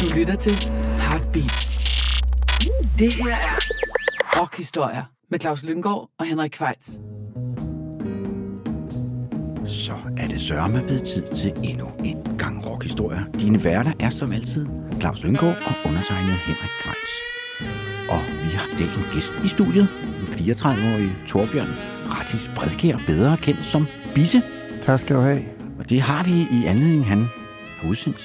Du lytter til Heartbeats. Det her er rockhistorier med Claus Lynggaard og Henrik Queitsch. Så er det sørme blevet tid til endnu en gang rockhistorier. Dine værter er som altid Claus Lynggaard og undertegnet Henrik Queitsch. Og vi har i dag en gæst i studiet, en 34-årig Torbjørn Rattis Bredkjær, bedre kendt som Bisse. Tak skal du have. Og det har vi i anledning, han har udsendt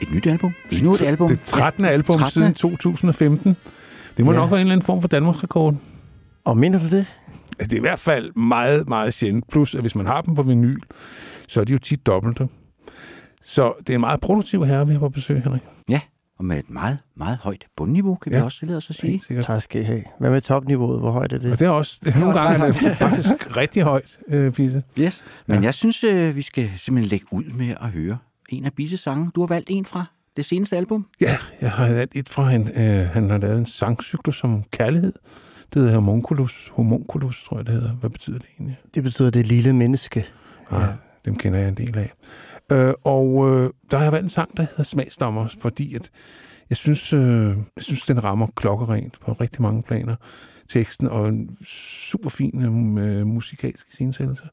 et nyt album. Endnu et album. Det 13. album siden 2015. Det må nok være en eller anden form for Danmarksrekord. Og mener du det? Det er i hvert fald meget, meget sjældent. Plus, at hvis man har dem på vinyl, så er de jo tit dobbelte. Så det er en meget produktiv herre, vi har på besøg, Henrik. Ja, og med et meget, meget højt bundniveau, kan vi også lade os at sige. Ja, tak skal I have. Hvad med topniveauet? Hvor højt er det? Og det er også nogle gange faktisk rigtig højt, Bisse. Yes, men jeg synes, vi skal simpelthen lægge ud med at høre en af Bisses sange. Du har valgt en fra det seneste album. Ja, jeg har valgt et fra en, han har lavet en sangcyklus om kærlighed. Det hedder Homunculus. Homunculus, tror jeg, det hedder. Hvad betyder det egentlig? Det betyder det lille menneske. Ja, dem kender jeg en del af. Der har jeg valgt en sang, der hedder Smagstommer, fordi at jeg synes, den rammer klokkerent på rigtig mange planer. Teksten og en super fin musikalsk iscenesættelse.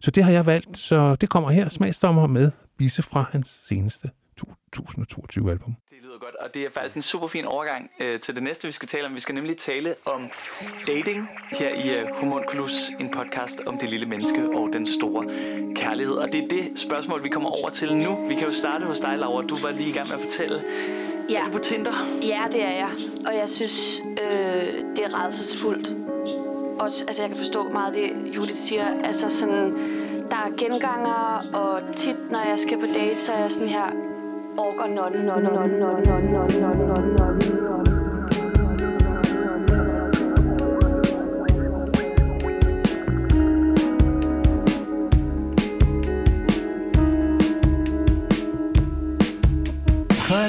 Så det har jeg valgt, så det kommer her. Smagstommer med Bisse fra hans seneste 2022-album. Det lyder godt, og det er faktisk en super fin overgang til det næste, vi skal tale om. Vi skal nemlig tale om dating her i Homunculus, en podcast om det lille menneske og den store kærlighed. Og det er det spørgsmål, vi kommer over til nu. Vi kan jo starte hos dig, Laura. Du var lige i gang med at fortælle. Ja. Er du på Tinder? Ja, det er jeg. Og jeg synes, det er rædselsfuldt. Også, altså, jeg kan forstå meget det, Judith siger. Altså sådan, der er gengangere, og tit, når jeg skal på date, så er jeg sådan her... Orker for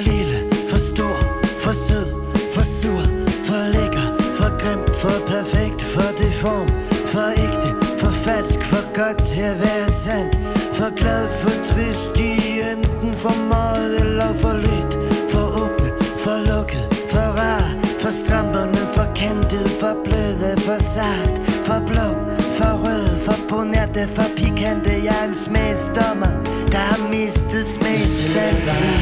lille, for stor, for sød, for sur, for lækker, for grim, for perfekt, for deform, for ægte, for falsk, for godt til at være sandt, for glad, for trist, de enten for meget eller for lidt, for åbne, for lukket, for rar, for stramperne, for kantet, for bløde, for sart, for blå, for rød, for bonerte, for pikante. Jeg er en smagsdommer, der har mistet smagsdansen.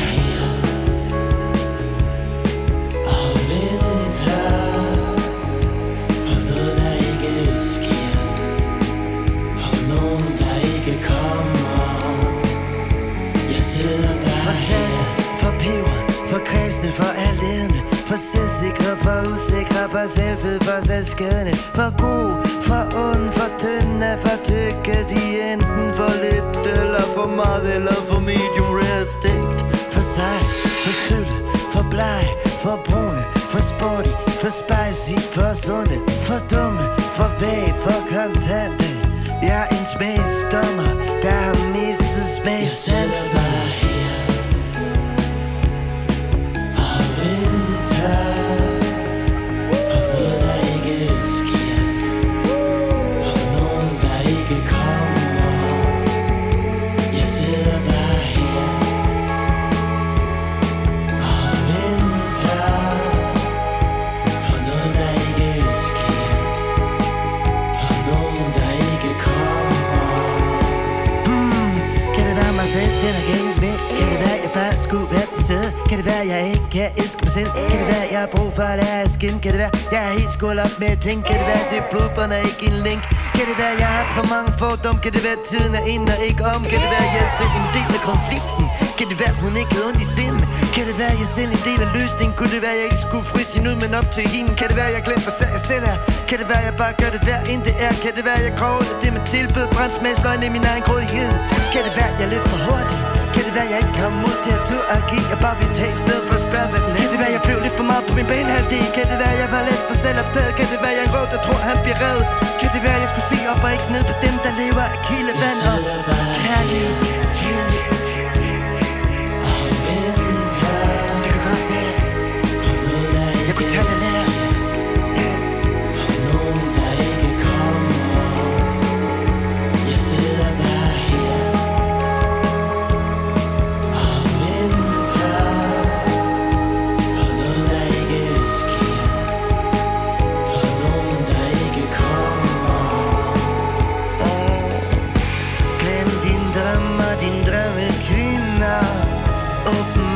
For alene, for selvsikre, for usikre, for selvfed, for selvskadende, for god, for ond, for tynde, for tykke. De enten for lidt, eller for meget, eller for medium rare stegt. For sej, for sølle, for bleg, for brune, for sporty, for spicy, for sunde, for dumme, for væg, for kontante. Jeg er en smagsdommer, der har mistet smagssansen. Kan det være, jeg ikke kan elske mig selv? Kan det være, jeg har brug for at lære at skinne? Kan det være, jeg er helt skålet op med ting? Kan det være, det er blodbånd og ikke en link? Kan det være, jeg har for mange fordom? Kan det være, tiden er ind og ikke om? Kan det være, jeg er selv en del af konflikten? Kan det være, hun ikke havde ondt i sind? Kan det være, jeg er selv en del af løsningen? Kunne det være, jeg ikke skulle fryse ud, men op til hende? Kan det være, jeg glemmer sig jeg selv er? Kan det være, jeg bare gør det hver end det er? Kan det være, jeg gråder det med tilbød? Brændsmagsløgn i min egen grådighed? Kan det være, jeg løb for hurtigt? Kan det være, jeg ikke kom ud til at du og give? Jeg bare vil tage i stedet for at spørge, hvad den er. Kan det være, jeg blev lidt for meget på min banehalvdel? Kan det være, jeg var lidt for selvoptaget? Kan det være, jeg er en røv, der tror, han bliver reddet? Kan det være, jeg skulle se op og ikke ned på dem, der lever af kildevand og kærlighed? Det kan godt være, jeg kunne tage det lærer.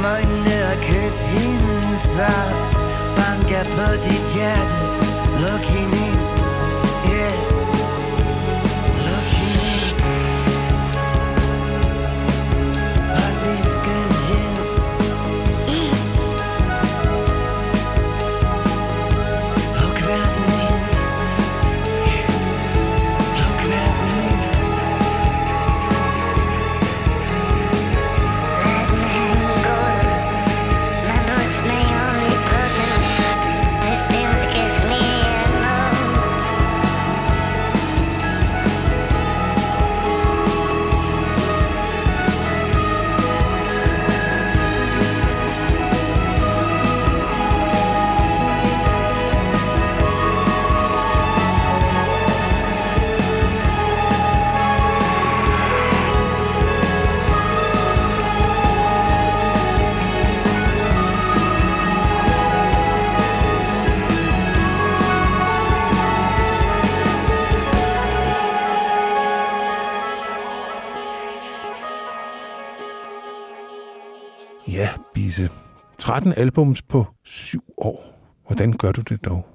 øjne og kys hende så. Banker på dit hjerte, luk hende ind, yeah. Luk hende ind. Og se skønhed, luk verden ind, luk verden ind. Natten er en gulv, man burde smage ordentligt på den, hvis den skal smage af noget. Ja, Bisse. 13 albums på 7 år. Hvordan gør du det dog?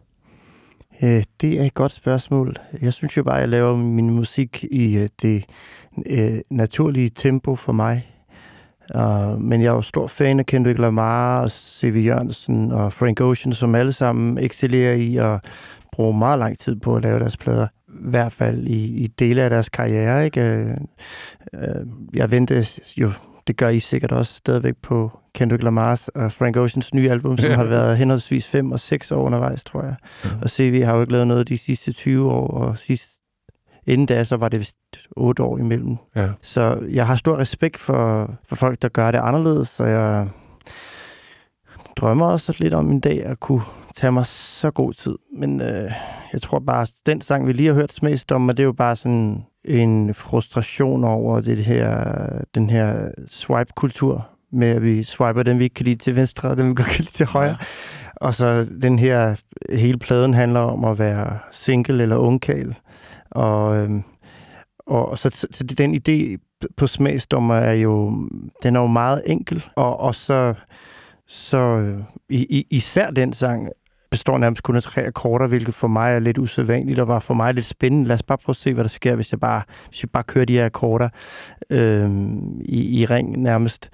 Det er et godt spørgsmål. Jeg synes jo bare, at jeg laver min musik i det naturlige tempo for mig. Men jeg er jo stor fan af Kendrick Lamar og C.V. Jørgensen og Frank Ocean, som alle sammen excellerer i at bruge meget lang tid på at lave deres plader. I hvert fald i dele af deres karriere. Ikke? Jeg venter jo... Det gør I sikkert også stadigvæk på Kendrick Lamars og Frank Oceans nye album, som har været henholdsvis 5 og 6 år undervejs, tror jeg. Ja. Og C.V. har jo ikke lavet noget de sidste 20 år, og inden da, så var det vist 8 år imellem. Ja. Så jeg har stor respekt for folk, der gør det anderledes, så jeg drømmer også lidt om en dag at kunne tage mig så god tid. Men jeg tror bare, den sang, vi lige har hørt Smagstommer, det er jo bare sådan... en frustration over den her swipe-kultur, med at vi swiper dem, vi ikke kan lide til venstre, og dem, vi godt kan lide til højre. Ja. Og så den her, hele pladen handler om at være single eller ungkæl. Og så den idé på Smagsdommer er jo, den er jo meget enkel. Og så især den sang, består nærmest kun af 3 akkorder, hvilket for mig er lidt usædvanligt, og var for mig lidt spændende. Lad os bare prøve at se, hvad der sker, hvis vi bare kører de her akkorder i ring nærmest.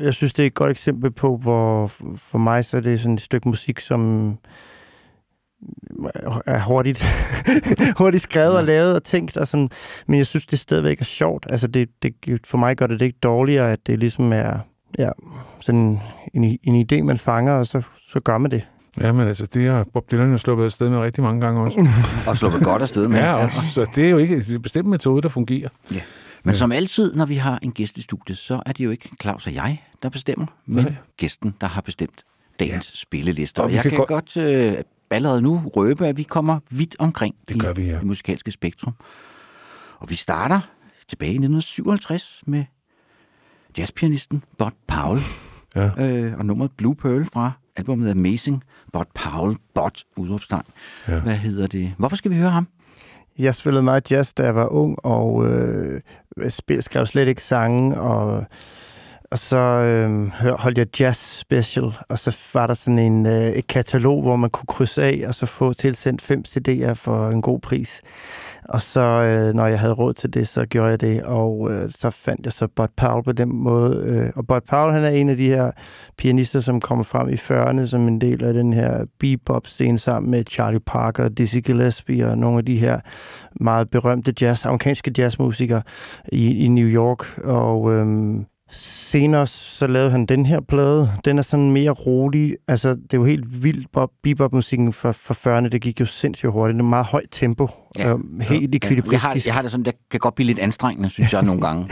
Jeg synes, det er et godt eksempel på, hvor for mig så er det sådan et stykke musik, som er hurtigt skrevet og lavet og tænkt, og sådan, men jeg synes, det stadigvæk er sjovt. Altså, det, for mig gør det ikke dårligere, at det ligesom er... Ja, sådan en idé, man fanger, og så gør man det. Ja, men altså, det har Bob Dylan jo sluppet afsted med rigtig mange gange også. Og sluppet godt afsted med. Ja, så det er jo ikke en bestemt metode, der fungerer. Ja. Men som altid, når vi har en gæst i studiet, så er det jo ikke Claus og jeg, der bestemmer, men gæsten, der har bestemt dagens spillelister. Og jeg kan godt allerede nu røbe, at vi kommer vidt omkring det musikalske spektrum. Og vi starter tilbage i 1957 med jazzpianisten Bud Powell, og nummeret Blue Pearl fra albumet Amazing Bud Powell, udråbstegn. Ja. Hvad hedder det? Hvorfor skal vi høre ham? Jeg spillede meget jazz, da jeg var ung, og skrev slet ikke sange, og så holdt jeg Jazz Special, og så var der sådan et katalog, hvor man kunne krydse af, og så få tilsendt 5 CD'er for en god pris. Og så, når jeg havde råd til det, så gjorde jeg det, og så fandt jeg så Bud Powell på den måde. Og Bud Powell, han er en af de her pianister, som kommer frem i 40'erne, som en del af den her bebop-scene, sammen med Charlie Parker, Dizzy Gillespie og nogle af de her meget berømte amerikanske jazzmusikere i New York, og... Senere så lavede han den her plade. Den er sådan mere rolig. Altså, det er jo helt vildt. Bebop-musikken fra 40'erne, det gik jo sindssygt hurtigt. Det er meget højt tempo. Ja. Helt ekvilibristisk. Jeg har det sådan, det kan godt blive lidt anstrengende, synes jeg, nogle gange.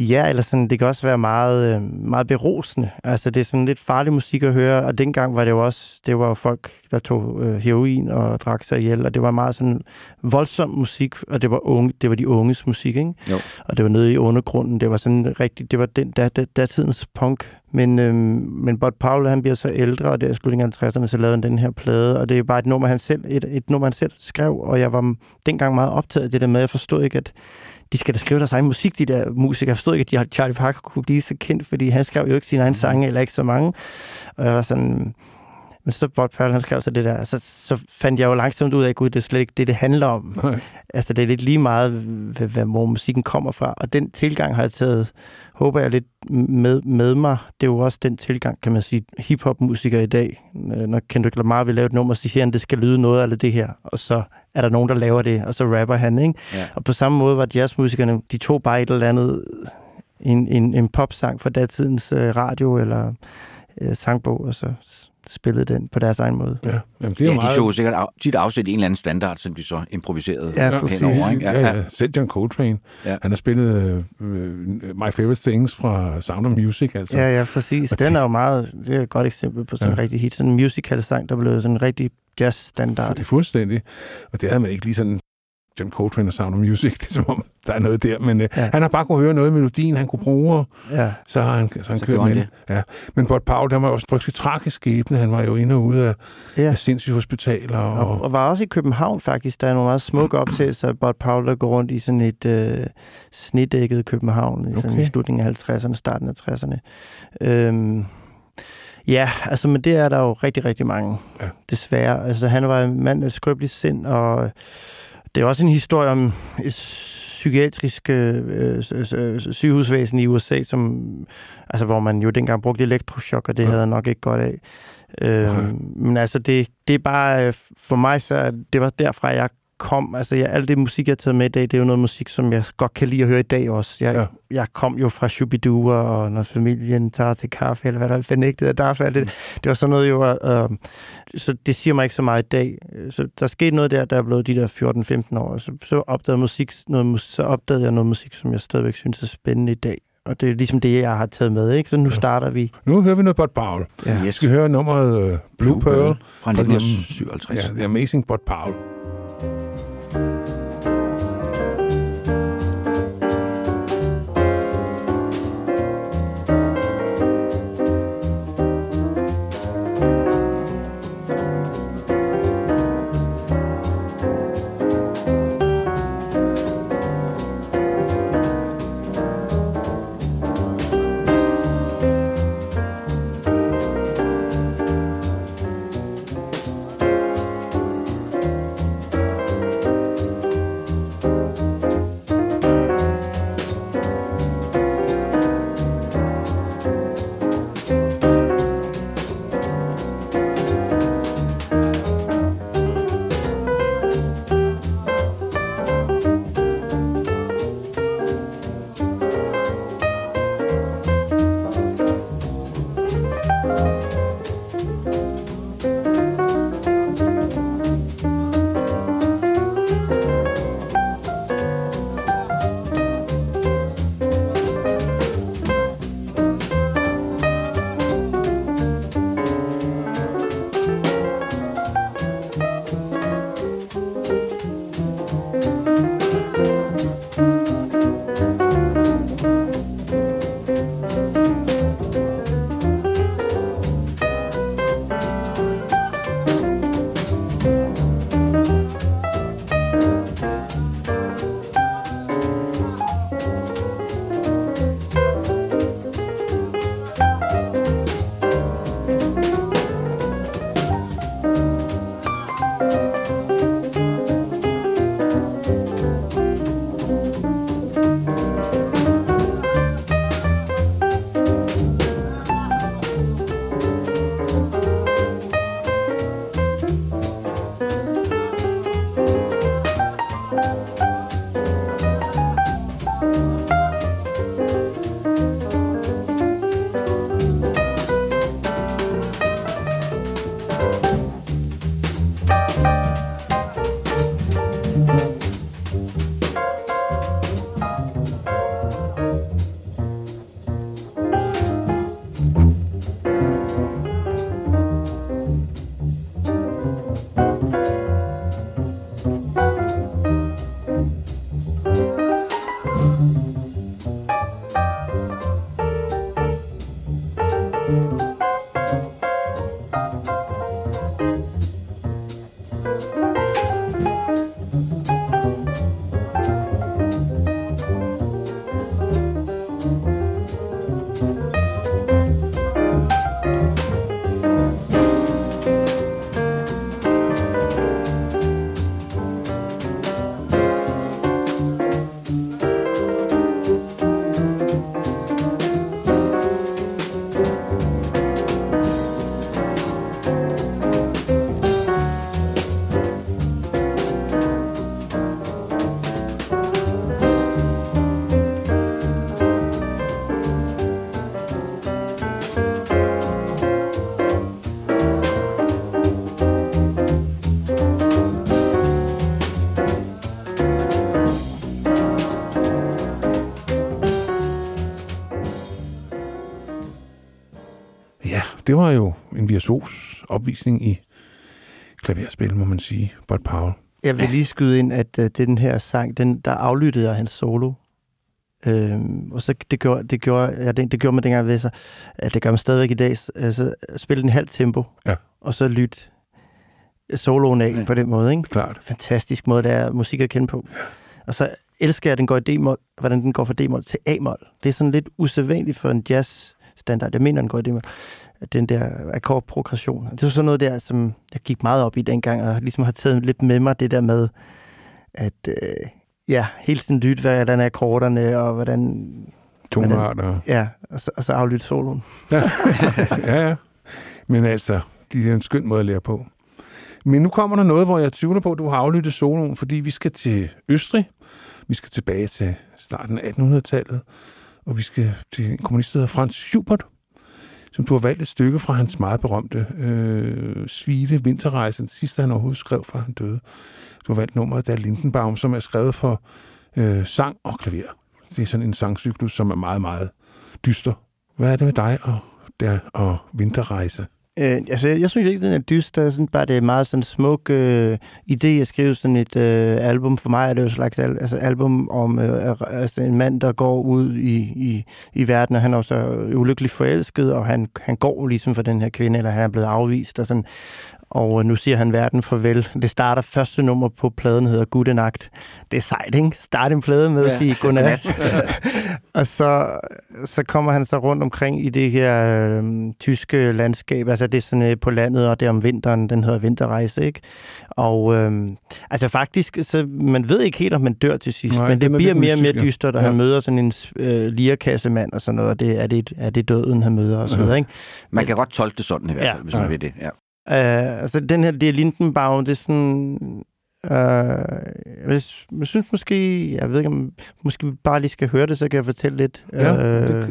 Ja, eller sådan, det kan også være meget, meget berusende. Altså, det er sådan lidt farlig musik at høre. Og dengang var det jo også, det var folk, der tog heroin og drak sig ihjel. Og det var meget sådan voldsom musik, og det var de unges musik, ikke? Jo. Og det var nede i undergrunden. Det var sådan rigtig, det var den, der, datidens punk, men Bud Powell, han bliver så ældre, og der i slutningen af 50'erne, så lavede han den her plade, og det er jo bare et nummer, han selv skrev, og jeg var dengang meget optaget af det der med, jeg forstod ikke, at de skal da skrive deres egen musik, de der musikere. Jeg forstod ikke, at Charlie Parker kunne blive så kendt, fordi han skrev jo ikke sine egne sange, eller ikke så mange, og jeg var sådan... Men så Bud Powell, han skrev så det der, så fandt jeg jo langsomt ud af, gud, det er slet ikke det handler om. Nej. Altså, det er lidt lige meget, hvor musikken kommer fra. Og den tilgang har jeg taget, håber jeg, lidt med mig. Det er jo også den tilgang, kan man sige, hiphop-musikere i dag. Når Kendrick Lamar vil lave et nummer, så siger han, det skal lyde noget eller det her. Og så er der nogen, der laver det, og så rapper han, ikke? Ja. Og på samme måde var jazzmusikerne, de tog bare et eller andet, en popsang fra datidens radio eller sangbog, og så... spillede den på deres egen måde. Ja, jamen, det er meget... de tog sikkert tit afsæt en eller anden standard, som de så improviserede henover. Ikke? Ja. Selv John Coltrane. Ja. Han har spillet My Favorite Things fra Sound of Music. Altså. Ja, præcis. Og den er jo meget... Det er et godt eksempel på sådan en rigtig hit. Sådan en musical-sang, der blev sådan en rigtig jazz-standard. Det er fuldstændig. Og det havde man ikke lige sådan... John Coltrane og Sound of Music, det er som om, der er noget der, men han har bare kunne høre noget af melodien, han kunne bruge, og så han kørte med det. Ja. Men Bud Powell, der var også frygtelig tragisk skæbne, han var jo inde og ude af sindssyge hospitaler. Og var også i København faktisk, der er nogle meget smukke optagelser af Bud Powell, der går rundt i sådan et snedækket København, i slutningen af 50'erne, starten af 60'erne. Ja, altså, men det er der jo rigtig, rigtig mange, desværre. Altså, han var en mand af skrøbeligt sind, og det er også en historie om et psykiatrisk sygehusvæsen i USA, hvor man jo dengang brugte elektrochok, og det havde jeg nok ikke godt af. Men altså, det er bare, for mig, så det var derfra, jeg kom. Altså, alt det musik, jeg har taget med i dag, det er jo noget musik, som jeg godt kan lide at høre i dag også. Jeg kom jo fra Shubidua, og når familien tager til kaffe, eller hvad der er benægtet, og derfor det var sådan noget jo, så det siger mig ikke så meget i dag. Så der skete noget der blev de der 14-15 år, så opdagede musik, jeg noget musik, som jeg stadigvæk synes er spændende i dag. Og det er ligesom det, jeg har taget med, ikke? Så nu starter vi. Nu hører vi noget Bud Powell. Ja. Jeg skal høre nummeret Blue Pearl fra 1957. Ja, The Amazing Bud Powell. Det var jo en virtuos opvisning i klaverspil, må man sige, Bud Powell. Jeg vil lige skyde ind, at den her sang, der aflyttede jeg hans solo. Og så det gjorde man dengang ved sig, at det gør man stadigvæk i dag. Altså, spille den i halvt tempo, og så lytte soloen af på den måde. Ikke? Klart. Fantastisk måde, der er musik at kende på. Ja. Og så elsker jeg, den går i D-mol, hvordan den går fra D-mol til A-mol. Det er sådan lidt usædvanligt for en jazzstandard. Jeg mener, den går i D-mol. Den der akkordprogression. Det var sådan noget der, som jeg gik meget op i dengang, og ligesom har taget lidt med mig det der med, at hele tiden lytte, hvordan er akkorderne, og hvordan... Tonearter. Ja, og så aflytte soloen. ja. Men altså, det er en skøn måde at lære på. Men nu kommer der noget, hvor jeg tvivler på, at du har aflyttet soloen, fordi vi skal til Østrig. Vi skal tilbage til starten af 1800-tallet, og vi skal til en komponist, der hedder Franz Schubert, som du har valgt et stykke fra hans meget berømte suite, Vinterrejse, den sidste han overhovedet skrev, før han døde. Du har valgt nummeret, der er Lindenbaum, som er skrevet for sang og klaver. Det er sådan en sangcyklus, som er meget, meget dyster. Hvad er det med dig og Vinterrejse? Jeg synes ikke, den er dyster. Jeg synes bare, det er meget sådan en smuk idé at skrive sådan et album. For mig er det jo slags album om en mand, der går ud i verden, og han er så ulykkelig forelsket, og han går ligesom for den her kvinde, eller han er blevet afvist. Og sådan. Og nu siger han verden farvel. Det starter første nummer på pladen, hedder Gudenagt. Det er sejt, ikke? Start en plade med at sige godnat. Og så kommer han så rundt omkring i det her tyske landskab. Altså det er sådan på landet, og det er om vinteren. Den hedder Vinterrejse, ikke? Og altså faktisk, så man ved ikke helt, om man dør til sidst. Nej, men det bliver mere og mere dystert, og han møder sådan en lirekassemand og sådan noget. Og det, er det døden, han møder og så videre, ikke? Man kan godt tolke det sådan i hvert fald, hvis man ved det, altså den her, det er Lindenbaum, det er sådan, jeg synes måske, jeg ved ikke om, måske vi bare lige skal høre det, så kan jeg fortælle lidt.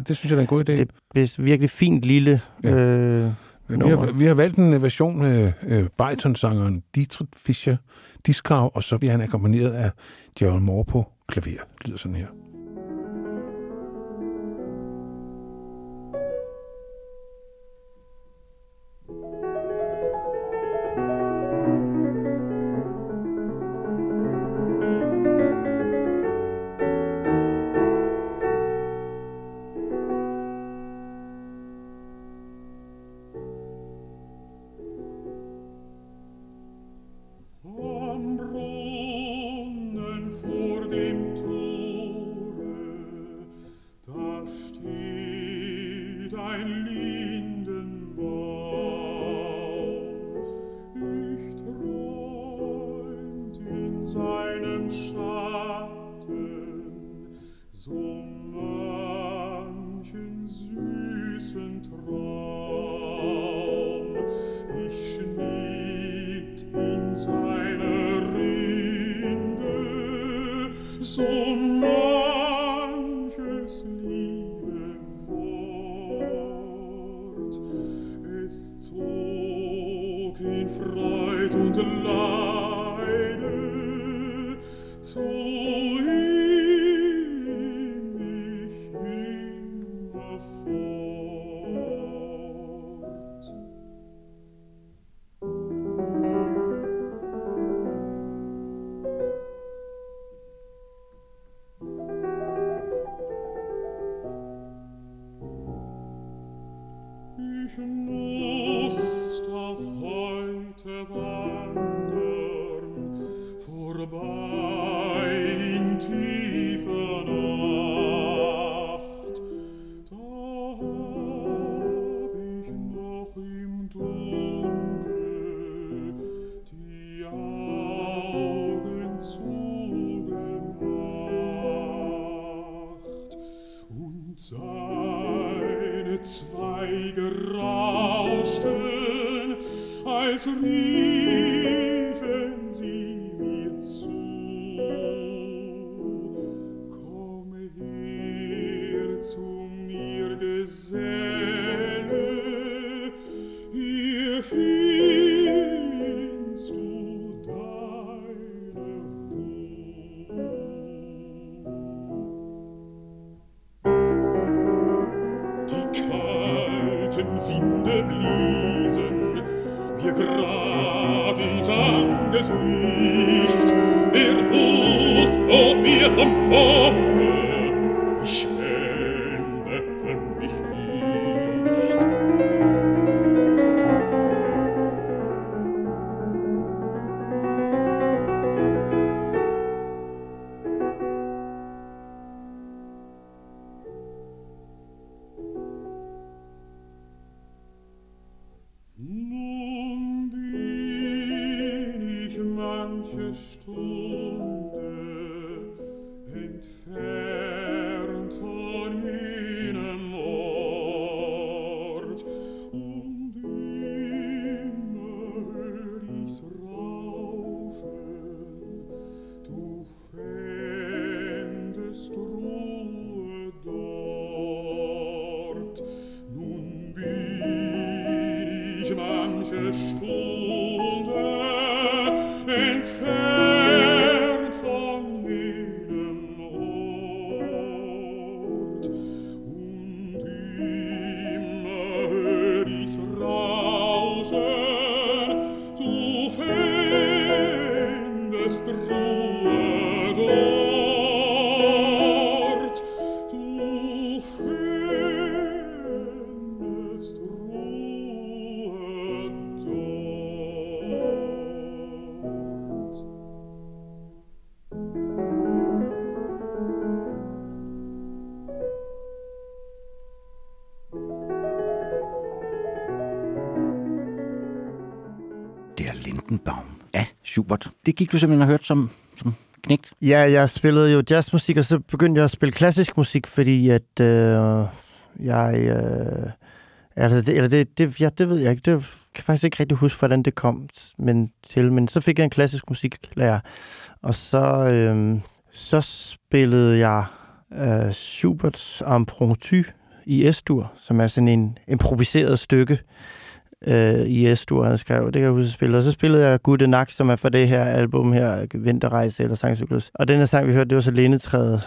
Det synes jeg er en god idé. Det er virkelig fint lille vi har valgt en version af baritonsangeren Dietrich Fischer Dieskau, og så bliver han akkompagneret af Gerald Moore på klaver. Det lyder sådan her. Det gik du simpelthen og hørte som knægt? Ja, jeg spillede jo jazzmusik, og så begyndte jeg at spille klassisk musik, fordi at det ved jeg ikke. Det kan faktisk ikke rigtig huske, hvordan det kom til. Men så fik jeg en klassisk musiklærer, og så spillede jeg Schuberts impromptu i Es-dur, som er sådan en improviseret stykke, i Es-dur, han skrev. Det kan jeg huske at spille. Og så spillede jeg Good Kid M.A.A.D, som er fra det her album her, Vinterrejse eller Sangcyklus. Og den her sang, vi hørte, det var så Lindetræet.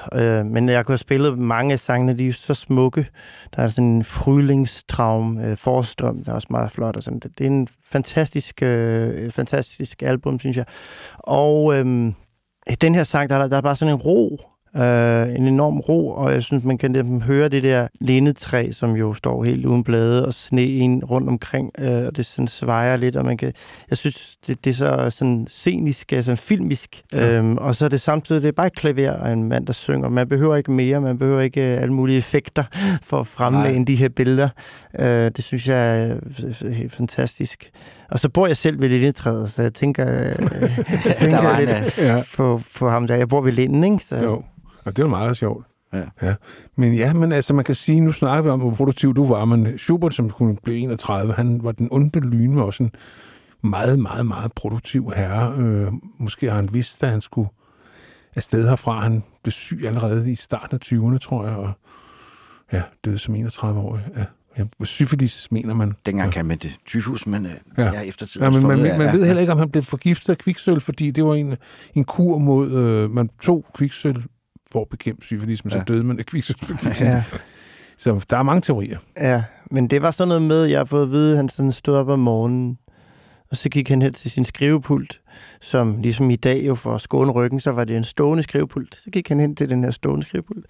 Men jeg kunne have spillet mange af sangene, de er så smukke. Der er sådan en frylingstraum, forstrøm, der er også meget flot. Og sådan. Det er en fantastisk album, synes jeg. Og den her sang, der er bare sådan en ro. En enorm ro, og jeg synes, man kan høre det der lindetræ, som jo står helt uden blade, og sneen rundt omkring, og det sådan svejer lidt, og man kan... Jeg synes, det er så sådan scenisk, sådan filmisk, ja. Og så er det samtidig, det er bare et klaver og en mand, der synger. Man behøver ikke mere, man behøver ikke alle mulige effekter for at fremlægge de her billeder. Det synes jeg er helt fantastisk. Og så bor jeg selv ved lindetræet, så jeg tænker, på ham der. Jeg bor ved linden, ikke? Så... Jo. Og det var meget sjovt. Ja. Ja. Men altså, man kan sige, nu snakker vi om, hvor produktiv du var, men Schubert, som kunne blive 31, han var den onde lyn, var også en meget, meget, meget produktiv herre. Måske har han vidst, at han skulle afsted herfra. Han blev syg allerede i starten af 20'erne, tror jeg, og ja, døde som 31-årig. Ja. Syfilis, mener man. Dengang kan man det. Tyfus, men jeg eftertiden. Ja, men man ved heller ikke, om han blev forgiftet af kviksølv, fordi det var en kur mod... man tog kviksølv for at bekæmpe syfilis, men så døde man af kviksølvforgiftning. Ja. Så der er mange teorier. Ja, men det var sådan noget med, jeg har fået at vide, han sådan stod op om morgenen, og så gik han hen til sin skrivepult, som ligesom i dag jo for at skåne ryggen, så var det en stående skrivepult. Så gik han hen til den her stående skrivepult,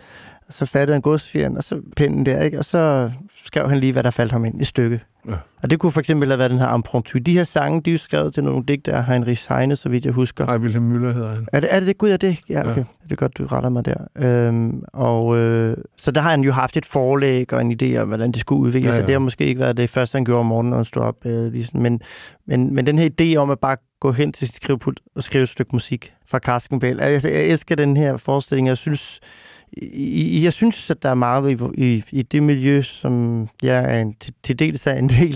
og så fattede han godsfjeren, og så pinden der, ikke? Og så skrev han lige, hvad der faldt ham ind i stykke. Ja. Og det kunne for eksempel have været den her impromptu. De her sange, de er skrevet til nogle digter af Heinrich Heine, så vidt jeg husker. Nej, Wilhelm Müller hedder han. Er det Gud, er det? Ja, okay. Ja. Det er godt, du retter mig der. Så der har han jo haft et forlæg og en idé om, hvordan det skulle udvikle sig. Ja, ja. Det har måske ikke været det første, han gjorde om morgenen, når han stod op. Ligesom. Men den her idé om at bare gå hen til sit skrivepult og skrive et stykke musik fra Karskenbæl. Altså, jeg elsker den her forestilling, og jeg synes, at der er meget i det miljø, som jeg er en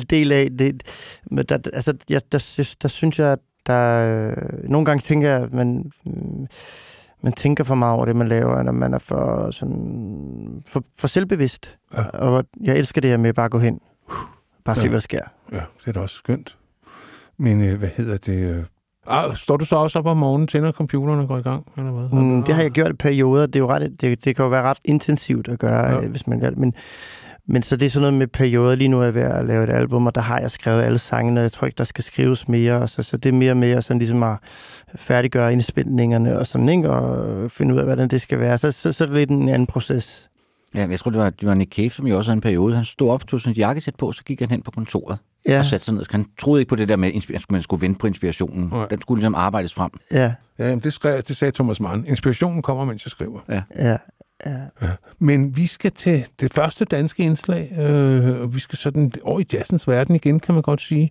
del af. Det, men der synes jeg, at der... Nogle gange tænker jeg, at man tænker for meget over det, man laver, eller man er for selvbevidst. Ja. Og jeg elsker det her med bare at gå hen. Bare se, hvad der sker. Ja, det er da også skønt. Men står du så også op om morgenen, tænder computeren og går i gang, eller hvad? Det har jeg gjort i perioder. Det er jo det kan jo være ret intensivt at gøre, hvis man gør det. Men så det er sådan noget med perioder. Lige nu er jeg ved at lave et album, og der har jeg skrevet alle sangene, og jeg tror ikke, der skal skrives mere. Og så det er mere og mere sådan ligesom at færdiggøre indspilningerne og sådan, ikke? Og finde ud af, hvordan det skal være. Så er det lidt en anden proces. Ja, jeg tror, det var Nick Cave, som jo også havde en periode. Han stod op, tog sådan et jakkesæt på, så gik han hen på kontoret. Ja. Og satte sig ned. Han troede ikke på det der med, at man skulle vente på inspirationen. Ja. Den skulle ligesom arbejdes frem. Ja, det sagde Thomas Mann. Inspirationen kommer, mens jeg skriver. Ja. Men vi skal til det første danske indslag, og vi skal sådan over i jazzens verden igen, kan man godt sige.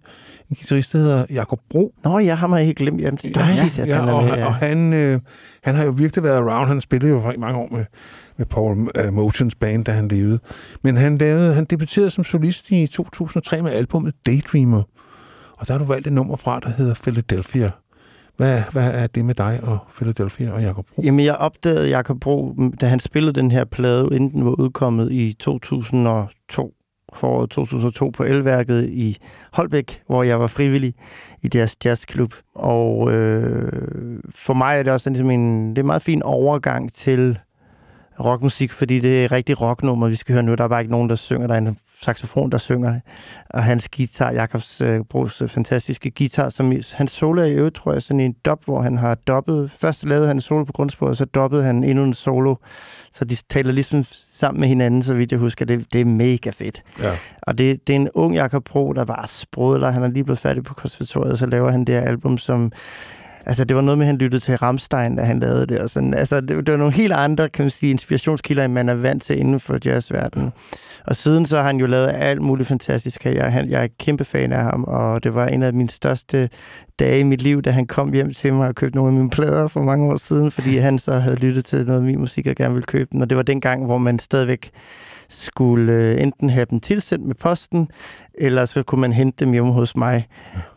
En guitarist, der hedder Jacob Bro. Nå, jeg har mig helt glemt. Jamen, det er dejligt, at han er med. Og han har jo virkelig været around. Han spillede jo i mange år med Paul Motians band, da han levede. Men han debuterede som solist i 2003 med albumet Daydreamer. Og der har du valgt et nummer fra, der hedder Philadelphia. Hvad er det med dig og Philadelphia og Jacob Bro? Jamen, jeg opdagede Jacob Bro, da han spillede den her plade, inden den var udkommet i 2002, foråret 2002 på Elværket i Holbæk, hvor jeg var frivillig i deres jazzklub. Og for mig er det også ligesom det er en meget fin overgang til rockmusik, fordi det er rigtig rocknummer, vi skal høre nu. Der er bare ikke nogen, der synger. Der er en saxofon, der synger. Og hans guitar, Jacobs Bros fantastiske guitar, som han solo i øvrigt, tror jeg, sådan en dub, hvor han har dobbet. Først lavede han solo på grundsporet, så dobbede han endnu en solo. Så de taler ligesom sammen med hinanden, så vidt jeg husker. Det er mega fedt. Ja. Og det er en ung Jacob Bro, der bare sprudler. Han er lige blevet færdig på konservatoriet, og så laver han det her album, som... Altså, det var noget med, han lyttede til Rammstein, da han lavede det. Og sådan. Altså, det var nogle helt andre, kan man sige, inspirationskilder, end man er vant til inden for jazzverdenen. Og siden så har han jo lavet alt muligt fantastisk. Jeg er en kæmpe fan af ham, og det var en af mine største dage i mit liv, da han kom hjem til mig og købte nogle af mine plader for mange år siden, fordi han så havde lyttet til noget af min musik og gerne ville købe den. Og det var den gang, hvor man stadigvæk skulle enten have dem tilsendt med posten, eller så kunne man hente dem hjemme hos mig.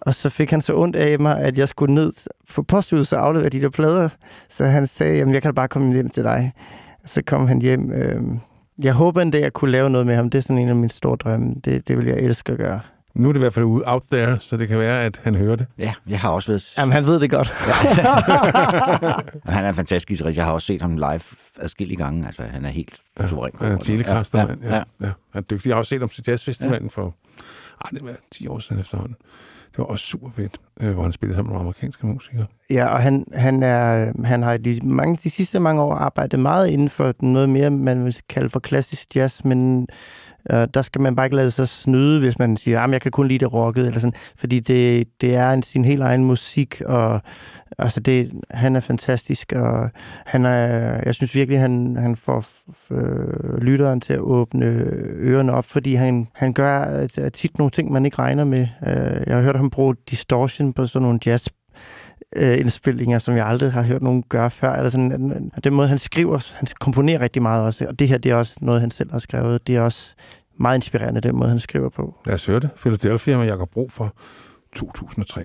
Og så fik han så ondt af mig, at jeg skulle ned på posthuset og aflevere de der plader. Så han sagde, jamen jeg kan bare komme hjem til dig. Så kom han hjem. Jeg håber endda, jeg kunne lave noget med ham. Det er sådan en af mine store drømme. Det vil jeg elske at gøre. Nu er det i hvert fald ude out there, så det kan være, at han hører det. Ja, jeg har også været... Jamen, han ved det godt. Han er fantastisk. Jeg har også set ham live adskillige gange. Altså, han er helt suveræn. Han er telecaster, mand. Ja. Han er dygtig. Jeg har også set ham til jazzfestivalen for... det var 10 år siden efterhånden. Det var også super fedt, hvor han spillede sammen med amerikanske musikere. Ja, og han har de sidste mange år arbejdet meget inden for noget mere, man vil kalde for klassisk jazz, men... Der skal man bare ikke lade sig snyde, hvis man siger, at jeg kan kun lide det rocket, eller sådan, fordi det er sin helt egen musik, og altså han er fantastisk, og jeg synes virkelig, han får lytteren til at åbne ørerne op, fordi han gør tit nogle ting, man ikke regner med. Jeg har hørt ham bruge distortion på sådan nogle jazz indspilninger, som jeg aldrig har hørt nogen gøre før, eller sådan. Den måde, han skriver, han komponerer rigtig meget også, og det her, det er også noget, han selv har skrevet. Det er også meget inspirerende, den måde, han skriver på. Lad os høre det. Philadelphia med Jacob Bro fra 2003.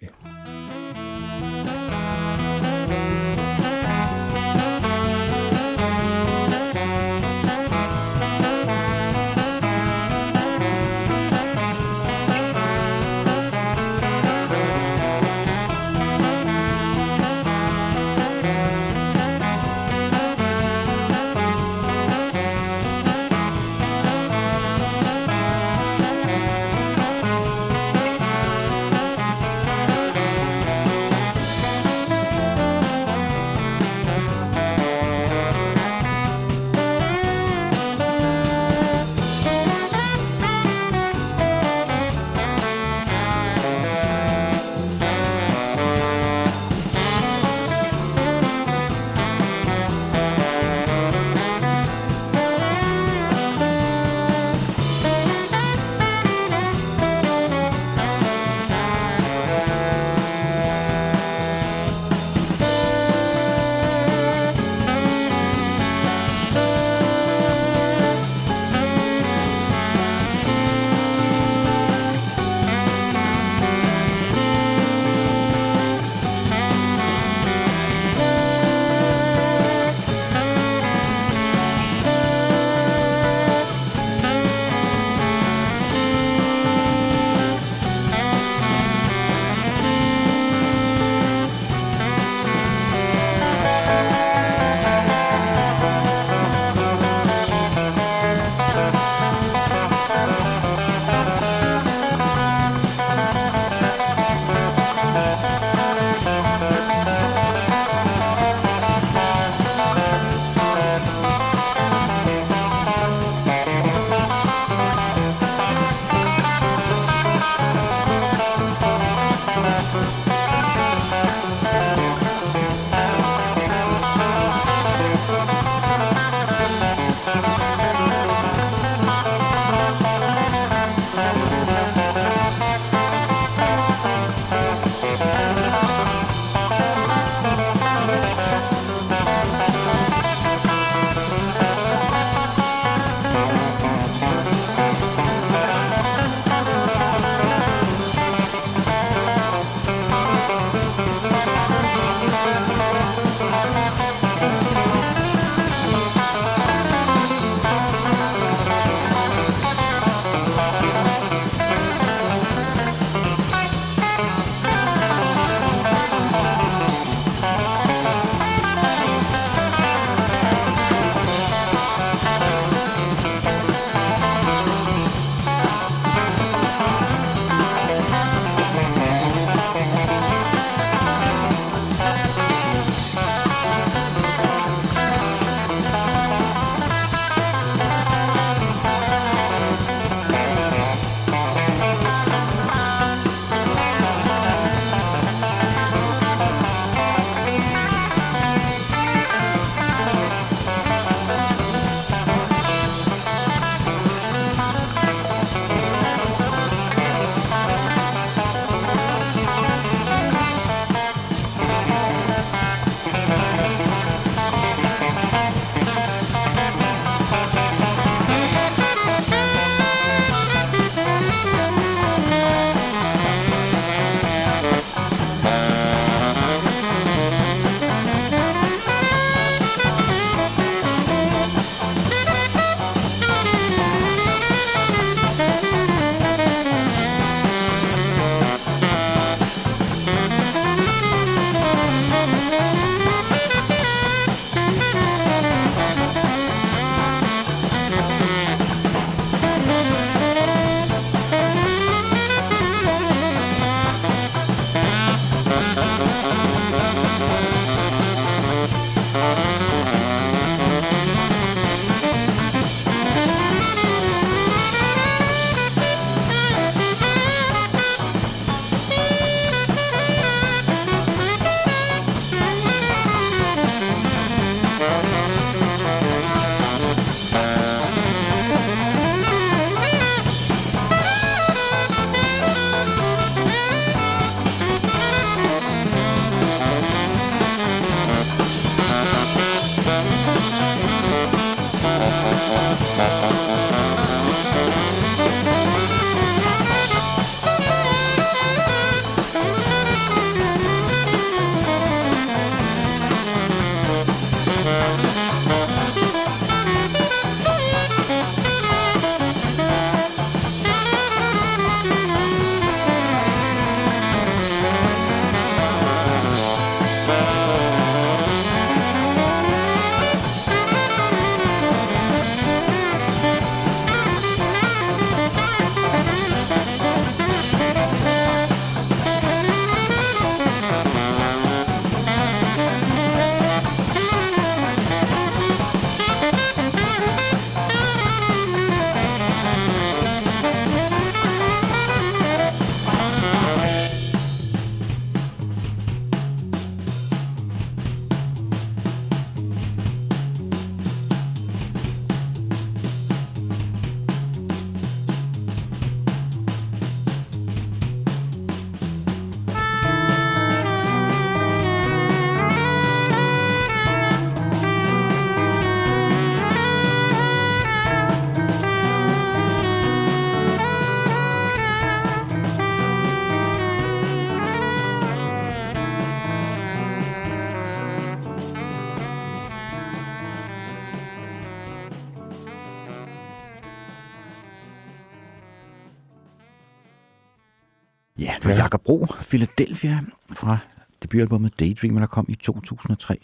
Ja, det var Jacob Bro, Philadelphia, fra debutalbummet Daydreamer, der kom i 2003.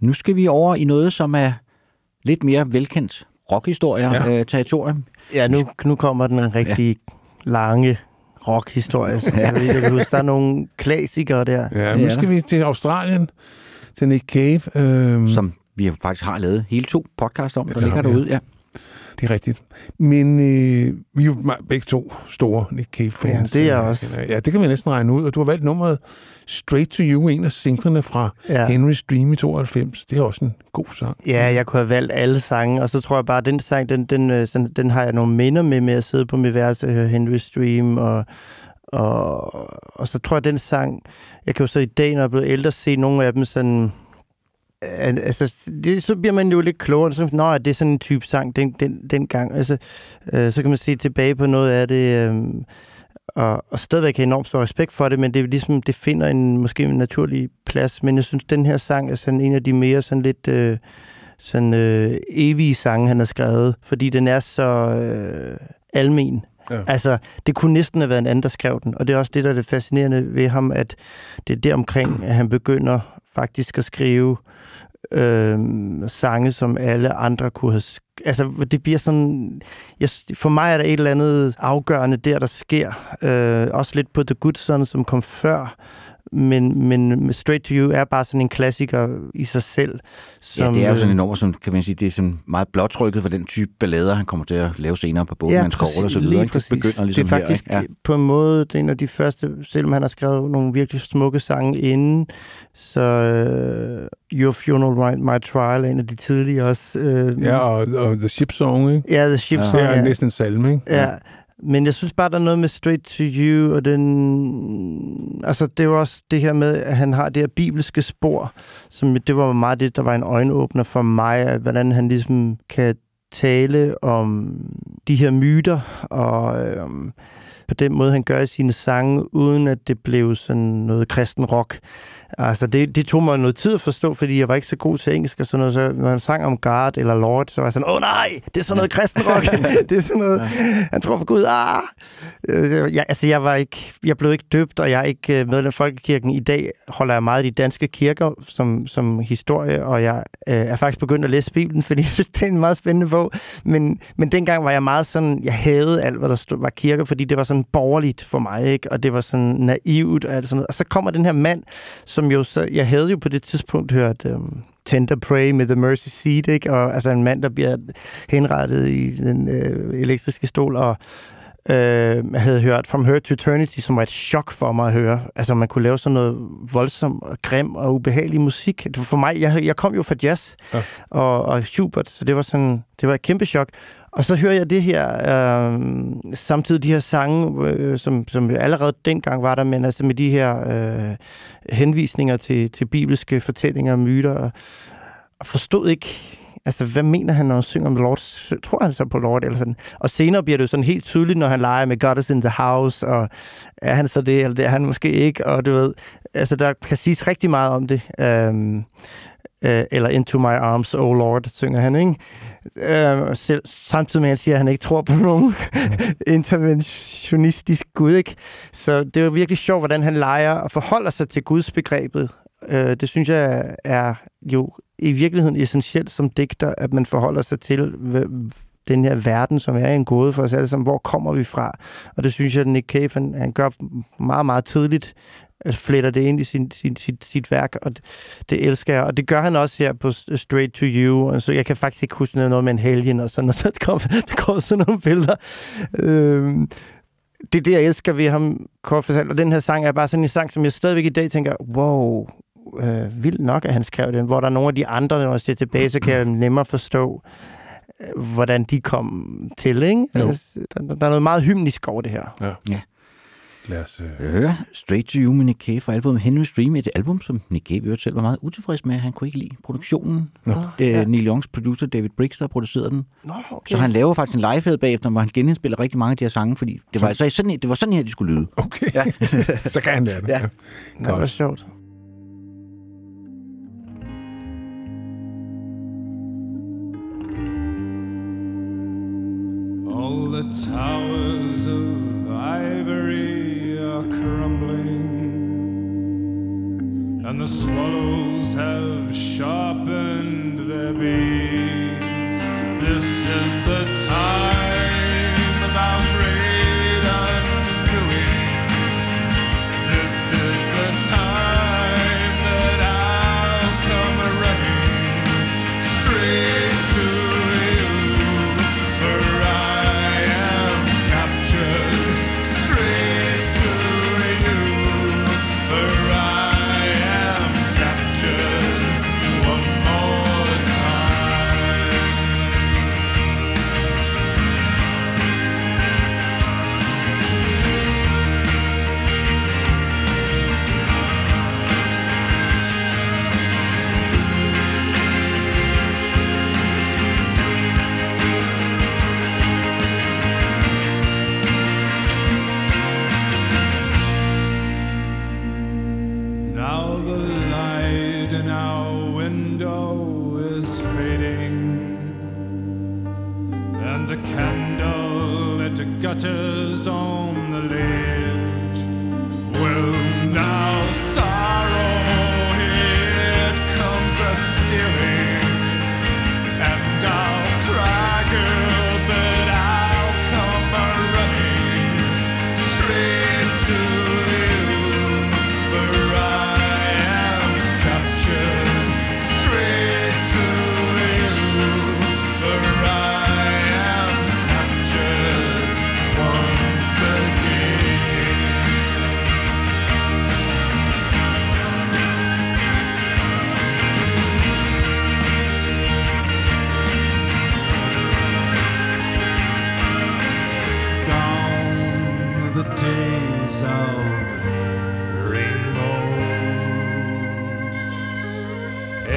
Nu skal vi over i noget, som er lidt mere velkendt rockhistorie-territorium. Ja, nu kommer den rigtig lange rockhistorie. Der er nogle klassikere der. Ja, nu skal vi til Australien, til Nick Cave. Som vi faktisk har lavet hele 2 podcasts om, der ligger derude. Ja. Det er rigtigt. Men vi er jo begge 2 store Nick Cave-fans. Ja, det er også. Ja, det kan vi næsten regne ud. Og du har valgt nummeret Straight to You, en af singlerne fra Henry's Dream i 92. Det er også en god sang. Ja, jeg kunne have valgt alle sange, og så tror jeg bare, at den sang, den har jeg nogle minder med at sidde på mit værelse og høre Henry's Dream, og så tror jeg, den sang, jeg kan jo så i dag, når jeg er blevet ældre, se nogle af dem sådan... Altså, så bliver man jo lidt klogere. Så, nå, det er sådan en type sang dengang. Altså, så kan man se tilbage på noget af det, og stadigvæk have enormt stor respekt for det, men det er ligesom, det finder måske en naturlig plads. Men jeg synes, den her sang er sådan en af de mere sådan lidt evige sange, han har skrevet, fordi den er så almen. Ja. Altså, det kunne næsten have været en anden, der skrev den, og det er også det, der er det fascinerende ved ham, at det er deromkring, at han begynder faktisk at skrive sange, som alle andre kunne have... Altså, det bliver sådan... for mig er der et eller andet afgørende der sker. Også lidt på The Good Son, som kom før. Men Straight to You er bare sådan en klassiker i sig selv. Som, det er jo sådan en nummer, som kan man sige, det er sådan meget blåtrykket for den type ballader, han kommer til at lave senere på både hans kort og så videre. Lige præcis. Begynder ligesom det er faktisk her, på en måde det er en af de første, selvom han har skrevet nogle virkelig smukke sange inden, så Your Funeral, My Trial er en af de tidlige også. Og The Ship Song, ikke? Ja, The Ship Song, ja. Det er næsten en salme, ikke? Ja. Men jeg synes bare, der er noget med Straight to You, og den... Altså, det er jo også det her med, at han har det her bibelske spor, som det var meget det, der var en øjenåbner for mig, at hvordan han ligesom kan tale om de her myter, og på den måde, han gør i sine sange, uden at det blev sådan noget kristen rock. Altså, det tog mig noget tid at forstå, fordi jeg var ikke så god til engelsk og sådan noget, så når han sang om God eller Lord, så var jeg sådan, nej, det er sådan noget kristen rock. Det er sådan noget, han tror på Gud, jeg blev ikke døbt, og jeg er ikke medlem af Folkekirken. I dag holder jeg meget af de danske kirker som historie, og jeg er faktisk begyndt at læse Bibelen, fordi jeg synes, det er en meget spændende bog, men dengang var jeg meget sådan, jeg havde alt, hvad der stod, var kirker, fordi det var sådan borgerligt for mig, ikke? Og det var sådan naivt og alt sådan noget. Og så kommer den her mand, som jo så, jeg havde jo på det tidspunkt hørt Tender Pray med The Mercy Seat, ikke? Og altså en mand, der bliver henrettet i den elektriske stol, og jeg havde hørt From Her to Eternity, som var et chok for mig at høre. Altså, man kunne lave sådan noget voldsom, grim og ubehagelig musik. For mig, jeg kom jo fra jazz og Schubert, så det var et kæmpe chok. Og så hører jeg det her, samtidig de her sange, som allerede dengang var der, men altså med de her henvisninger til bibelske fortællinger og myter, og forstod ikke... Altså, hvad mener han, når han synger om Lord? Tror han så på Lord eller sådan? Og senere bliver det jo sådan helt tydeligt, når han leger med God is in the house, og er han så det, eller det er han måske ikke, og du ved, altså, der kan siges rigtig meget om det. Eller Into My Arms, Oh Lord, synger han, ikke? Samtidig med, at han siger, at han ikke tror på nogen interventionistisk Gud, ikke? Så det er jo virkelig sjovt, hvordan han leger og forholder sig til Guds begrebet. Det synes jeg er jo i virkeligheden essentielt som digter, at man forholder sig til den her verden, som er en gåde for os alle sammen. Hvor kommer vi fra? Og det synes jeg, at Nick Cave, han gør meget, meget tidligt, at fletter det ind i sit værk, og det elsker jeg. Og det gør han også her på Straight to You. Altså, jeg kan faktisk ikke huske noget med en helgen og sådan, og så der kom sådan nogle billeder. Det er det, jeg elsker ved ham, kort fortalt. Og den her sang er bare sådan en sang, som jeg stadigvæk i dag tænker, wow... vildt nok, at han skrev den, hvor der er nogle af de andre, når jeg ser tilbage, så kan jeg nemmere forstå, hvordan de kom til, ikke? Altså, der er noget meget hymnisk over det her. Ja. Lad os... Straight to You med Nick Cave fra albumet Henry's Dream, et album, som Nick Cave selv var meget utilfreds med. Han kunne ikke lide produktionen. Neil Youngs producer, David Briggs, der producerede den. Okay. Så han laver faktisk en livehead bagefter, hvor han genindspiller rigtig mange af de her sange, fordi det var, det var sådan her, de skulle lyde. Okay, så kan han lære det. Ja. Det var sjovt. All the towers of ivory are corroded. on the ledge. Well, now sorrow, it comes a-stealing, and I'll cry, girl, but I'll come a-running straight to you, for I am captured, straight to you, for I am captured once again. Gone are the days of rainbows,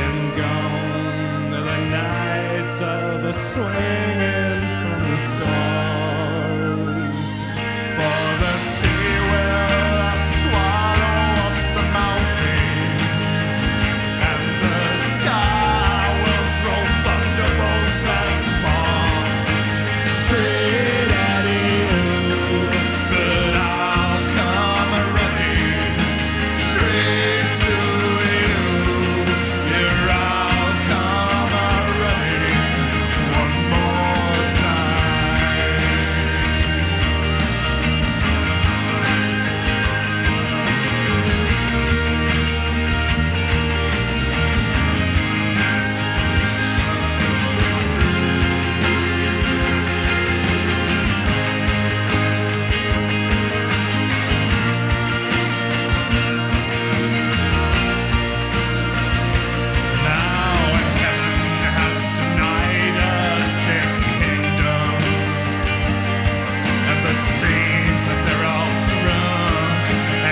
and gone are the nights of a swinging from the stars. For the sea will swallow up the mountains, and the sky will throw thunderbolts and sparks straight at you, but I'll come a-running straight to you. Here I'll come a-running one more time. Now heaven has denied us its kingdom, and the seas that they're all drunk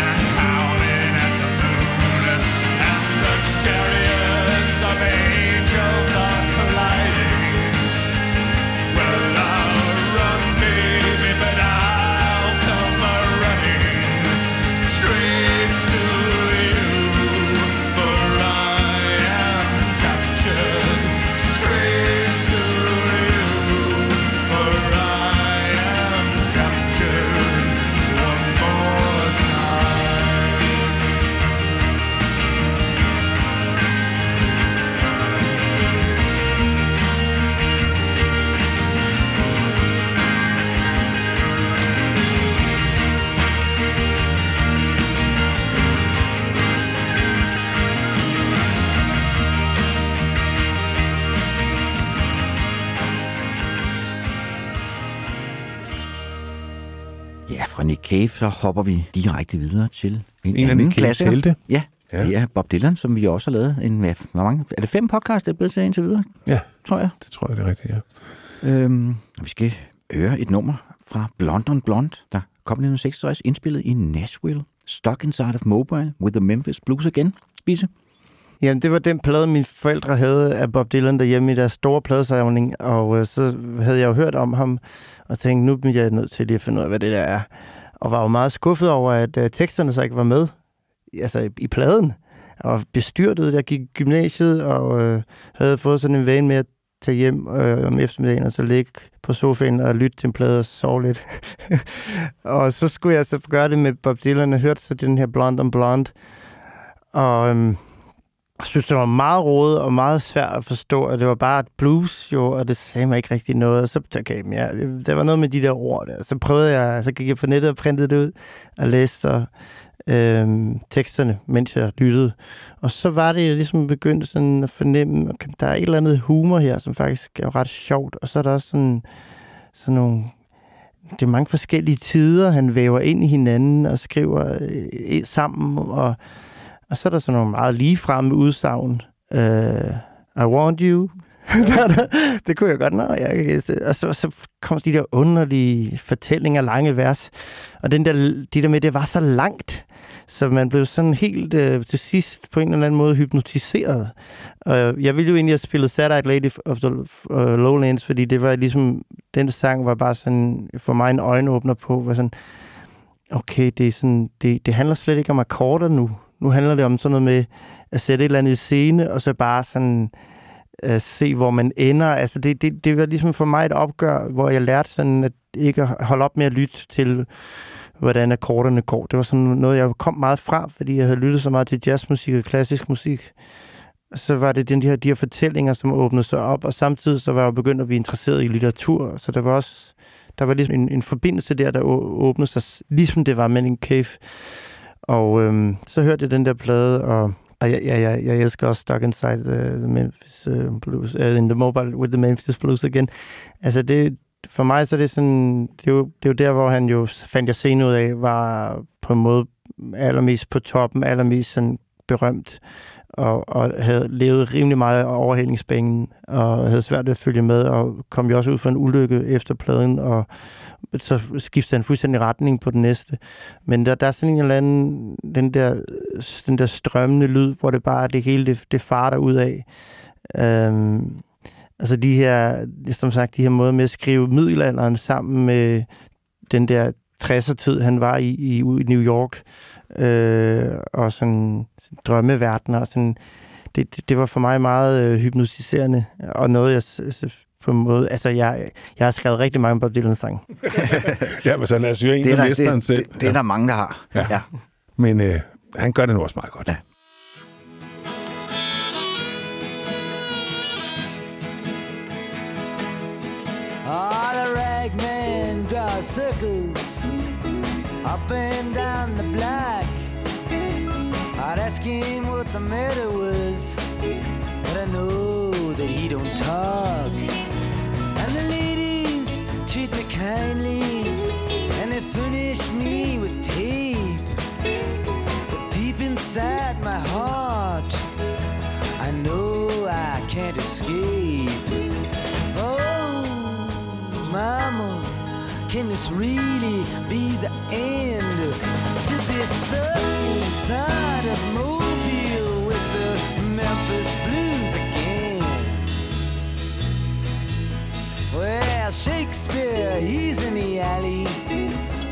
and howling at the moon, and the chariots of angels are colliding. Well, I'll run, baby, but I'll come a-running straight to you, for I am captured, straight to you, for I am captured one more time. Ja, fra Nick Cave, så hopper vi direkte videre til en af Nick Caves helte. Ja, ja, det er Bob Dylan, som vi også har lavet hvor mange? Er det 5 podcasts, der er blevet til indtil videre? Ja, tror jeg. Det tror jeg, det er rigtigt, ja. Vi skal høre et nummer fra Blonde on Blonde, der kom i 1966, indspillet i Nashville. Stuck Inside of Mobile with the Memphis Blues Again. Bisse? Jamen, det var den plade, mine forældre havde af Bob Dylan derhjemme i deres store pladesamling, og så havde jeg jo hørt om ham, og tænkte, nu bliver jeg nødt til lige at finde ud af, hvad det der er. Og var jo meget skuffet over, at teksterne så ikke var med, altså i pladen. Jeg var bestyrtet, jeg gik i gymnasiet, og havde fået sådan en vane med at tage hjem om eftermiddagen, og så ligge på sofaen og lytte til en plade og sove lidt. Og så skulle jeg så gøre det med Bob Dylan, og hørte så den her Blonde on Blonde, og jeg synes, det var meget rodet og meget svært at forstå, og det var bare et blues, jo, og det sagde mig ikke rigtig noget. Og så okay, ja, der var noget med de der ord der. Så prøvede jeg, så gik jeg på nettet og printede det ud og læste teksterne, mens jeg lyttede. Og så var det, jeg ligesom begyndte sådan at fornemme, okay, der er et eller andet humor her, som faktisk er ret sjovt. Og så er der også sådan nogle... Det er mange forskellige tider, han væver ind i hinanden og skriver sammen, og så er der sådan nogle meget ligefremme udsagn. I want you. Det kunne jeg godt nå. Og så kom de der underlige fortællinger, lange vers. Og det der med, det var så langt, så man blev sådan helt til sidst på en eller anden måde hypnotiseret. Jeg ville jo egentlig have spillet Saturday Lady of the Lowlands, fordi det var ligesom, den sang var bare sådan, for mig en øjenåbner på, var sådan, okay, det er sådan, det handler slet ikke om akkorder nu. Nu handler det om sådan noget med at sætte et eller andet i scene, og så bare sådan se, hvor man ender. Altså, det var ligesom for mig et opgør, hvor jeg lærte sådan, at ikke at holde op med at lytte til, hvordan akkorderne går. Det var sådan noget, jeg kom meget fra, fordi jeg havde lyttet så meget til jazzmusik og klassisk musik. Så var det de her fortællinger, som åbnede sig op, og samtidig så var jeg begyndt at blive interesseret i litteratur, så der var også ligesom en forbindelse der åbnede sig, ligesom det var med Nick Cave. Og så hørte jeg den der plade, og jeg elsker også Stuck Inside the Memphis Blues, in the Mobile with the Memphis Blues again. Altså det, for mig så er det sådan, det er jo der, hvor han jo, fandt jeg senere ud af, var på en måde allermest på toppen, allermest sådan berømt, og havde levet rimelig meget af overhældningsbænken, og havde svært ved at følge med, og kom jo også ud for en ulykke efter pladen, og så skiftede han fuldstændig retning på den næste. Men der er sådan en eller anden, den der strømmende lyd, hvor det bare, det hele, det farer ud af. Altså de her, som sagt, de her måder med at skrive middelalderen sammen med den der 60'er-tid, han var i New York, og sådan drømmeverdener, og sådan, det var for mig meget hypnotiserende, og noget, jeg på en måde, altså, jeg har skrevet rigtig mange Bob Dylan sange. Ja, men så lad os jo en, der mister han selv. Det er der mange, der har. Ja. Ja. Men han gør det nu også meget godt. Ja. Circles up and down the block. I'd ask him what the matter was, but I know that he don't talk. And the ladies treat me kindly, and they furnish me with tape. But deep inside my heart, I know I can't escape. Oh, mama, can this really be the end? To be stuck inside of Mobile with the Memphis Blues again. Well, Shakespeare, he's in the alley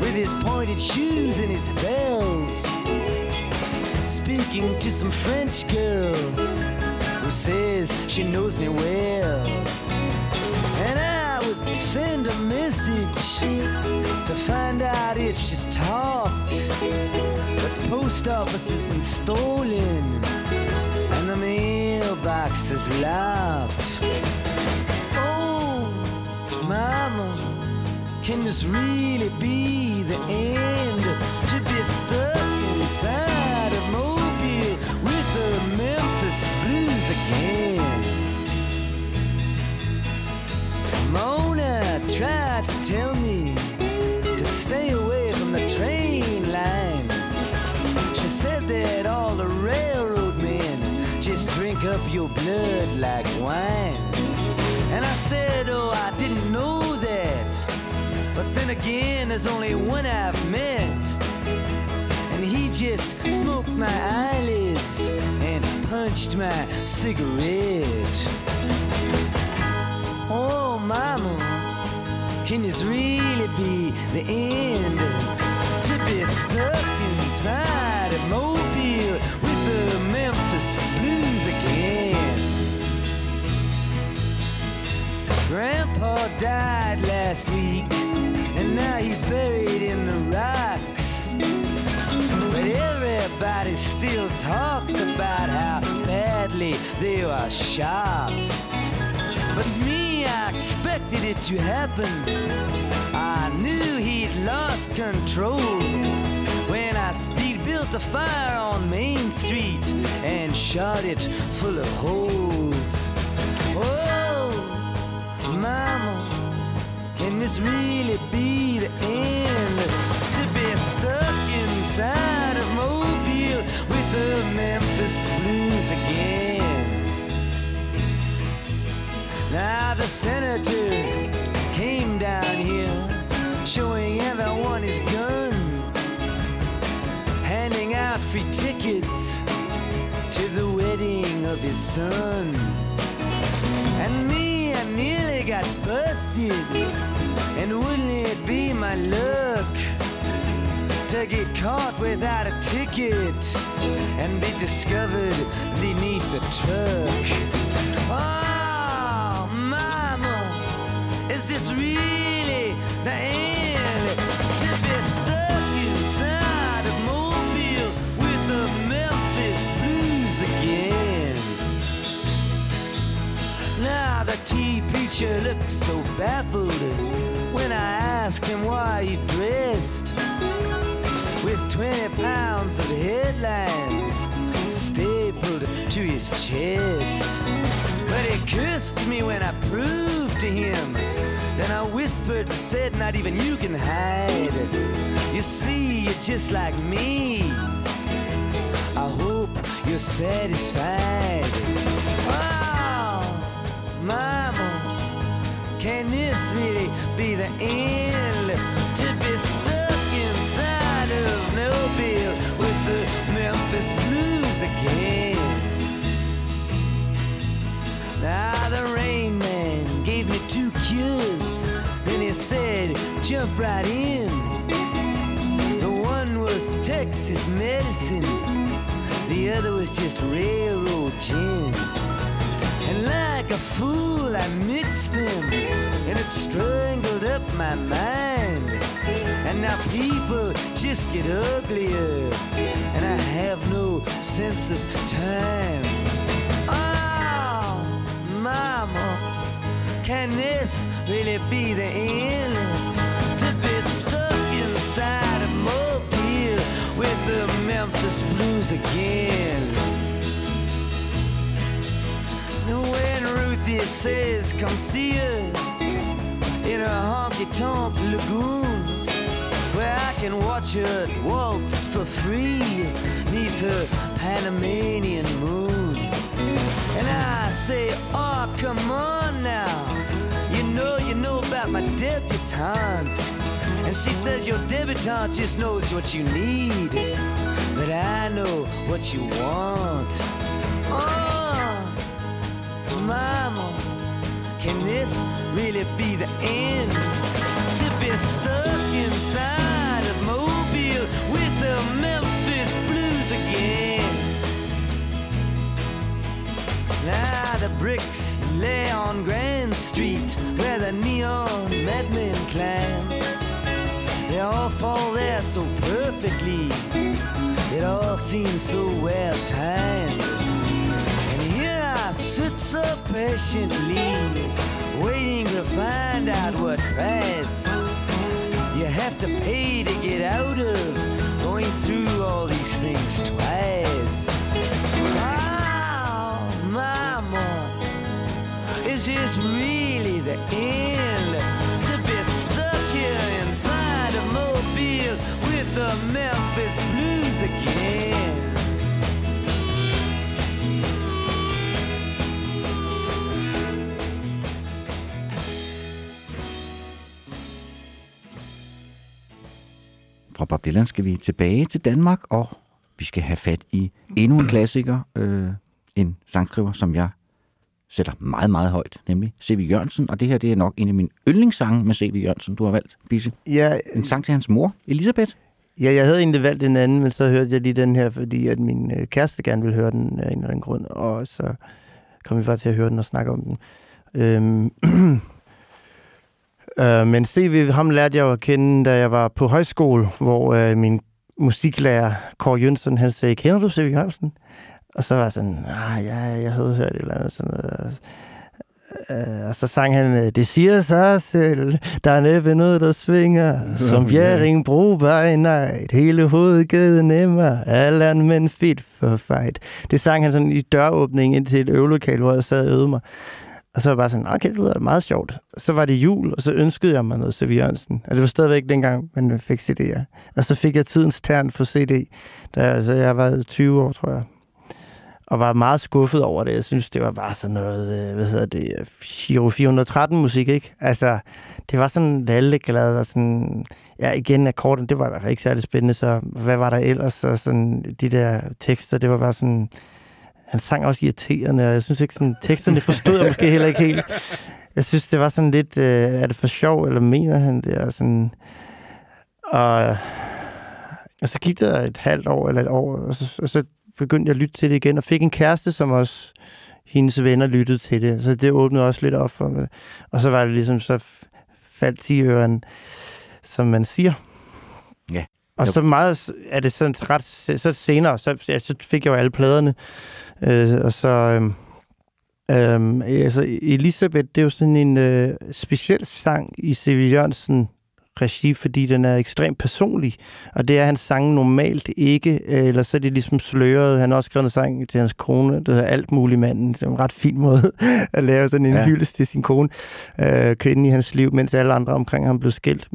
with his pointed shoes and his bells, speaking to some French girl who says she knows me well. And send a message to find out if she's talked, but the post office has been stolen and the mailbox is locked. Oh, mama, can this really be the end? To be stuck inside of Mobile with the Memphis Blues again. Mona tried to tell me to stay away from the train line. She said that all the railroad men just drink up your blood like wine. And I said, oh, I didn't know that. But then again, there's only one I've met. And he just smoked my eyelids and punched my cigarette. Oh, mama, can this really be the end? To be stuck inside a Mobile with the Memphis Blues again. Grandpa died last week, and now he's buried in the rocks. But everybody still talks about how badly they are shocked. But me, I expected it to happen. I knew he'd lost control when I built a fire on Main Street and shot it full of holes. Oh, mama, can this really be the end? To be stuck inside of Mobile with the Memphis Blues again. Now the senator came down here, showing everyone his gun, handing out free tickets to the wedding of his son. And me, I nearly got busted, and wouldn't it be my luck to get caught without a ticket and be discovered beneath the truck. Oh, is this really the alley to be stuck inside of Mobile with the Memphis Blues again. Now the tea preacher looked so baffled when I asked him why he dressed with 20 pounds of headlines stapled to his chest. But he cursed me when I proved to him. Then I whispered and said, not even you can hide it. You see, you're just like me. I hope you're satisfied. Oh, mama, can this really be the end? To be stuck inside of Mobile with the Memphis Blues again. Now the rain man gave me 2 cures. Then he said, jump right in. The one was Texas medicine. The other was just railroad gin. And like a fool I mixed them, and it strangled up my mind. And now people just get uglier, and I have no sense of time. Mama, can this really be the end? To be stuck inside of Mobile with the Memphis Blues again. When Ruthie says come see her in her honky-tonk lagoon, where I can watch her waltz for free 'neath her Panamanian moon. And I say, oh, come on now. You know about my debutante. And she says, your debutante just knows what you need, but I know what you want. Oh, mama, can this really be the end? To be stuck inside of Mobile with the Memphis Blues again. Now the bricks lay on Grand Street where the neon madmen climb. They all fall there so perfectly. It all seems so well timed. And here I sit so patiently, waiting to find out what price you have to pay to get out of going through all these things twice. Mama, is this really the end? To be stuck here inside a Mobile with the Memphis Blues again. Fra Bob Dylan skal vi tilbage til Danmark, og vi skal have fat i endnu en klassiker. En sangskriver, som jeg sætter meget, meget højt, nemlig C.V. Jørgensen. Og det her, det er nok en af mine yndlingssange med C.V. Jørgensen, du har valgt, Bisse. Ja, en sang til hans mor, Elisabeth. Ja, jeg havde egentlig valgt en anden, men så hørte jeg lige den her, fordi at min kæreste gerne ville høre den af en eller anden grund. Og så kom vi bare til at høre den og snakke om den. Men C.V., ham lærte jeg at kende, da jeg var på højskole, hvor min musiklærer, Kåre Jønsson, han sagde, kender du C.V. Jørgensen? Og så var jeg sådan, nej, jeg havde hørt et eller andet sådan noget. Og så sang han, det siger sig selv, der er næppe noget, der svinger. Som Bjerring Broberg, nej, hele hovedgade nemmer. Allan, men fedt for fight. Det sang han sådan i døråbningen ind til et øvelokal, hvor jeg sad og øvede mig. Og så var jeg bare sådan, okay, det lyder meget sjovt. Så var det jul, og så ønskede jeg mig noget C.V. Jørgensen. Og det var stadigvæk dengang, man fik CD'er. Og så fik jeg tidens tern på CD, da jeg var 20 år, tror jeg. Og var meget skuffet over det. Jeg synes, det var bare sådan noget, Giro 413-musik, ikke? Altså, det var sådan lalleglad, og sådan, ja, igen, akkorden, det var i hvert fald ikke særlig spændende, så hvad var der ellers? Og sådan, de der tekster, det var bare sådan, han sang også irriterende, og jeg synes ikke sådan, teksterne forstod jeg måske heller ikke helt. Jeg synes, det var sådan lidt, er det for sjov, eller mener han det? Og sådan, og så gik der et halvt år, eller et år, og så begyndte jeg at lytte til det igen, og fik en kæreste, som også hendes venner lyttede til det. Så det åbnede også lidt op for mig. Og så var det ligesom, så faldt i øren, som man siger. Ja. Og så meget er det sådan ret... Så senere, så fik jeg jo alle pladerne. Og så... altså, Elisabeth, det er jo sådan en speciel sang i C.V. Jørgensen regi, fordi den er ekstremt personlig, og det er hans sange normalt ikke, eller så er det ligesom sløret. Han har også skrevet en sang til hans kone, der hedder Alt Muligt Manden. Det er en ret fin måde at lave sådan en hyldest til sin kone, kvinden i hans liv, mens alle andre omkring ham blev skilt.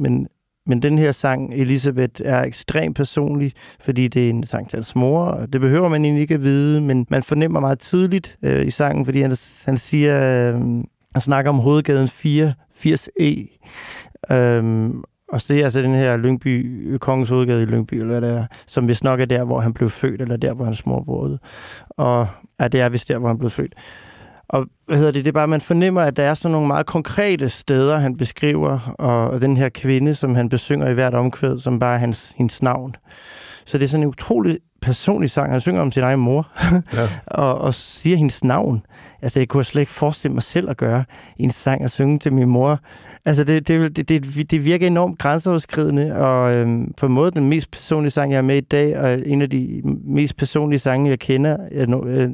Men den her sang, Elisabeth, er ekstremt personlig, fordi det er en sang til hans mor, og det behøver man egentlig ikke at vide, men man fornemmer meget tidligt i sangen, fordi han siger, han snakker om Hovedgaden 84E, og så er altså den her Lyngby, Kongens Hovedgade i Lyngby, eller hvad det er, som vist nok er der, hvor han blev født, eller der, hvor hans mor boede. Og ja, det er vist der, hvor han blev født. Og det er bare, man fornemmer, at der er sådan nogle meget konkrete steder, han beskriver, og den her kvinde, som han besynger i hvert omkvæd, som bare er hendes navn. Så det er sådan en utrolig personlig sang. Han synger om sin egen mor, ja. og siger hendes navn. Altså, det kunne jeg slet ikke forestille mig selv at gøre en sang og synge til min mor. Altså, det virker enormt grænseoverskridende, og på en måde den mest personlige sang, jeg er med i dag, og en af de mest personlige sange, jeg kender,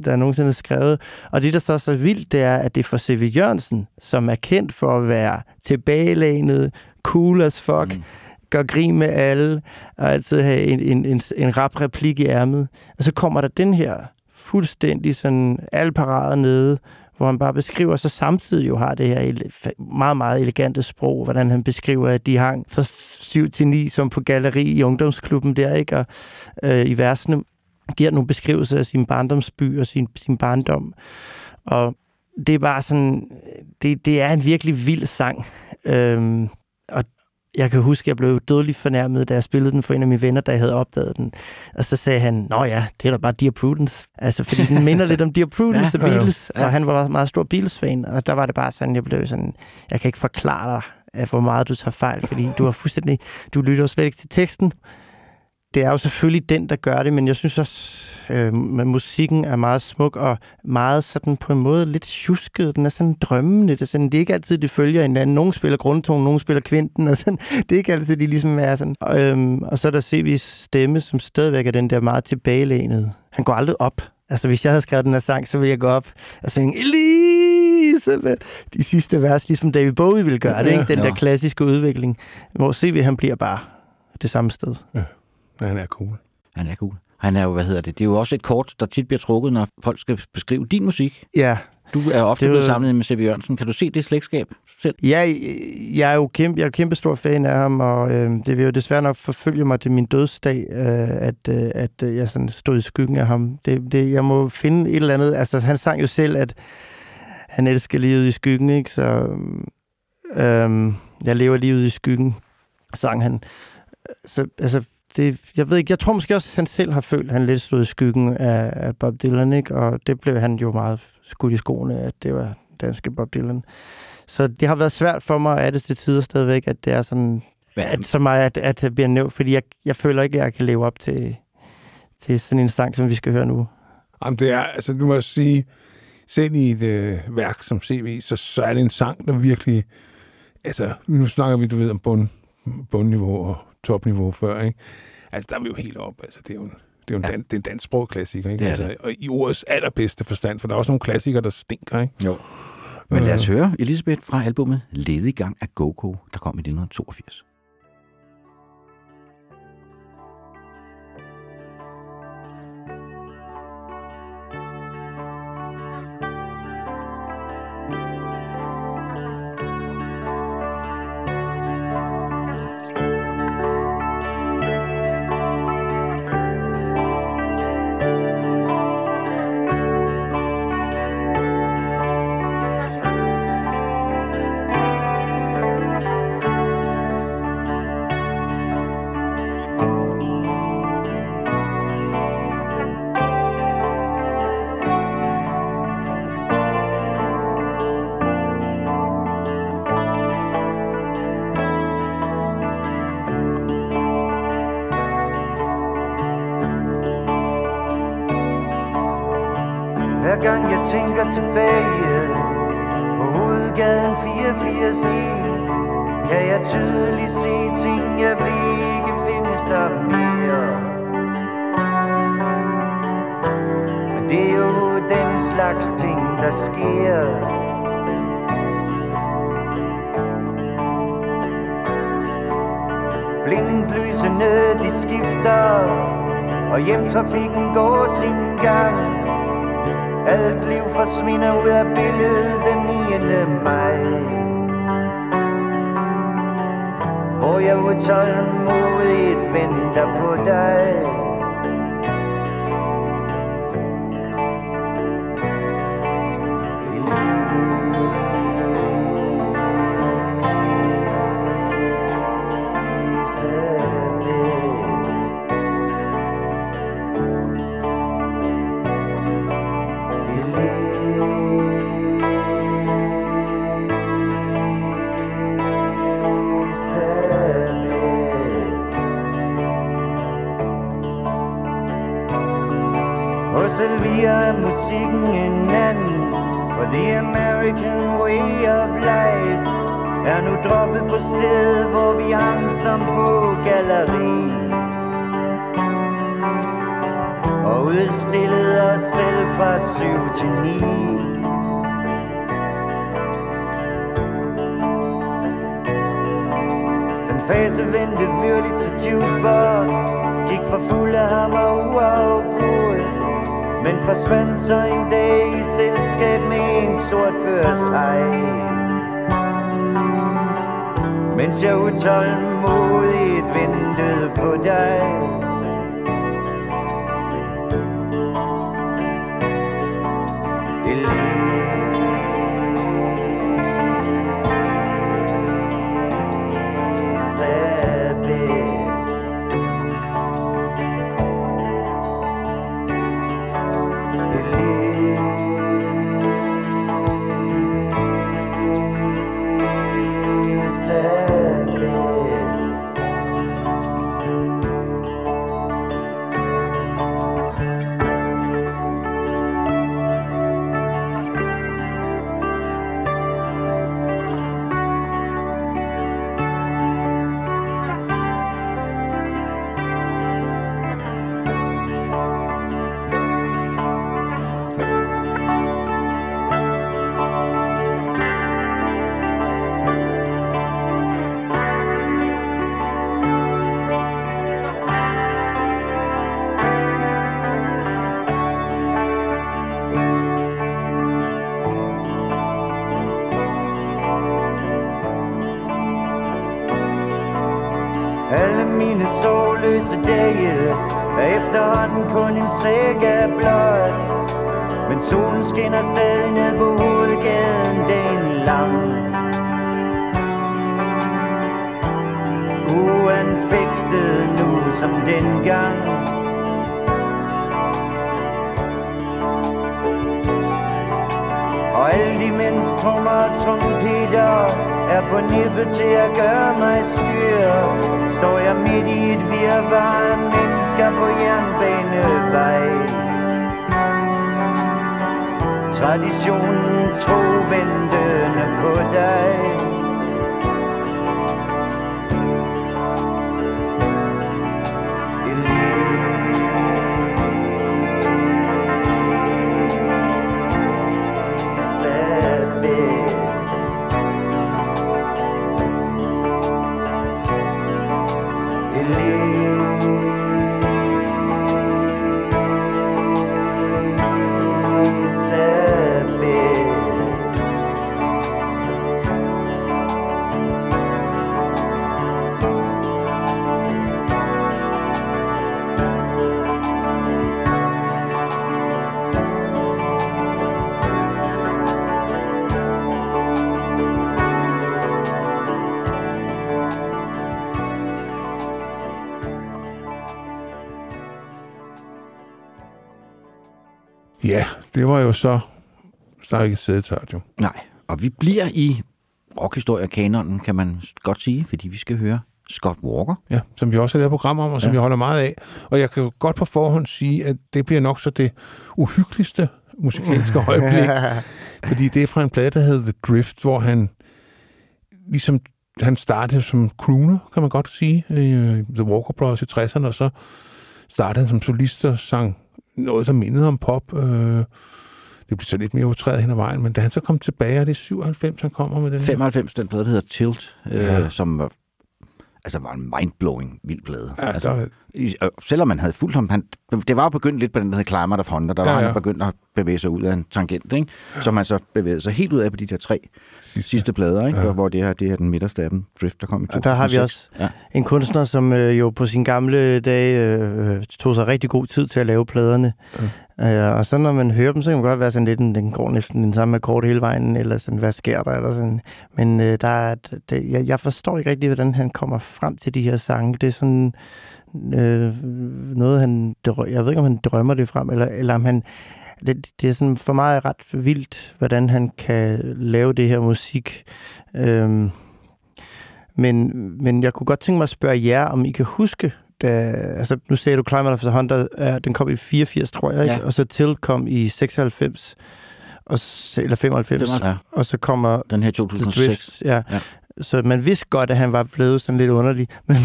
der nogensinde er skrevet. Og det, der så er så vildt, det er, at det er for C.V. Jørgensen, som er kendt for at være tilbagelænet, cool as fuck, gør grin med alle, og altid have en rap replik i ærmet. Og så kommer der den her fuldstændig sådan alparade nede, hvor han bare beskriver, så samtidig jo har det her meget, meget elegante sprog, hvordan han beskriver, at de hang fra 7-9 som på galleri i ungdomsklubben der, ikke? Og i versene giver nogle beskrivelser af sin barndomsby og sin barndom. Og det er bare sådan, det er en virkelig vild sang. Jeg kan huske, at jeg blev dødeligt fornærmet, da jeg spillede den for en af mine venner, der havde opdaget den. Og så sagde han, nå ja, det er da bare Dear Prudence. Altså, fordi den minder lidt om Dear Prudence og Beatles. Ja. Og han var meget stor Beatles-fan, og der var det bare sådan, jeg blev sådan, jeg kan ikke forklare dig, hvor meget du tager fejl, fordi du lytter jo slet ikke til teksten. Det er jo selvfølgelig den, der gør det, men jeg synes også, musikken er meget smuk og meget sådan på en måde lidt tjusket. Den er sådan drømmende. Det er ikke altid, det følger hinanden. Nogen spiller grundtonen, nogen spiller kvinten. Og sådan. Det er ikke altid, de ligesom er sådan. Og så er der C.V.'s stemme, som stadigvæk er den der meget tilbagelænede. Han går aldrig op. Altså, hvis jeg havde skrevet den her sang, så ville jeg gå op og synge Elisabeth. De sidste vers, ligesom David Bowie ville gøre det, ikke? Den der klassiske udvikling, hvor C.V. han bliver bare det samme sted. Ja. Han er cool. Han er jo, det er jo også et kort, der tit bliver trukket, når folk skal beskrive din musik. Ja. Du er ofte blevet samlet med C.V. Jørgensen. Kan du se det slægtskab selv? Ja, jeg er jo kæmpe stor fan af ham, og det vil jo desværre nok forfølge mig til min dødsdag, at jeg sådan stod i skyggen af ham. Jeg må finde et eller andet. Altså, han sang jo selv, at han elsker livet i skyggen, ikke? Så jeg lever livet i skyggen, sang han. Så, altså, jeg ved ikke, jeg tror måske også, at han selv har følt, at han lidt stod i skyggen af Bob Dylan, ikke? Og det blev han jo meget skudt i skoene, at det var danske Bob Dylan. Så det har været svært for mig, at det til tider stadigvæk, at det er sådan, at det bliver nævnt, fordi jeg føler ikke, at jeg kan leve op til sådan en sang, som vi skal høre nu. Jamen det er, altså du må sige, selv i et værk som CV, så er det en sang, der virkelig, altså nu snakker vi, du ved, om bundniveau og topniveau før, ikke? Altså, der er vi jo helt op. Altså, det er jo en dansk sprogklassiker, ikke? Altså, og i ordets allerbedste forstand, for der er også nogle klassikere, der stinker, ikke? Jo. Men lad os høre Elisabeth fra albumet Lediggang af Go-Go, der kom i 1982. Tilbage på Hovedgaden 84E Kan jeg tydeligt se ting, jeg ved ikke findes der mere. Men det er jo den slags ting, der sker. Blinklysene, de skifter, og hjemtrafikken går sin gang. Alt liv forsvinder ud af billedet den 9. maj. Hvor jeg utålmodigt venter på dig. Elisabeth. Selvia musikken en anden, for the American way of life er nu droppet på stedet, hvor vi hang som på galleri og udstillede os selv fra 7 til 9. Den fase vendte virligt til jukebox, gik for fuld af ham og uafbrudt, men forsvandt så en dag i selskab med en sort børshej. Mens jeg utålmodigt ventede på dig. Ja, det var jo så snart ikke sædetørt jo. Nej, og vi bliver i rockhistoriekanonen, kan man godt sige, fordi vi skal høre Scott Walker. Ja, som vi også har lavet program om, og som vi holder meget af. Og jeg kan jo godt på forhånd sige, at det bliver nok så det uhyggeligste musikalske øjeblik. Fordi det er fra en plade, der hedder The Drift, hvor han ligesom han startede som crooner, kan man godt sige, The Walker Brothers i 60'erne, og så startede han som solist og sang noget, der mindede om pop. Det blev så lidt mere utræret hen ad vejen, men da han så kom tilbage, og det er 97, han kommer med den 95, den plade, der hedder Tilt, som var, altså, var en mindblowing vild plade. Ja, altså, selvom man havde fulgt ham, det var jo begyndt lidt på den, der hedder Climber of Honda, der var han begyndt at bevæge sig ud af en tangent, ikke? Som han så bevægede sig helt ud af på de der tre sidste plader, ikke? Ja. Hvor det her den midterste af dem, Drift, der kom i 2006. Der har vi også en kunstner, som jo på sine gamle dage tog sig rigtig god tid til at lave pladerne. Ja. Og så når man hører dem, så kan man godt være sådan lidt, den går næsten den samme akkord hele vejen, eller sådan, hvad sker der? Eller sådan. Men jeg forstår ikke rigtig, hvordan han kommer frem til de her sange. Det er sådan noget, jeg ved ikke, om han drømmer det frem, eller om han... Det er sådan for mig ret vildt, hvordan han kan lave det her musik. Men jeg kunne godt tænke mig at spørge jer, om I kan huske, altså nu sagde du Climate of the Hunter, den kom i 84, tror jeg, ikke? Og så Till kom i 96, eller 95, og så kommer... Den her 2006. Drift, Så man vidste godt, at han var blevet sådan lidt underlig. Men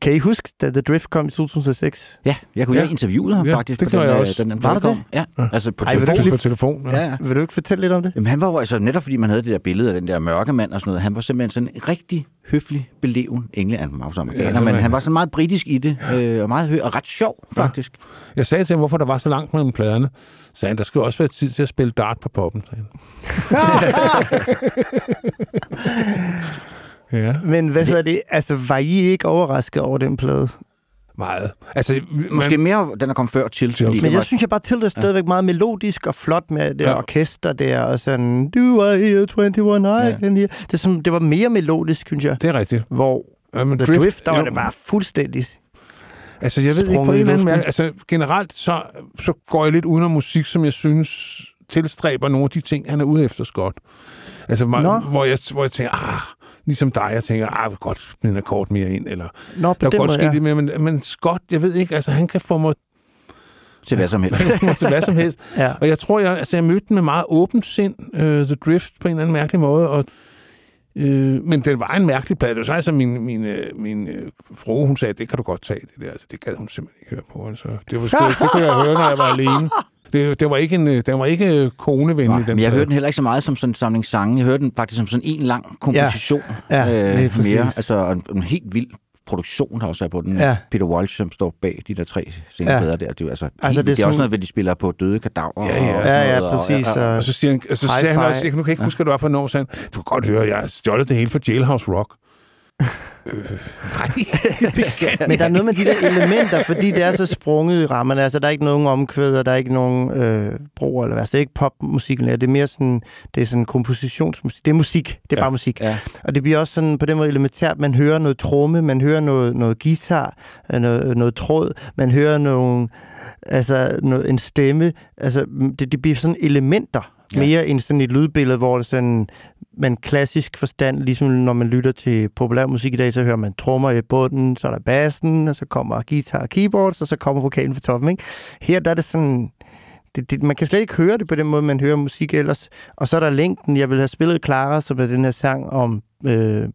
kan I huske, da The Drift kom i 2006? Ja, jeg kunne interviewe ham faktisk. Det gjorde jeg også. Var det? Ja. Altså på telefon. Ja. Vil du ikke fortælle lidt om det? Jamen, han var jo, altså netop fordi man havde det der billede af den der mørke mand og sådan noget, han var simpelthen sådan en rigtig høflig, beleven engleandermavsammerkaner. Men han var sådan meget britisk i det, og meget og ret sjov faktisk. Jeg sagde til ham, hvorfor der var så langt mellem pladerne. Så han, der skal også være tid til at spille dart på poppen. Ja. Men hvad hedder det? Altså, var I ikke overrasket over den plade? Meget. Altså, måske mere, den er kommet før til. Men jeg synes, jeg bare til det stadigvæk meget melodisk og flot med det orkester der, og sådan, du er here, 21, I can hear. Det var mere melodisk, synes jeg. Det er rigtigt. Hvor Drift, der var det bare fuldstændig. Altså, jeg ved ikke på en eller anden måde. Altså, generelt, så går jeg lidt udenom musik, som jeg synes tilstræber nogle af de ting, han er ude efter, Scott. Altså, hvor jeg tænker, ligesom dig, jeg tænker, jeg vil godt smide en akkord mere ind, eller der vil godt ske lidt mere, men Scott, jeg ved ikke, altså, han kan få mig til hvad som helst. Ja. Og jeg tror, jeg mødte den med meget åbent sind, The Drift, på en eller anden mærkelig måde, og men den var en mærkelig plade. Det var så altså min frue, hun sagde, det kan du godt tage, det der. Altså, det gad hun simpelthen ikke høre på. Altså. Det kunne jeg høre, når jeg var alene. Den var ikke konevenlig. Den jeg hørte den heller ikke så meget som sådan en samling sange. Jeg hørte den faktisk som sådan en lang komposition. Mere. Altså en helt vild produktion har også på den. Ja. Peter Walsh, som står bag de der tre sceneplader der. Det er, altså, det er sådan... også noget, hvad de spiller på døde kadaver. Og præcis. Og så siger han, og så sagde han også, nu kan jeg ikke huske, hvad det var for en år, sagde han, du kan godt høre, jeg har stjålet det hele fra Jailhouse Rock. Nej, det kan. Men der er noget med de der elementer, fordi det er så sprunget i rammerne. Altså, der er ikke nogen omkvæd, og der er ikke nogen broer, eller hvad. Altså, det er ikke popmusikken, det er mere sådan, det er sådan kompositionsmusik. Det er musik, det er bare musik. Ja. Og det bliver også sådan på den måde elementært. Man hører noget tromme, man hører noget guitar, noget tråd, man hører en stemme. Altså, det bliver sådan elementer. Mere end sådan et lydbillede, hvor det sådan, man klassisk forstand, ligesom når man lytter til populær musik i dag, så hører man trommer i bunden, så er der bassen, og så kommer guitar og keyboards, og så kommer vokalen fra toppen, ikke? Her der er det sådan, man kan slet ikke høre det på den måde, man hører musik ellers. Og så er der længden. Jeg vil have spillet Clara, som er den her sang om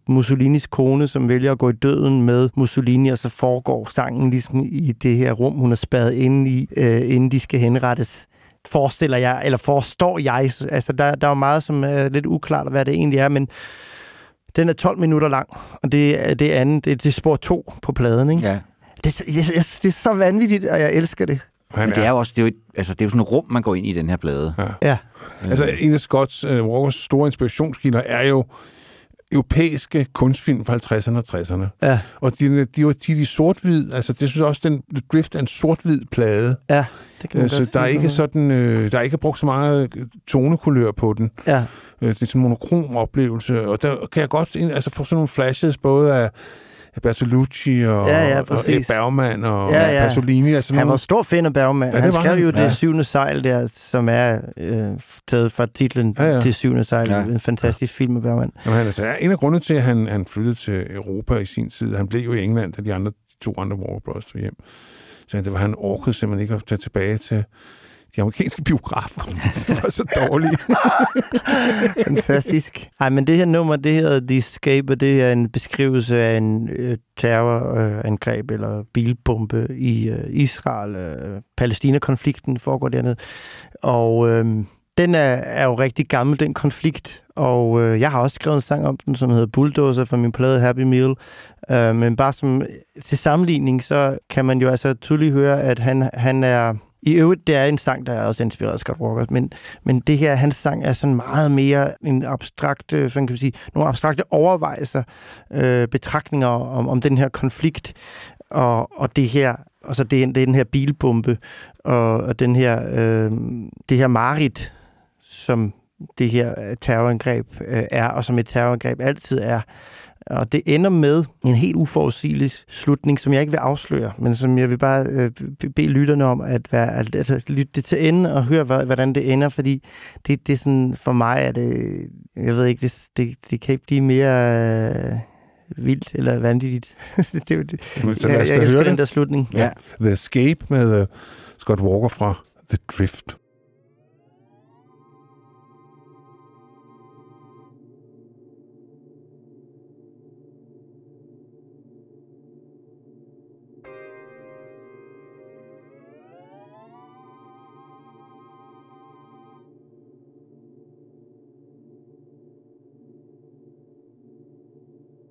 Mussolinis kone, som vælger at gå i døden med Mussolini, og så foregår sangen ligesom i det her rum, hun er spadet inde i, inden de skal henrettes. Forestiller jeg, eller forstår jeg. Altså, der er jo meget, som er lidt uklart, hvad det egentlig er, men den er 12 minutter lang, og det er andet. Det er spor 2 på pladen, ikke? Ja. Det er så vanvittigt, og jeg elsker det. Men det er jo også, det er jo sådan et rum, man går ind i den her plade. Ja. Altså, en af Scotts Walkers store inspirationskilder er jo europæiske kunstfilm fra 50'erne og 60'erne. Ja. Og de sort-hvid, altså det synes jeg også, den Drift er en sort-hvid plade. Ja, det kan man så der er ikke sådan, der er ikke brugt så meget tonekulør på den. Ja. Det er sådan en monokrom oplevelse, og der kan jeg godt få sådan nogle flashes, både af Bertolucci og Bergman og Pasolini. Altså han var stor fan af Bergman. Ja, han skrev jo Det syvende sejl der, som er taget fra titlen Det syvende sejl. Ja. En fantastisk film af Bergman. Jamen, altså, en af grundene til, at han flyttede til Europa i sin tid, han blev jo i England, da de to andre Walker Brothers tog hjem. Så det var, han orkede simpelthen ikke at tage tilbage til de amerikanske biografer. Det var så dårligt. Fantastisk. Ej, men det her nummer, det hedder The Escape, det er en beskrivelse af en terrorangreb eller bilbombe i Israel. Palæstina-konflikten foregår dernede. Og den er jo rigtig gammel, den konflikt. Og jeg har også skrevet en sang om den, som hedder Bulldozer fra min plade Happy Meal. Men bare som til sammenligning, så kan man jo altså tydeligt høre, at han er... I øvrigt, det er en sang, der er også inspireret af Scott Walker, men det her, hans sang, er sådan meget mere en abstrakt, sådan kan vi sige, nogle abstrakte overvejelser, betragtninger om den her konflikt, og det her, og så det er den her bilbombe, og den her, det her mareridt, som det her terrorangreb er, og som et terrorangreb altid er. Og det ender med en helt uforudsigelig slutning, som jeg ikke vil afsløre, men som jeg vil bare bede lytterne om at lytte det til ende og høre, hvordan det ender, fordi det er sådan, for mig er det, jeg ved ikke, det kan ikke blive mere vildt eller vanvittigt. Det er jo det. Jeg elsker den der slutning. Ja. The Escape med Scott Walker fra The Drift.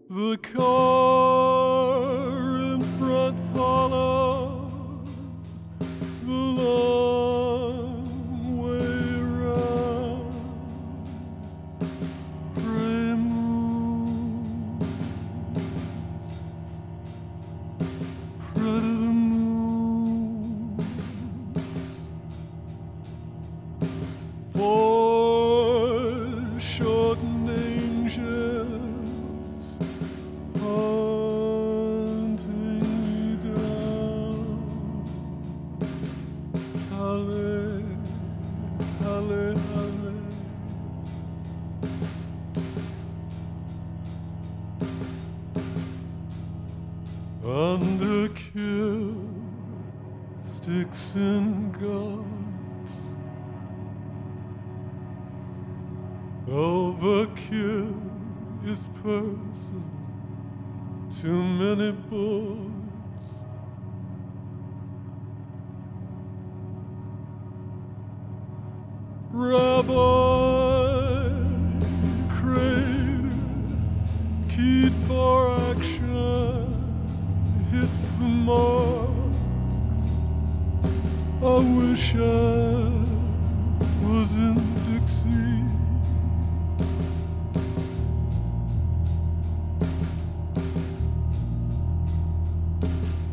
The car in front follows the long way round. Gray moon, pretty moon, for shortened angels. Under kill sticks and guts, overkill is person, too many bullets. Rabbi crater keyed for action. It's the marks. I wish I was in Dixie.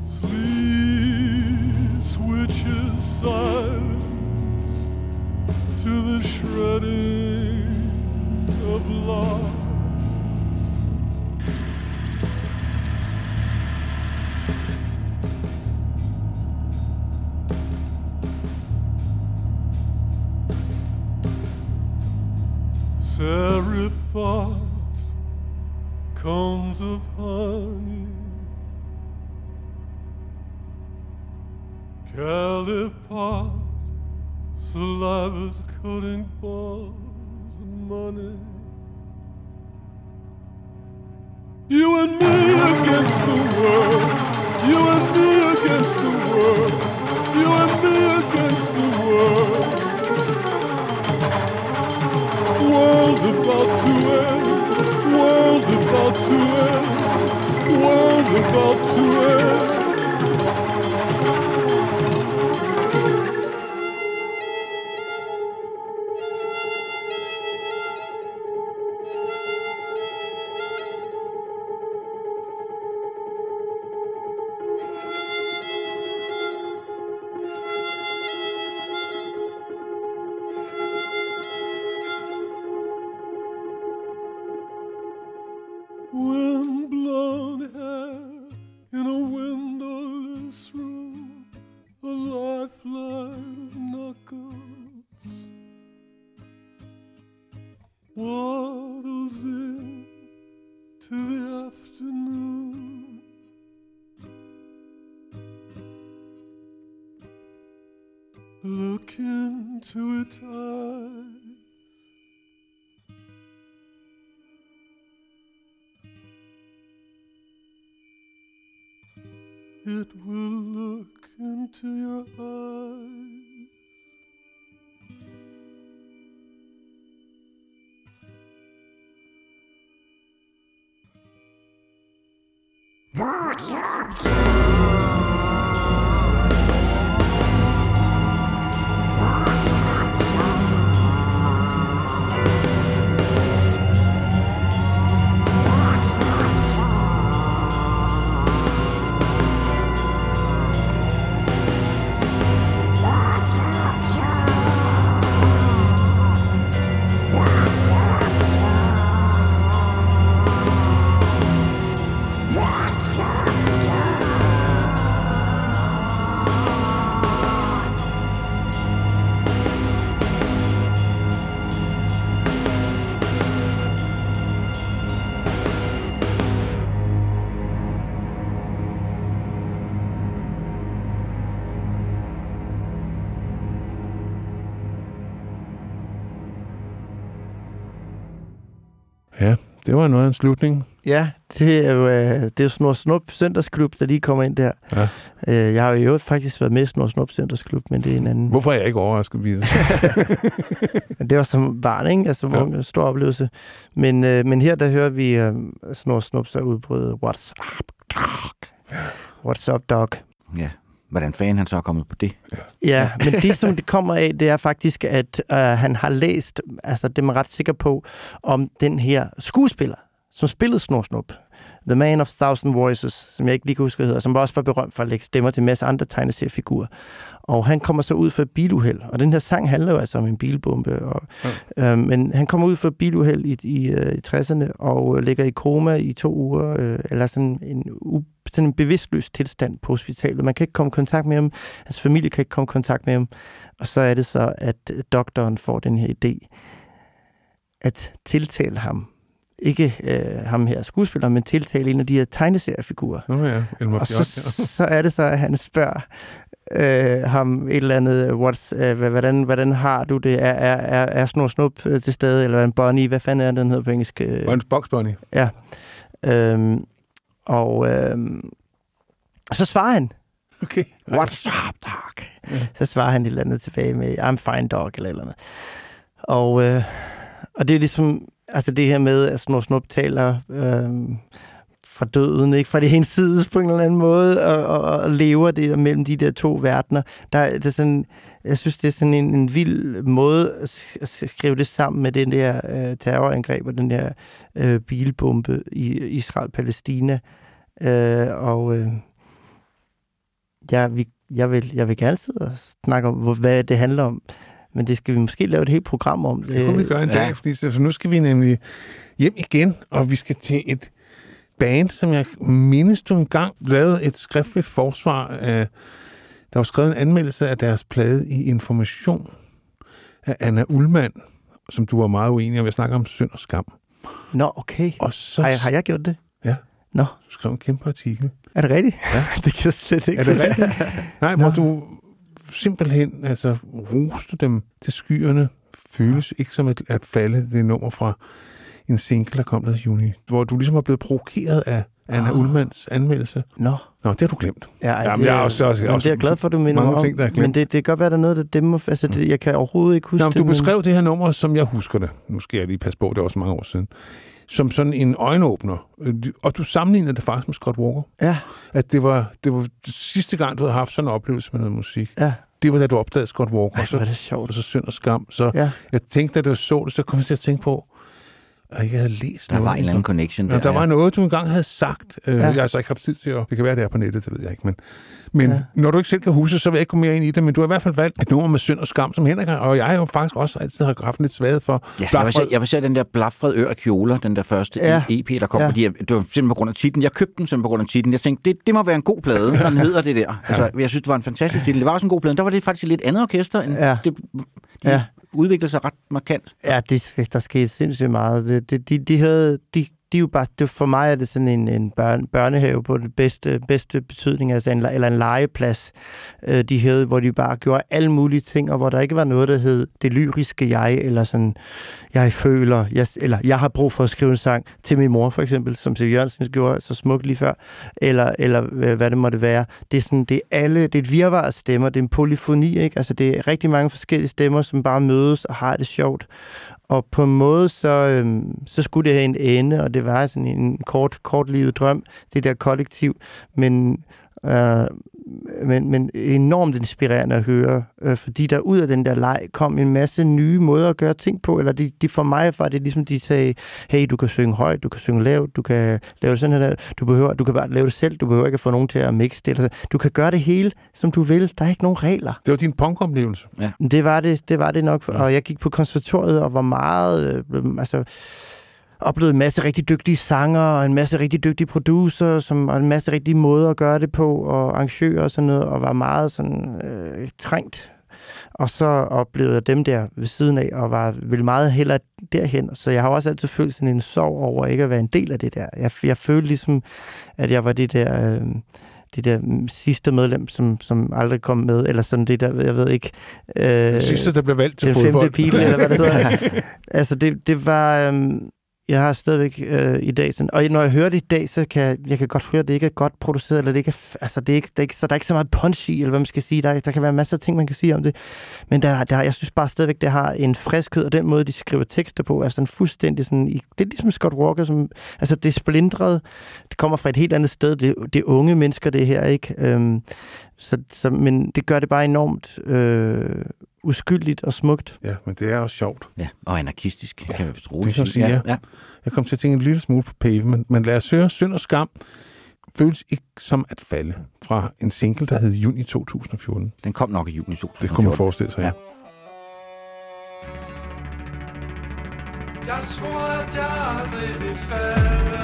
Sleep switches silence to the shredding of love. Every thought comes of honey, calipot, saliva's cutting balls of money. You and me against the world, you and me against the world, you and me against the world. World about to end, world about to end, world about to end. Look into its eyes. It will look into your eyes. Det var noget af en slutning. Ja, det er Snor Snup Sønders Klub, der lige kommer ind der. Ja. Jeg har jo faktisk været med i Snor Snup Sønders Klub, men det er en anden... Hvorfor er jeg ikke overrasket ved det? Det var som barn, ikke? Altså, ja. En stor oplevelse. Men her, der hører vi Snor Snup, der udbrød What's up, dog? What's up, dog? Ja. Hvordan fanden han så er kommet på det? Ja, men det, som det kommer af, det er faktisk, at han har læst, altså det er man ret sikker på, om den her skuespiller, som spillede Snor Snup, The Man of Thousand Voices, som jeg ikke lige kan huske, hvad hedder, som var også var berømt for at lægge stemmer til en masse andre tegneseriefigurer. Og han kommer så ud for et biluheld, og den her sang handler jo altså om en bilbombe, og, men han kommer ud for et biluheld i 60'erne og ligger i koma i 2 uger, eller sådan en bevidstløs tilstand på hospitalet. Man kan ikke komme i kontakt med ham, hans familie kan ikke komme i kontakt med ham, og så er det så, at doktoren får den her idé at tiltale ham. Ikke ham her skuespiller, men tiltale en af de her tegneseriefigurer. Oh ja, og så er det så, at han spørger ham et eller andet, hvordan har du det? Er Snor Snup til stede? Eller en Bonnie? Hvad fanden er den hedder på engelsk? One's Box Bonnie. Ja. Og så svarer han. Okay. What's up, dog? Yeah. Så svarer han et eller andet tilbage med, I'm fine, dog, eller andet. Og det er ligesom... Altså det her med, at Snor Snup taler fra døden, ikke? Fra det hendes side på en eller anden måde, og lever det mellem de der 2 verdener. Det er sådan, jeg synes, det er sådan en vild måde at skrive det sammen med den der terrorangreb og den der bilbombe i Israel-Palæstina. Jeg vil gerne sidde og snakke om, hvad det handler om. Men det skal vi måske lave et helt program om. Det kunne vi gøre en dag, fordi så nu skal vi nemlig hjem igen, og vi skal til et band, som jeg mindes, du engang lavede et skriftligt forsvar af. Der var skrevet en anmeldelse af deres plade i Information af Anna Ullmann, som du var meget uenig om. Jeg snakker om Synd og Skam. Nå, okay. Og så... Har jeg gjort det? Ja. Nå. Du skrev en kæmpe artikel. Er det rigtigt? Ja. Det kan jeg slet ikke. Er det rigtigt? Nej, hvor du... simpelthen, altså, roste dem til skyerne, føles ikke som at falde det nummer fra en single, der kom der i juni, hvor du ligesom er blevet provokeret af Anna Ullmanns anmeldelse. Nå, det har du glemt. Ja, jeg er glad for, at du minder om, ting, men det kan godt være, der er noget, der dæmmer. Altså, det, jeg kan overhovedet ikke huske det. Du beskrev det her nummer, som jeg husker det. Nu skal jeg lige passe på, det er også mange år siden. Som sådan en øjenåbner. Og du sammenlignede det faktisk med Scott Walker. Ja. At det var sidste gang, du havde haft sådan en oplevelse med noget musik. Ja. Det var, da du opdagede Scott Walker. Ej, var det sjovt. Og så Synd og Skam. Så jeg tænkte, da du så det, så kom jeg til at tænke på, at jeg havde læst der noget. Der var en eller anden connection der. Der var noget, du engang havde sagt. Jeg har altså ikke haft tid til at... Det kan være, det er på nettet, det ved jeg ikke. Men når du ikke selv kan huske, så vil jeg ikke gå mere ind i det. Men du har i hvert fald valgt et nummer med Synd og Skam, som Henrik og jeg jo faktisk også altid har haft lidt sværet for. Ja, jeg var selv den der Blafred Ør og Kjoler, den der første EP, der kom. Ja. Fordi det var simpelthen på grund af titlen. Jeg købte den simpelthen på grund af titlen. Jeg tænkte, det må være en god plade, når den hedder det der. Altså, jeg synes, det var en fantastisk titel. Det var også en god plade. Der var det faktisk et lidt andet orkester. Udviklede sig ret markant. Ja, der skete sindssygt meget. De havde det er jo bare, det, for mig er det sådan en børnehave på den bedste betydning, altså eller en legeplads, de hed, hvor de bare gjorde alle mulige ting, og hvor der ikke var noget, der hed det lyriske jeg, eller sådan, jeg føler, eller jeg har brug for at skrive en sang til min mor, for eksempel, som C.V. Jørgensen gjorde så smukt lige før, eller hvad det måtte være. Det er sådan, det er et virvar af stemmer, det er en polyfoni, ikke? Altså, det er rigtig mange forskellige stemmer, som bare mødes og har det sjovt. Og på en måde, så skulle det have en ende, og det var sådan en kortlivet drøm, det der kollektiv, men enormt inspirerende at høre, fordi der ud af den der leg kom en masse nye måder at gøre ting på, eller de for mig var det ligesom, de sagde, hey, du kan synge højt, du kan synge lavt, du kan lave sådan her, du kan bare lave det selv, du behøver ikke at få nogen til at mixe det, du kan gøre det hele, som du vil, der er ikke nogen regler. Det var din punkoplevelse. Ja. Det var det nok, og jeg gik på konservatoriet og var meget, oplevede en masse rigtig dygtige sanger, og en masse rigtig dygtige producer, og en masse rigtige måder at gøre det på, og arrangører og sådan noget, og var meget sådan trængt. Og så oplevede jeg dem der ved siden af, og ville meget hellere derhen. Så jeg har også altid følt sådan en sorg over ikke at være en del af det der. Jeg følte ligesom, at jeg var det der... det der sidste medlem, som aldrig kom med, eller sådan det der, jeg ved ikke... sidste, der blev valgt til fodbold. Den femte pil, eller hvad det hedder. Altså, det var... jeg har stadigvæk i dag sådan... Og når jeg hører det i dag, så kan jeg kan godt høre, at det ikke er godt produceret, eller det ikke er... Altså, så der er ikke så meget punch i, eller hvad man skal sige. Der kan være masser af ting, man kan sige om det. Men jeg synes bare stadigvæk, det har en friskhed, og den måde, de skriver tekster på, er sådan fuldstændig sådan... Det er ligesom Scott Walker, som... Altså, det er splintret. Det kommer fra et helt andet sted. Det er unge mennesker, det her, ikke? Men det gør det bare enormt... uskyldigt og smukt. Ja, men det er også sjovt. Ja, og anarkistisk, kan man roligt det kan sige. Ja. Jeg kom til at tænke en lille smule på Pave, men lad os høre, Synd og Skam føles ikke som at falde fra en single, der hed Juni 2014. Den kom nok i juni 2014. Det kunne man forestille sig, ja. Jeg tror, at jeg aldrig vil falde.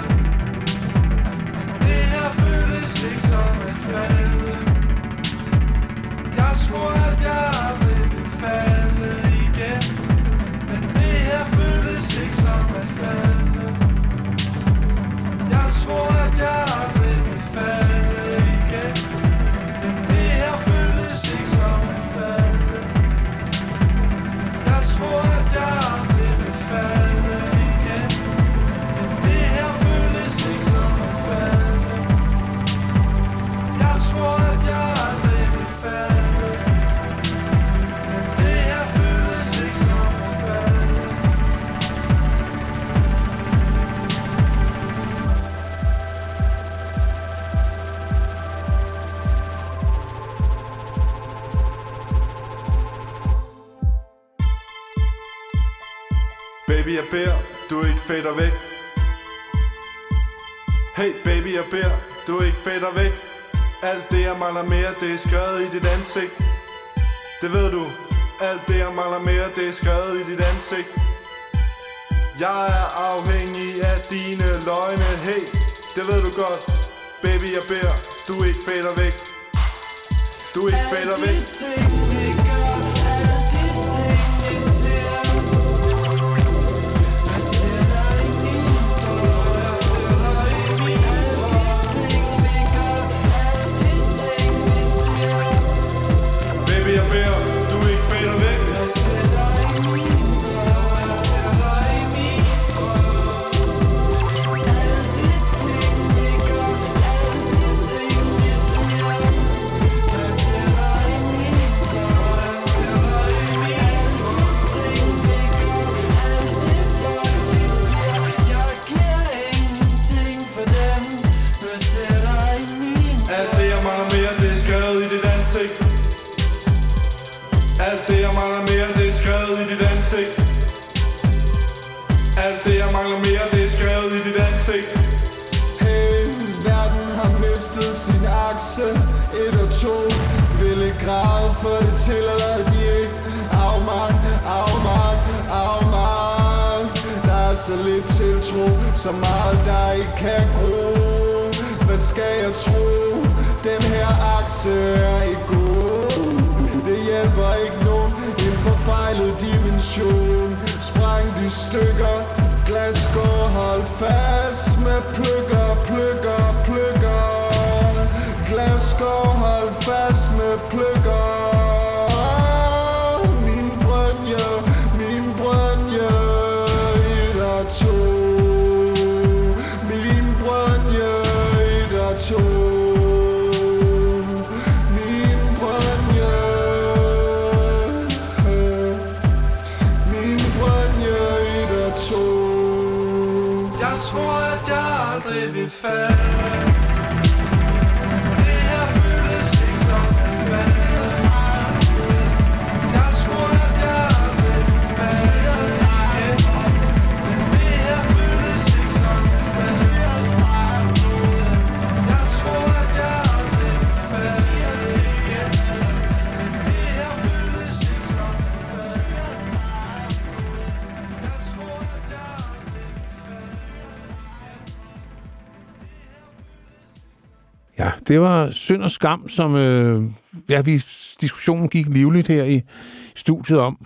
Det her føles ikke som at falde. Jeg tror, at jeg aldrig vil falde igen. Men det her føles ikke som at falde. Jeg tror, at jeg aldrig vil falde igen. Men det her føles ikke som at falde. Jeg tror, at jeg aldrig vil falde igen. Men det her føles ikke som at falde. Jeg tror, at jeg aldrig vil falde. Baby, jeg beder, du ikke fader væk. Hey, baby, jeg beder, du ikke fader væk. Alt det, jeg mangler mere, det er skrevet i dit ansigt. Det ved du. Alt det, jeg mangler mere, det er skrevet i dit ansigt. Jeg er afhængig af dine løgne. Hey, det ved du godt. Baby, jeg beder, du ikke fader væk. Du ikke fader væk. Alt det jeg mangler mere, det er skrevet i dit ansigt. Hele verden har mistet sin akse. 1 og 2 vil ikke græde, for det tillader de ikke. Afmagt. Der er så lidt tiltro, så meget der ikke kan gro. Hvad skal jeg tro? Den her akse er ikke god. Det hjælper ikke nogen. En forfejlet dimension. Spræng de stykker. Glas tasker, hold fast med plukker, plukker, plukker. Glasgow, hold fast med plukker. Min brønje, min brønje, et og to. Min brønje, et og to. Min brønje, min brønje, et og to. Jeg svor, at jeg aldrig vil falde. Ja, det var Synd og Skam, som diskussionen gik livligt her i studiet om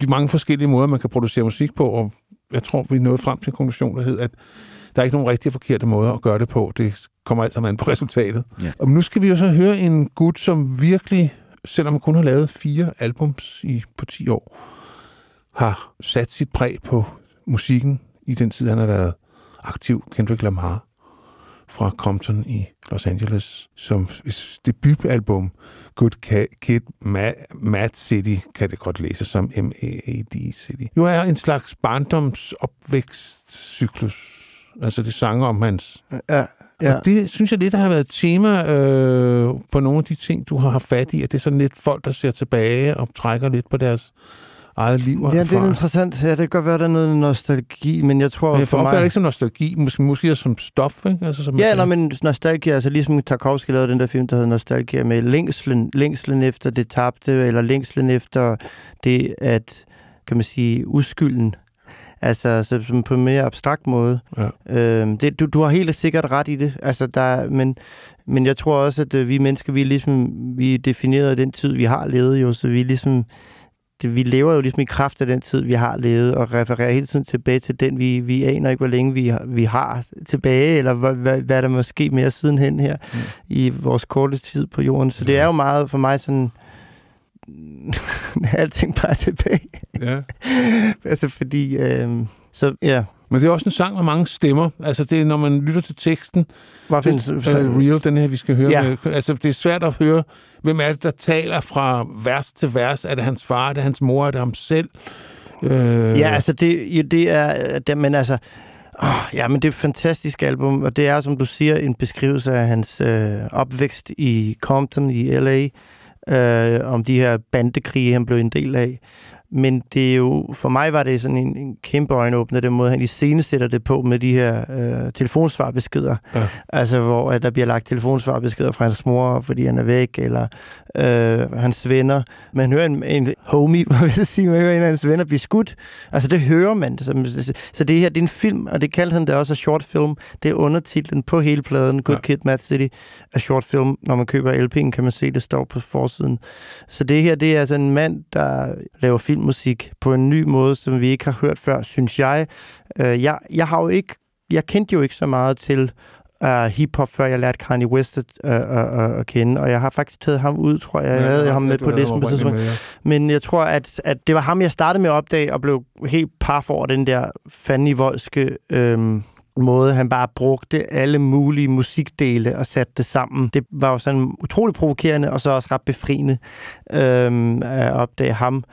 de mange forskellige måder, man kan producere musik på, og jeg tror, vi nåede frem til en konklusion, der hed, at der er ikke nogen rigtig forkerte måder at gøre det på. Det kommer altid an på resultatet. Ja. Og nu skal vi jo så høre en gut, som virkelig, selvom man kun har lavet 4 albums på 10 år, har sat sit præg på musikken i den tid, han har været aktiv, Kendrick Lamar fra Compton i Los Angeles, som debutalbum Good Kid M.A.A.D City, kan det godt læse som M.A.A.D City, jo er en slags barndomsopvækstcyklus. Altså det sanger om hans. Ja. Og det synes jeg lidt, der har været tema på nogle af de ting, du har haft fat i, at det er sådan lidt folk, der ser tilbage og trækker lidt på deres eget liv og erfaring. Ja, det er interessant. Ja, det kan godt være, der er noget nostalgi, men jeg tror... Men jeg opfatter ikke som nostalgi, måske som stof, ikke? Altså, som men nostalgi, altså ligesom Tarkovsky lavede den der film, der hedder Nostalgi, med længslen efter det tabte, eller længslen efter det, at, kan man sige, uskylden. Altså på en mere abstrakt måde. Ja. Du har helt sikkert ret i det. Altså, men jeg tror også, at vi mennesker, vi er defineret af den tid, vi har levet jo, så vi lever jo ligesom i kraft af den tid, vi har levet, og refererer hele tiden tilbage til den, vi aner ikke, hvor længe vi har tilbage, eller hvad der måske mere sidenhen her i vores korte tid på jorden. Så det er jo meget for mig sådan, alting bare tilbage. Ja. Altså fordi, så ja. Men det er også en sang med mange stemmer. Altså det er, når man lytter til teksten, Real, den her, vi skal høre. Ja. Altså det er svært at høre, hvem er det, der taler fra vers til vers. Er det hans far? Er det hans mor? Er det ham selv? Ja, altså det er... Men altså... men det er et fantastisk album, og det er, som du siger, en beskrivelse af hans opvækst i Compton i L.A., om de her bandekrige, han blev en del af. Men det er jo, for mig var det sådan en kæmpe øjenåbner, den måde, han iscenesætter det på med de her telefonsvarbeskeder. Ja. Altså, hvor der bliver lagt telefonsvarbeskeder fra hans mor, fordi han er væk, eller hans venner. Man hører en homie, hvad vil jeg sige, man hører en af hans venner blive skudt. Altså, det hører man. Så det her, det er en film, og det kaldte han det også, short film. Det er undertitlen på hele pladen, Good Kid M.A.A.D City, af short film. Når man køber LP'en, kan man se, det står på forsiden. Så det her, det er altså en mand, der laver film musik på en ny måde, som vi ikke har hørt før, synes jeg. Jeg kendte jo ikke så meget til hiphop, før jeg lærte Kanye West at kende, og jeg har faktisk taget ham ud, tror jeg. Jeg havde ham med på listen. Men jeg tror, at det var ham, jeg startede med at opdage, og blev helt paf over den der fandenivoldske måde, han bare brugte alle mulige musikdele og satte det sammen. Det var jo sådan utroligt provokerende, og så også ret befriende at opdage ham.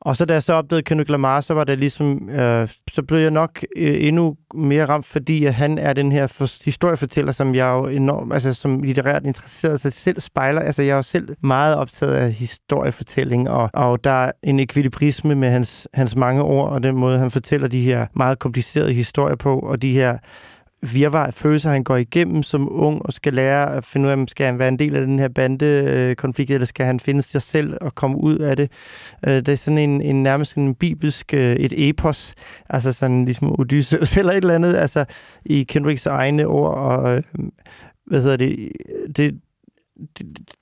Og så da jeg så opdagede Kendrick Lamar, så var det ligesom, så blev jeg nok endnu mere ramt, fordi at han er den her historiefortæller, som jeg jo enormt, altså som litterært interesseret sig selv spejler. Altså jeg er jo selv meget optaget af historiefortælling, og der er en ekvilibrisme med hans mange ord, og den måde, han fortæller de her meget komplicerede historier på, og de her virvar følelser, han går igennem som ung, og skal lære at finde ud af, skal han være en del af den her bandekonflikt, eller skal han finde sig selv og komme ud af det. Det er sådan en nærmest en bibelsk, et epos, altså sådan ligesom Odysseus eller et eller andet, altså i Kendricks egne ord, og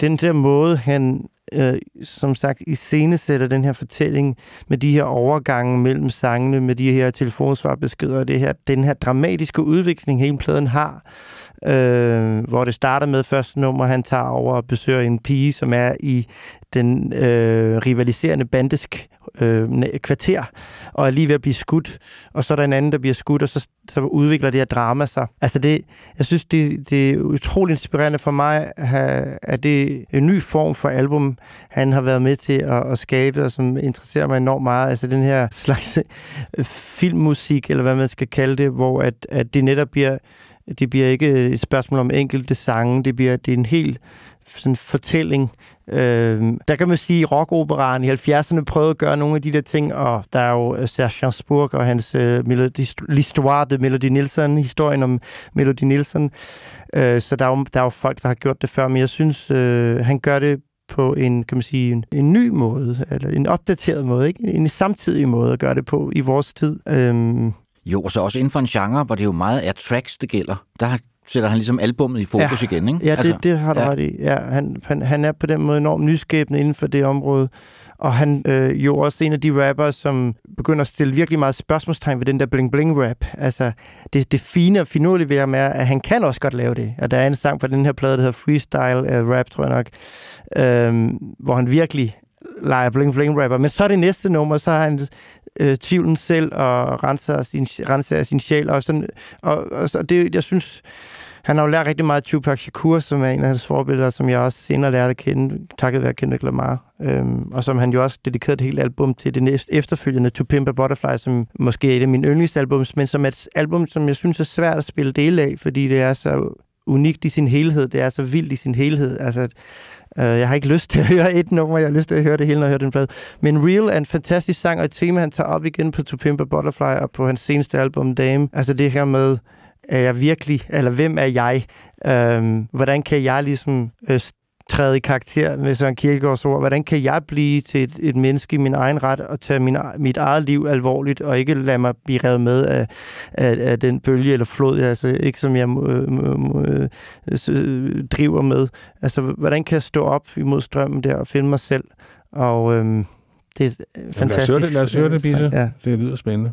den der måde, han som sagt iscenesætter den her fortælling med de her overgange mellem sangene, med de her telefonsvarbeskeder og det her, den her dramatiske udvikling, hele pladen har, hvor det starter med første nummer, han tager over og besøger en pige, som er i den rivaliserende bandesk kvarter, og er lige ved at blive skudt, og så er der en anden, der bliver skudt, og så udvikler det her drama sig. Altså det, jeg synes, det er utroligt inspirerende for mig, at det er en ny form for album, han har været med til at skabe, og som interesserer mig enormt meget. Altså den her slags filmmusik, eller hvad man skal kalde det, hvor at det netop bliver, det bliver ikke et spørgsmål om enkelte sange, det er en hel sådan fortælling. Der kan man sige, at rockoperaen i 70'erne prøvede at gøre nogle af de der ting, og der er jo Serge Gainsbourg og hans L'Histoire de Melody Nielsen, historien om Melody Nielsen. Så der er jo folk, der har gjort det før, men jeg synes, han gør det på en, kan man sige, en ny måde, eller en opdateret måde, ikke? En samtidig måde at gøre det på i vores tid. Jo, og så også inden for en genre, hvor det jo meget er tracks, det gælder. Der sætter han ligesom albummet i fokus igen, ikke? Ja, altså, det har du ret i. Ja, han er på den måde enormt nyskæbende inden for det område. Og han jo også en af de rappere, som begynder at stille virkelig meget spørgsmålstegn ved den der bling-bling-rap. Altså, det fine og finurlige ved ham er, at han kan også godt lave det. Og der er en sang fra den her plade, der hedder Freestyle Rap, tror jeg nok, hvor han virkelig leger bling-bling-rapper. Men så er det næste nummer, så har han tvivlen selv og renser sin sjæl. Og sådan, og det, jeg synes, han har jo lært rigtig meget af Tupac Shakur, som er en af hans forbilleder, som jeg også senere lærte at kende, takket være Kendrick Lamar. Og som han jo også dedikerede et helt album til, det næste efterfølgende To Pimp a Butterfly, som måske er et af mine yndlingsalbums, men som er et album, som jeg synes er svært at spille dele af, fordi det er så unikt i sin helhed, det er så vildt i sin helhed. Altså, jeg har ikke lyst til at høre et nummer, jeg har lyst til at høre det hele, når jeg hører den plade. Men Real er en fantastisk sang, og et tema, han tager op igen på To Pimp a Butterfly og på hans seneste album, Dame. Altså det her med, er jeg virkelig, eller hvem er jeg? Hvordan kan jeg ligesom træde i karakter med Søren Kierkegaards ord? Hvordan kan jeg blive til et menneske i min egen ret og tage mit eget liv alvorligt og ikke lade mig blive revet med af den bølge eller flod, altså ikke som jeg driver med? Altså, hvordan kan jeg stå op imod strømmen der og finde mig selv? Og det er fantastisk. Lad os høre det, Bisse. Ja. Det lyder spændende.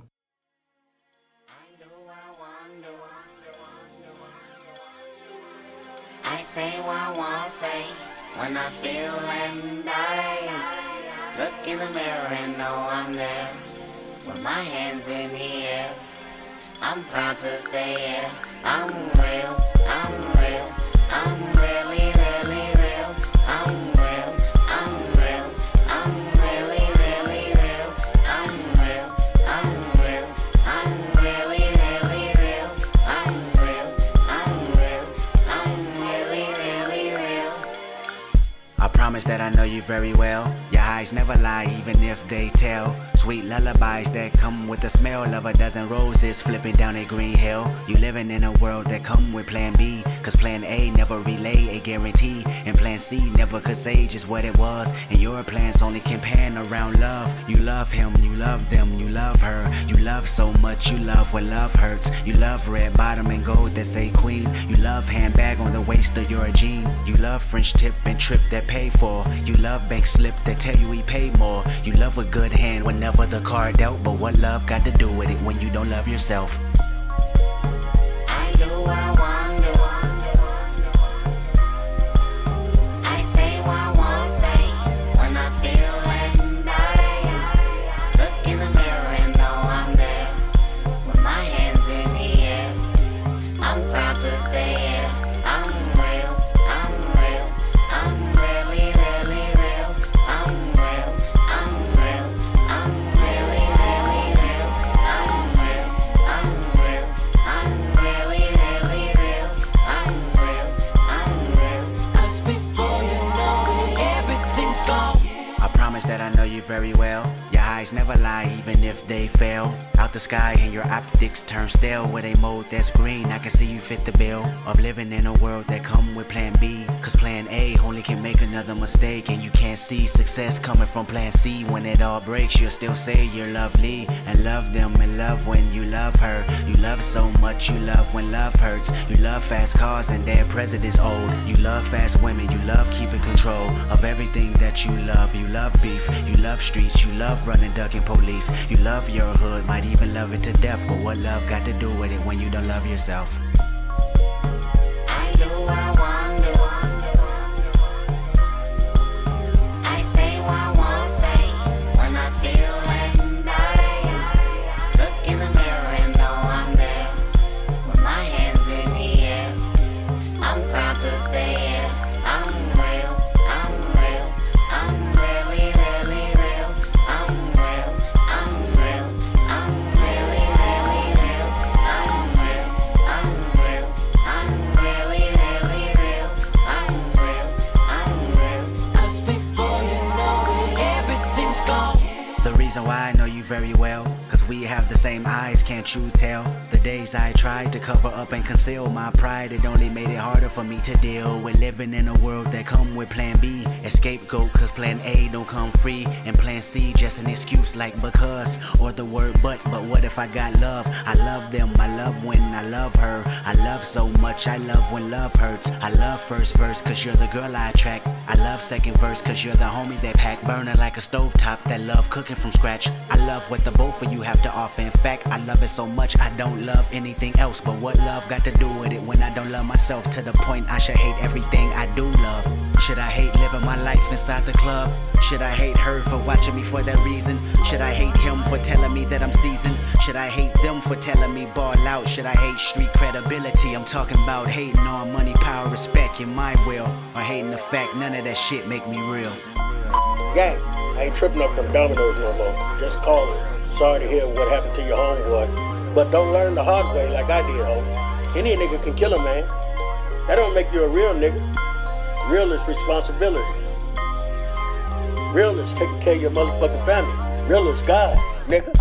When I feel and I look in the mirror and know I'm there, with my hands in the air, I'm proud to say yeah, I'm real, I'm real, I'm really, really real, I'm real, I'm real, I'm really, really real, I'm real, I'm real, I'm really, really real, I'm real, I'm real, I'm really, really real. I promise that I know you very well. Your eyes never lie, even if they tell. Sweet lullabies that come with the smell of a dozen roses flipping down a green hill. You living in a world that come with plan B, cause plan A never relay a guarantee, and plan C never could say just what it was. And your plans only can pan around love. You love him, you love them, you love her. You love so much, you love what love hurts. You love red bottom and gold that say queen. You love handbag on the waist of your jean. You love French tip and trip that pay for. You love bank slip that tell you he paid more. You love a good hand whenever but the card dealt, but what love got to do with it when you don't love yourself? I do, I wonder. I say what I want to say when I feel and I look in the mirror and know I'm there. With my hands in the air, I'm proud to say yeah, I'm real, I'm real, I'm really, really real, I'm real, I'm real, I'm really, really real, I'm real, I'm real, I'm really, really real, I'm real, I'm real. Cause before you know it, everything's gone. I promise that I know you very well. Your eyes never lie, even if they fail. Out the sky and your optics turn stale with a mode that's green. I can see you fit the bill of living in a world that come with plan B, cause plan A only can make another mistake, and you can't see success coming from plan C. When it all breaks, you'll still say you're lovely and love them and love when you love her. You love so much, you love when love hurts. You love fast cars and their presidents old. You love fast women, you love keeping control of love everything that you love beef, you love streets, you love running, ducking police, you love your hood, might even love it to death, but what love got to do with it when you don't love yourself? I do, I wonder, I say what I won't say, when I feel and I look in the mirror and know I'm there, with my hands in the air, I'm proud to say it, I'm so I know you very well, cause we have the same eyes, can't you tell? The days I tried to cover up and conceal my pride, it only made it harder for me to deal with living in a world that come with plan B, a scapegoat cause plan A don't come free, and plan C just an excuse like because, or the word but what if I got love? I love them, I love when I love her, I love so much, I love when love hurts, I love first verse cause you're the girl I attract, I love second verse cause you're the homie that pack, burning like a stovetop that love cooking from scratch, I love what the both of you have to offer, in fact I love it so much I don't love anything else, but what love got to do with it when I don't love myself, to the point I should hate everything I do love? Should I hate living my life inside the club? Should I hate her for watching me for that reason? Should I hate him for telling me that I'm seasoned? Should I hate them for telling me ball out? Should I hate street credibility? I'm talking about hating on money, power, respect, and my will, or hating the fact none of that shit make me real. Yeah, I ain't tripping up from Domino's no more. Just call it. Sorry to hear what happened to your homeboy. But don't learn the hard way like I did, homie. Any nigga can kill a man. That don't make you a real nigga. Real is responsibility. Real is taking care of your motherfucking family. Real is God, nigga.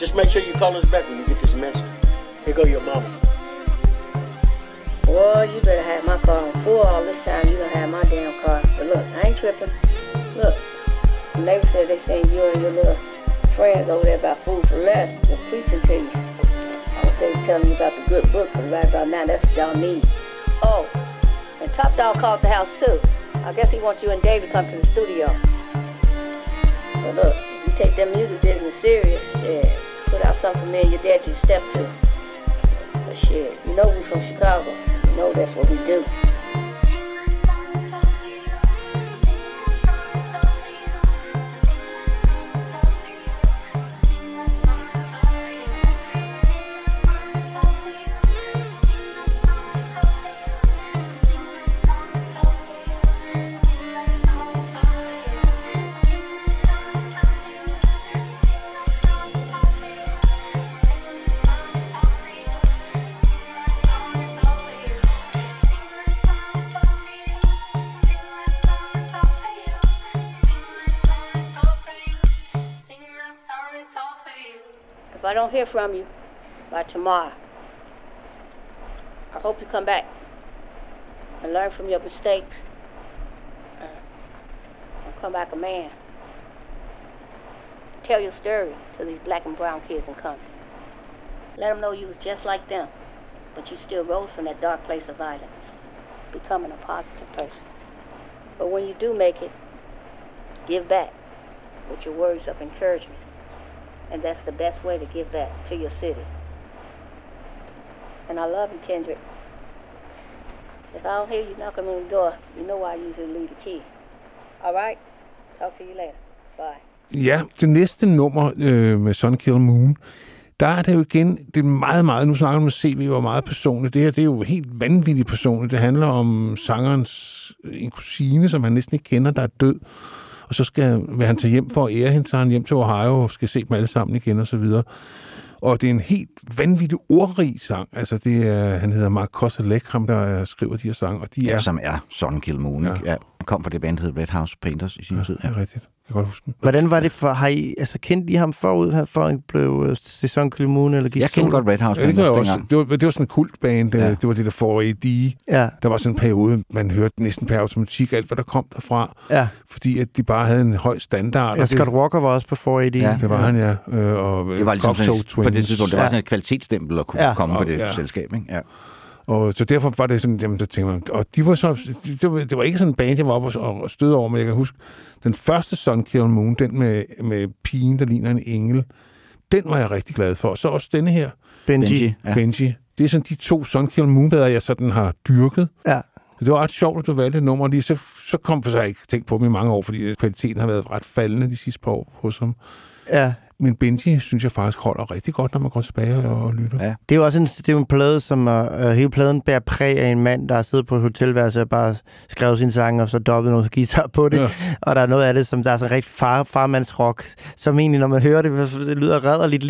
Just make sure you call us back when you get this message. Here go your mama. Well, you better have my phone full all this time. You don't have my damn car. But look, I ain't tripping. Look, the neighbor said they send you and your little friends over there about food for less. They're preaching to you. I was they telling you about the good book, but right about now, that's what y'all need. Oh, and Top Dog called the house too. I guess he wants you and Dave to come to the studio. But look, if you take them music business serious, yeah. Put out something me and your dad you step to. But shit, you know we from Chicago. You know that's what we do. If I don't hear from you by tomorrow, I hope you come back and learn from your mistakes and come back a man. Tell your story to these black and brown kids in Compton. Let them know you was just like them, but you still rose from that dark place of violence, becoming a positive person. But when you do make it, give back with your words of encouragement. And that's the best way to give back to your city. And I love you, Kendrick. If I don't hear you knocking on the door, you know why I usually leave the key. All right? Talk to you later. Bye. Ja, det næste nummer med Sun Kill Moon, der er det jo igen, det er meget, nu snakker man om C.V., hvor meget personligt. Det her, det er jo helt vanvittigt personligt. Det handler om sangerens en kusine, som han næsten ikke kender, der er død. og så vil han tage hjem for at ære hende, så han hjem til Ohio og skal se dem alle sammen igen og så videre. Og det er en helt vanvittig ordrig sang. Altså det er, han hedder Mark Koselec, ham der skriver de her sange, og de er som er Sun Kill Moon. Ja. Ja, han kom fra det band der hed Red House Painters i sin tid. Ja, rigtigt. Jeg kan godt huske. Hvordan var det for, har I altså kendte I ham forud her for han blev Sun Kill Moon eller gik? Jeg kendte godt Red House Painters. Ja, det var sådan en kultband, ja. Det var det der 4AD. Ja. Der var sådan en periode, man hørte næsten per automatik alt hvad der kom derfra, ja. Fordi at de bare havde en høj standard. Ja, Scott Walker var også på 4AD. Ja, det var han ja. Og det var ligesom på det tidspunkt, det var sådan et kvalitetsstempel at kunne komme på det selskab, ikke? Ja. Og så derfor var det sådan, jamen, der tænkte man, og de var så, det var ikke sådan en band, jeg var oppe og stødte over, men jeg kan huske, den første Sun Kill Moon, den med pigen, der ligner en engel, den var jeg rigtig glad for. Og så også denne her. Benji. Det er sådan de to Sun Kill Moon-bader, jeg sådan har dyrket. Ja. Det var ret sjovt, at du valgte et nummer lige, så kom for sig ikke tænkt på dem i mange år, fordi kvaliteten har været ret faldende de sidste par år hos ham. Ja. Men Benji, synes jeg faktisk, holder rigtig godt, når man går tilbage og lytter. Ja. Det er jo også en plade, som hele pladen bærer præg af en mand, der har siddet på et hotelværelse og bare skrevet sine sange, og så dobbelt noget guitar på det. Ja. Og der er noget af det, som der er sådan rigtig farmandsrock, som egentlig, når man hører det, det lyder rædderligt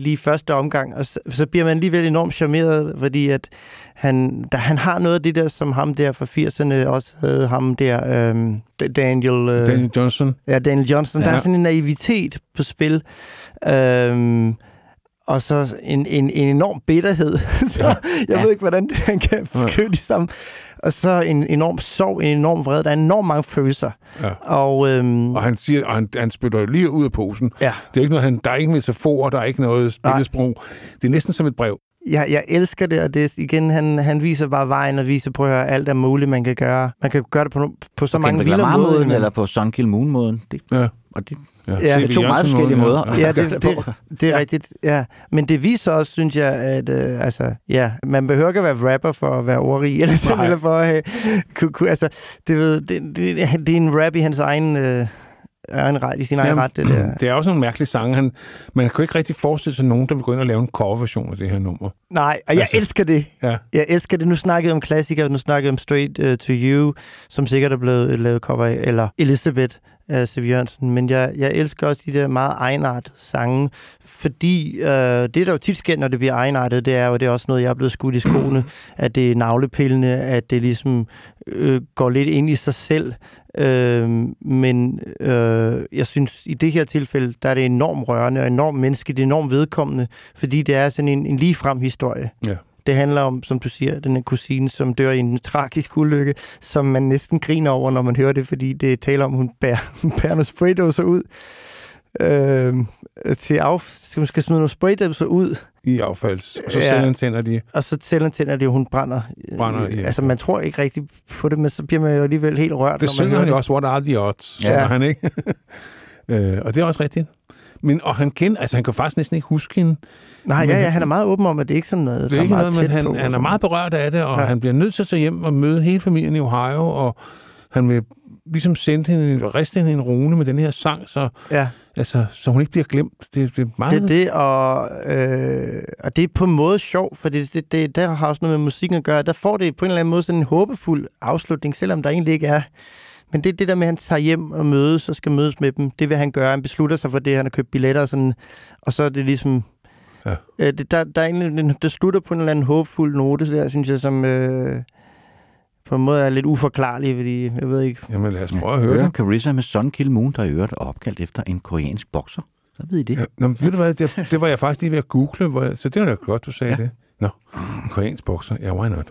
lige første omgang. Og så bliver man alligevel enormt charmeret, fordi at han har noget af det der, som ham der fra 80'erne også havde ham der... Daniel Johnston. Ja, Daniel Johnston. Ja. Der er sådan en naivitet på spil. Og så en enorm bitterhed. Så jeg ved ikke, hvordan han kan skrive de sammen. Og så en enorm sorg, en enorm vrede. Der er enormt mange følelser. Ja. Og han siger, og han spytter lige ud af posen. Ja. Det er ikke noget, der er ikke metaforer, der er ikke noget spillesprog. Det er næsten som et brev. Jeg elsker det, og det er, igen, han viser bare vejen og viser, prøv at høre, alt er muligt, man kan gøre. Man kan gøre det på så mange vildere måder. Eller på Sun Kill Moon-måden. Det er to meget forskellige måder. Ja, det er rigtigt. Ja. Men det viser også, synes jeg, at man behøver ikke at være rapper for at være ordrig, eller sådan, eller for at det er en rap i hans egen... i sin egen ret, det der. Det er også nogle mærkelige sange. Man kan jo ikke rigtig forestille sig nogen, der vil gå ind og lave en coverversion af det her nummer. Nej, og jeg elsker det. Ja. Jeg elsker det. Nu snakkede jeg om klassikere, nu snakkede jeg om Straight to You, som sikkert er blevet lavet cover af, eller Elisabeth af C.V. Jørgensen. Men jeg elsker også de der meget egenartede sange, fordi det, der jo tit sker, når det bliver egenartet, det er jo, det er også noget, jeg er blevet skudt i skoene, at det er navlepillende, at det ligesom går lidt ind i sig selv. Men jeg synes, i det her tilfælde, der er det enormt rørende og enormt menneskeligt, det er enormt vedkommende, fordi det er sådan en ligefrem historie. Ja. Det handler om, som du siger, den her kusine, som dør i en tragisk ulykke, som man næsten griner over, når man hører det, fordi det taler om, hun bærer noget spraydåser ud. Hun skal smide nogle spraydåser ud i affalds, og så selvantænder de. Og så selvantænder de, og hun brænder i. Altså, man tror ikke rigtig på det, men så bliver man jo alligevel helt rørt. Det når synger man han også, what are the odds, ja. Han, ikke? Og det er også rigtigt. Men, og han kan faktisk næsten ikke huske hende. Nej, han er meget åben om, at det ikke er sådan noget, det er ikke noget, men han er meget berørt af det, og han bliver nødt til at tage hjem og møde hele familien i Ohio, og han vil ligesom sendte hende, riste hende en rune med den her sang, så hun ikke bliver glemt. Det er meget... Det, og det er på en måde sjovt, for det der har også noget med musikken at gøre. Der får det på en eller anden måde sådan en håbefuld afslutning, selvom der egentlig ikke er. Men det er det der med, at han tager hjem og mødes og skal mødes med dem. Det vil han gøre. Han beslutter sig for det, han har købt billetter og sådan. Og så er det ligesom... Ja. Der er egentlig, det slutter på en eller anden håbefuld note, så der, synes jeg, som... på en måde er lidt uforklarlig, fordi jeg ved ikke... Jamen lad os prøve at høre. Carissa med Sun Kill Moon, der i øvrigt er opkaldt efter en koreansk bokser. Så ved I det. Ja. Nå, ved du hvad, det var jeg faktisk lige ved at google, så det var da godt, du sagde det. Nå, en koreansk bokser. Ja, why not?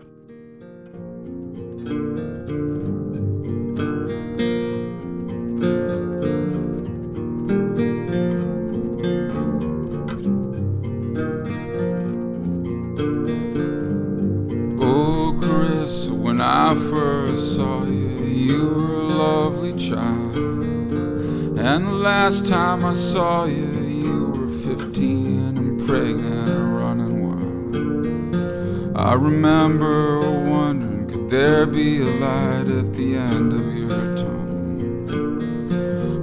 When I first saw you, you were a lovely child. And the last time I saw you, you were 15 and pregnant and running wild. I remember wondering, could there be a light at the end of your tunnel?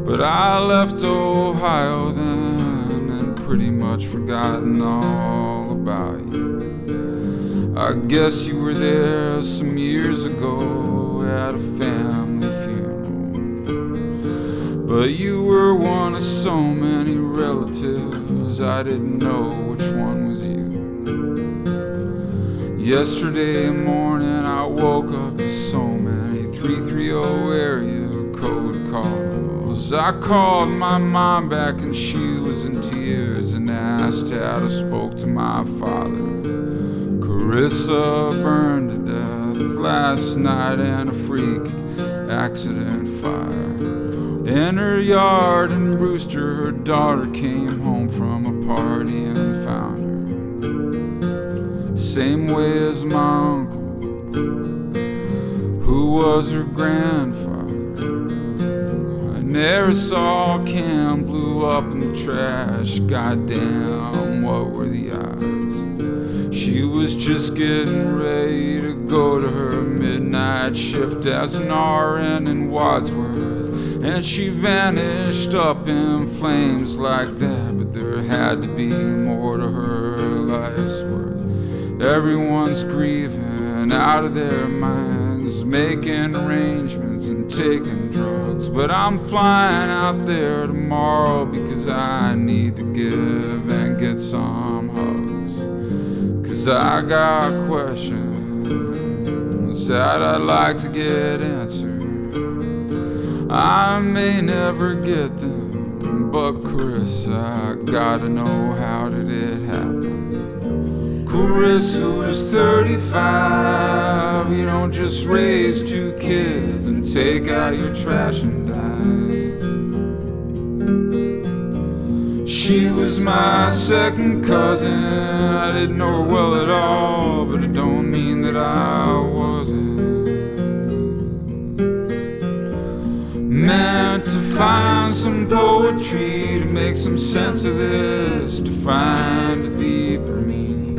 But I left Ohio then and pretty much forgotten all about you. I guess you were there some years ago at a family funeral. But you were one of so many relatives, I didn't know which one was you. Yesterday morning I woke up to so many 330 area code calls. I called my mom back and she was in tears and asked how to spoke to my father. Carissa burned to death last night in a freak accident fire. In her yard in Brewster, her daughter came home from a party and found her. Same way as my uncle, who was her grandfather. I never saw a can blew up in the trash. Goddamn, what were the odds? She was just getting ready to go to her midnight shift as an RN in Wadsworth. And she vanished up in flames like that, but there had to be more to her life's worth. Everyone's grieving out of their minds, making arrangements and taking drugs. But I'm flying out there tomorrow because I need to give and get some hugs. 'Cause I got questions that I'd like to get answered. I may never get them, but Carissa, I gotta know, how did it happen? Carissa was 35. You don't just raise two kids and take out your trash and die. She was my second cousin. I didn't know her well at all, but it don't mean that I wasn't meant to find some poetry, to make some sense of this, to find a deeper meaning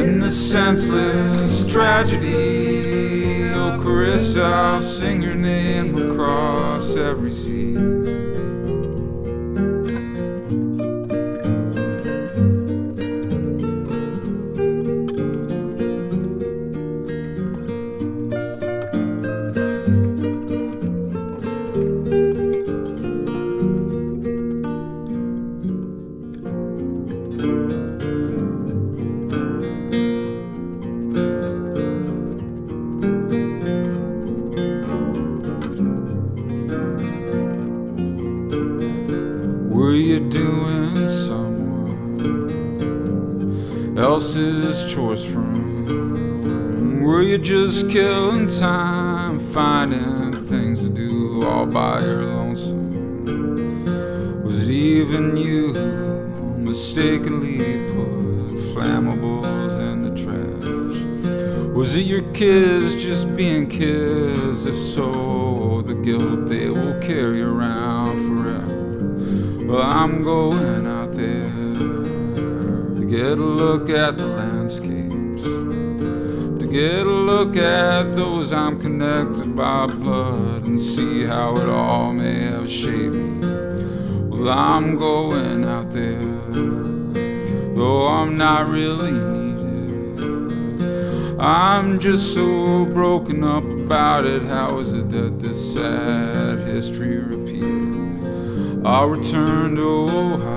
in the senseless tragedy. Oh, Carissa, I'll sing your name across every sea. Just killing time, finding things to do all by your lonesome. Was it even you who mistakenly put flammables in the trash? Was it your kids just being kids? If so, the guilt they will carry around forever. Well, I'm going out there to get a look at the landscape, get a look at those I'm connected by blood, and see how it all may have shaped me. Well, I'm going out there, though I'm not really needed. I'm just so broken up about it. How is it that this sad history repeated? I'll return to Ohio,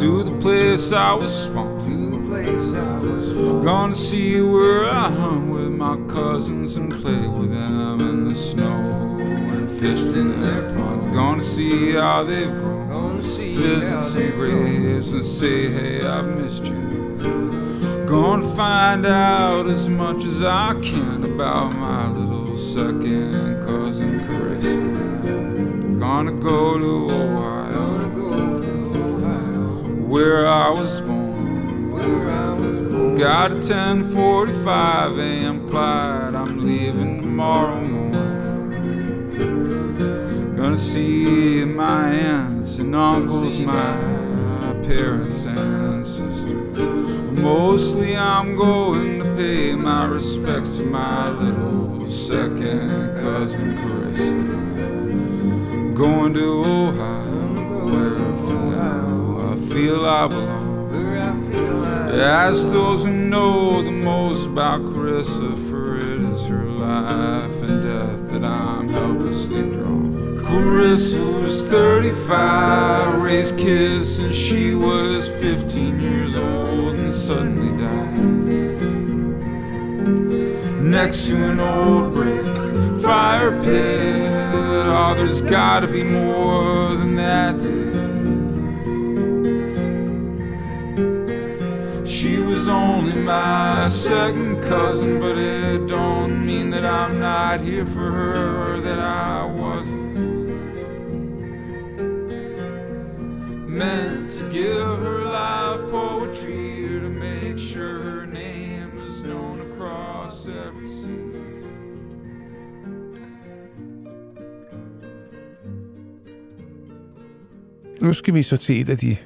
to the place I was spawned. Gonna see where I hung with my cousins and played with them in the snow and fished in their ponds. Gonna see how they've grown, visit some graves and say, hey, I've missed you. Gonna find out as much as I can about my little second cousin Carissa. Gonna go to Ohio, where I was born. Got a 10:45 a.m. flight, I'm leaving tomorrow morning. Gonna see my aunts and uncles, my parents and sisters. Mostly I'm going to pay my respects to my little second cousin Carissa. Going to Ohio, where I feel I belong. Ask those who know the most about Carissa, for it is her life and death that I'm helplessly drawn. Clarissa was 35, raised kids since she was 15 years old and suddenly died next to an old brick fire pit. Oh, there's gotta be more than that did. She was only my second cousin, but it don't mean that I'm not here for her or that I wasn't meant to give her life poetry or to make sure her name is known across every sea. Nu skal vi så til et af de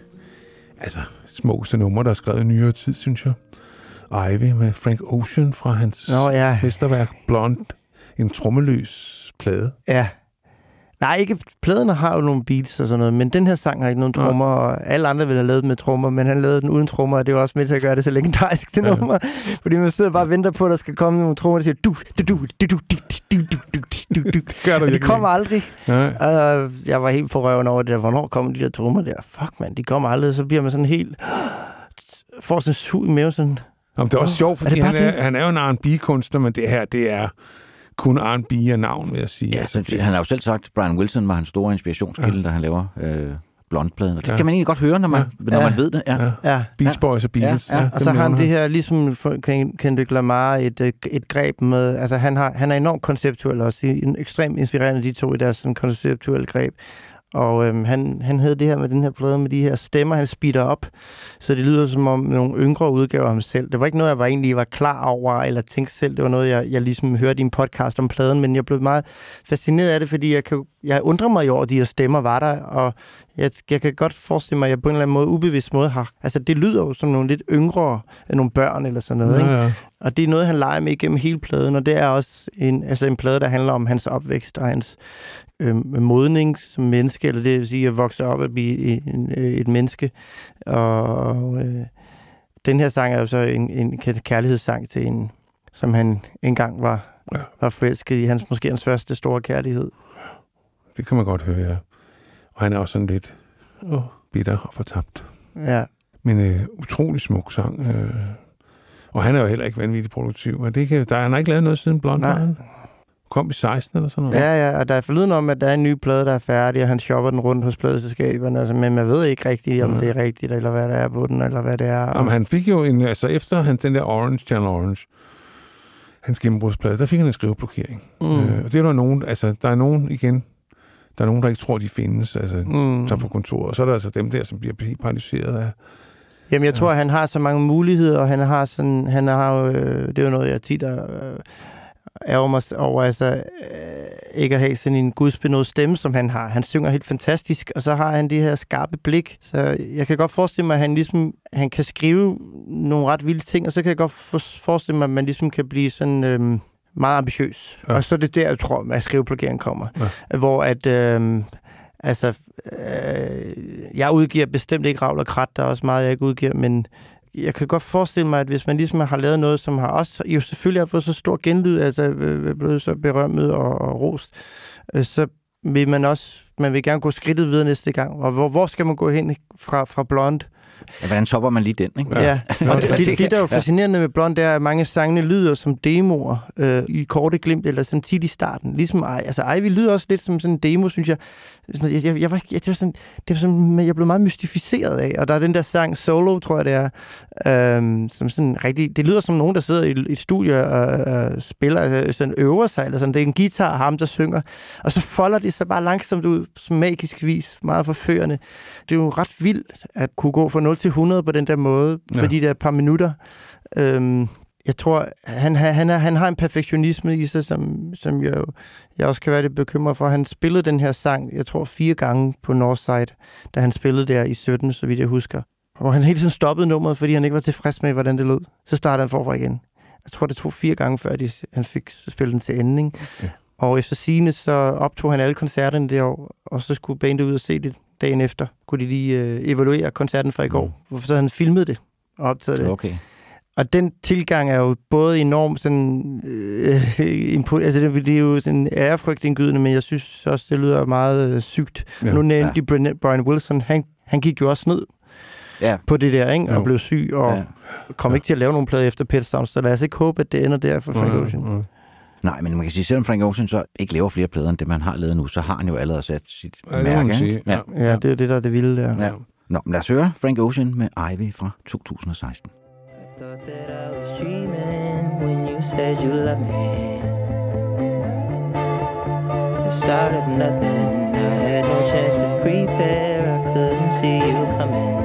smukkeste numre, der er skrevet i nyere tid, synes jeg. Ivy med Frank Ocean fra hans mesterværk Blonde, en trommeløs plade. Ja. Nej, ikke pladerne har jo nogle beats og sådan noget, men den her sang har ikke nogen trommer, og alle andre ville have lavet med trommer, men han lavede den uden trommer, og det er jo også med til at gøre det så legendarisk, det nummer. Fordi man sidder bare og venter på, at der skal komme nogle trommer, der siger du. Det kommer aldrig. Jeg var helt på røven over det der, hvornår kommer de der trommer der? Fuck, mand, de kommer aldrig, så bliver man sådan helt... får sådan en sug i maven, sådan... Jamen, det er også sjovt, fordi han er jo en R&B-kunstner, men det her, det er... kun R&B af navn, vil jeg sige. Ja, altså, han har jo selv sagt, at Brian Wilson var hans store inspirationskilde, da han laver Blonde-pladen. Og det kan man egentlig godt høre, når man ved det. Ja. Ja. Beach Boys og Beatles. Ja. Ja. Og så har han det her, ligesom Kendrick Lamar, et greb med... Altså, han er enormt konceptuel også. Ekstremt inspirerende, de to, i deres sådan, konceptuelle greb. Og han havde det her med den her plade, med de her stemmer, han speeder op, så det lyder som om nogle yngre udgaver af ham selv. Det var ikke noget, jeg var klar over eller tænkte selv. Det var noget, jeg ligesom hørte i en podcast om pladen, men jeg blev meget fascineret af det, fordi jeg undrer mig over, at de her stemmer var der, og jeg kan godt forestille mig, at jeg på en eller anden måde, ubevidst måde har... Altså, det lyder jo som nogle lidt yngre, nogle børn eller sådan noget, ja, ja. Ikke? Og det er noget, han leger med igennem hele pladen, og det er også en plade, der handler om hans opvækst og hans modning som menneske, eller det vil sige at vokse op og blive et menneske. Og den her sang er jo så en kærlighedssang til en, som han engang var forelsket i, måske hans første store kærlighed. Det kan man godt høre, ja. Og han er også sådan lidt bitter og fortabt. Ja. Men utrolig smuk sang. Og han er jo heller ikke vanvittigt produktiv. Og han har ikke lavet noget siden Blonde. Nej. Kom i 16 eller sådan noget. Ja, og der er forlyden om, at der er en ny plade, der er færdig, og han shopper den rundt hos pladeselskaberne, altså, men man ved ikke rigtigt, om det er rigtigt, eller hvad der er på den, eller hvad det er. Jamen, han fik jo en... Altså, efter han, den der Channel Orange, hans gennembrudsplade, der fik han en skriveblokering. Og det er der nogen... Altså, der er nogen igen... Der er nogen, der ikke tror, de findes, så på kontoret. Og så er der altså dem der, som bliver helt paralyseret af... Jamen, jeg tror, han har så mange muligheder, og han har sådan... Han har jo... det er jo noget, jeg tit ærger mig over, ikke at have sådan en gudsbenået stemme, som han har. Han synger helt fantastisk, og så har han det her skarpe blik. Så jeg kan godt forestille mig, at han kan skrive nogle ret vilde ting, og så kan jeg godt forestille mig, at man ligesom kan blive sådan... meget ambitiøs. Ja. Og så er det der, jeg tror, at skriveblokeringen kommer. Ja. Hvor at... jeg udgiver bestemt ikke Ravl og Krat, der er også meget, jeg ikke udgiver, men jeg kan godt forestille mig, at hvis man ligesom har lavet noget, som har også... Jo, selvfølgelig har fået så stor genlyd, blevet så berømmet og rost, så vil man også... Man vil gerne gå skridtet videre næste gang. Og hvor skal man gå hen fra Blonde? Ja, hvordan topper man lige den, ikke? Ja, og det der er jo fascinerende med Blonde, det er, at mange sangene lyder som demoer i korte glimt, eller sådan tit i starten. Ligesom Ivy lyder også lidt som sådan en demo, synes jeg. Jeg blev meget mystificeret af, og der er den der sang Solo, tror jeg det er, som sådan rigtig... Det lyder som nogen, der sidder i et studie og spiller, sådan øver sig, eller sådan. Det er en guitar og ham, der synger. Og så folder det sig bare langsomt ud, som magisk vis, meget forførende. Det er jo ret vildt at kunne gå fra 0 til 100 på den der måde, for de der par minutter. Jeg tror, han har en perfektionisme i sig, som jeg også kan være lidt bekymret for. Han spillede den her sang, jeg tror, 4 gange på Northside, da han spillede der i 17, så vidt jeg husker. Og han hele tiden stoppede nummeret, fordi han ikke var tilfreds med, hvordan det lød. Så startede han forfra igen. Jeg tror, det tog 4 gange, før han fik spillet den til enden. Okay. Og efter sigende, så optog han alle koncerterne det år, og så skulle bandet ud og se det dagen efter. Kunne de lige evaluere koncerten fra i går? Hvorfor så han filmede det og optaget det? Okay. Og den tilgang er jo både enormt sådan... altså, det er jo sådan ærefrygtindgydende, men jeg synes også, det lyder meget sygt. Jo, nu nævnte de Brian Wilson. Han gik jo også ned på det der, ikke? Og blev syg, og kom ikke til at lave nogen plader efter Pet Sounds. Så lad os ikke håbe, at det ender der for Frank Ocean. Nej, men man kan sige, selvom Frank Ocean så ikke laver flere plader, end det, man har lavet nu, så har han jo allerede sat sit mærke. Ja, det er jo det, der er det vilde der. Ja. Nå, men lad os høre Frank Ocean med Ivy fra 2016. I thought that I was dreaming when you said you loved me. The start of nothing, I had no chance to prepare, I couldn't see you coming.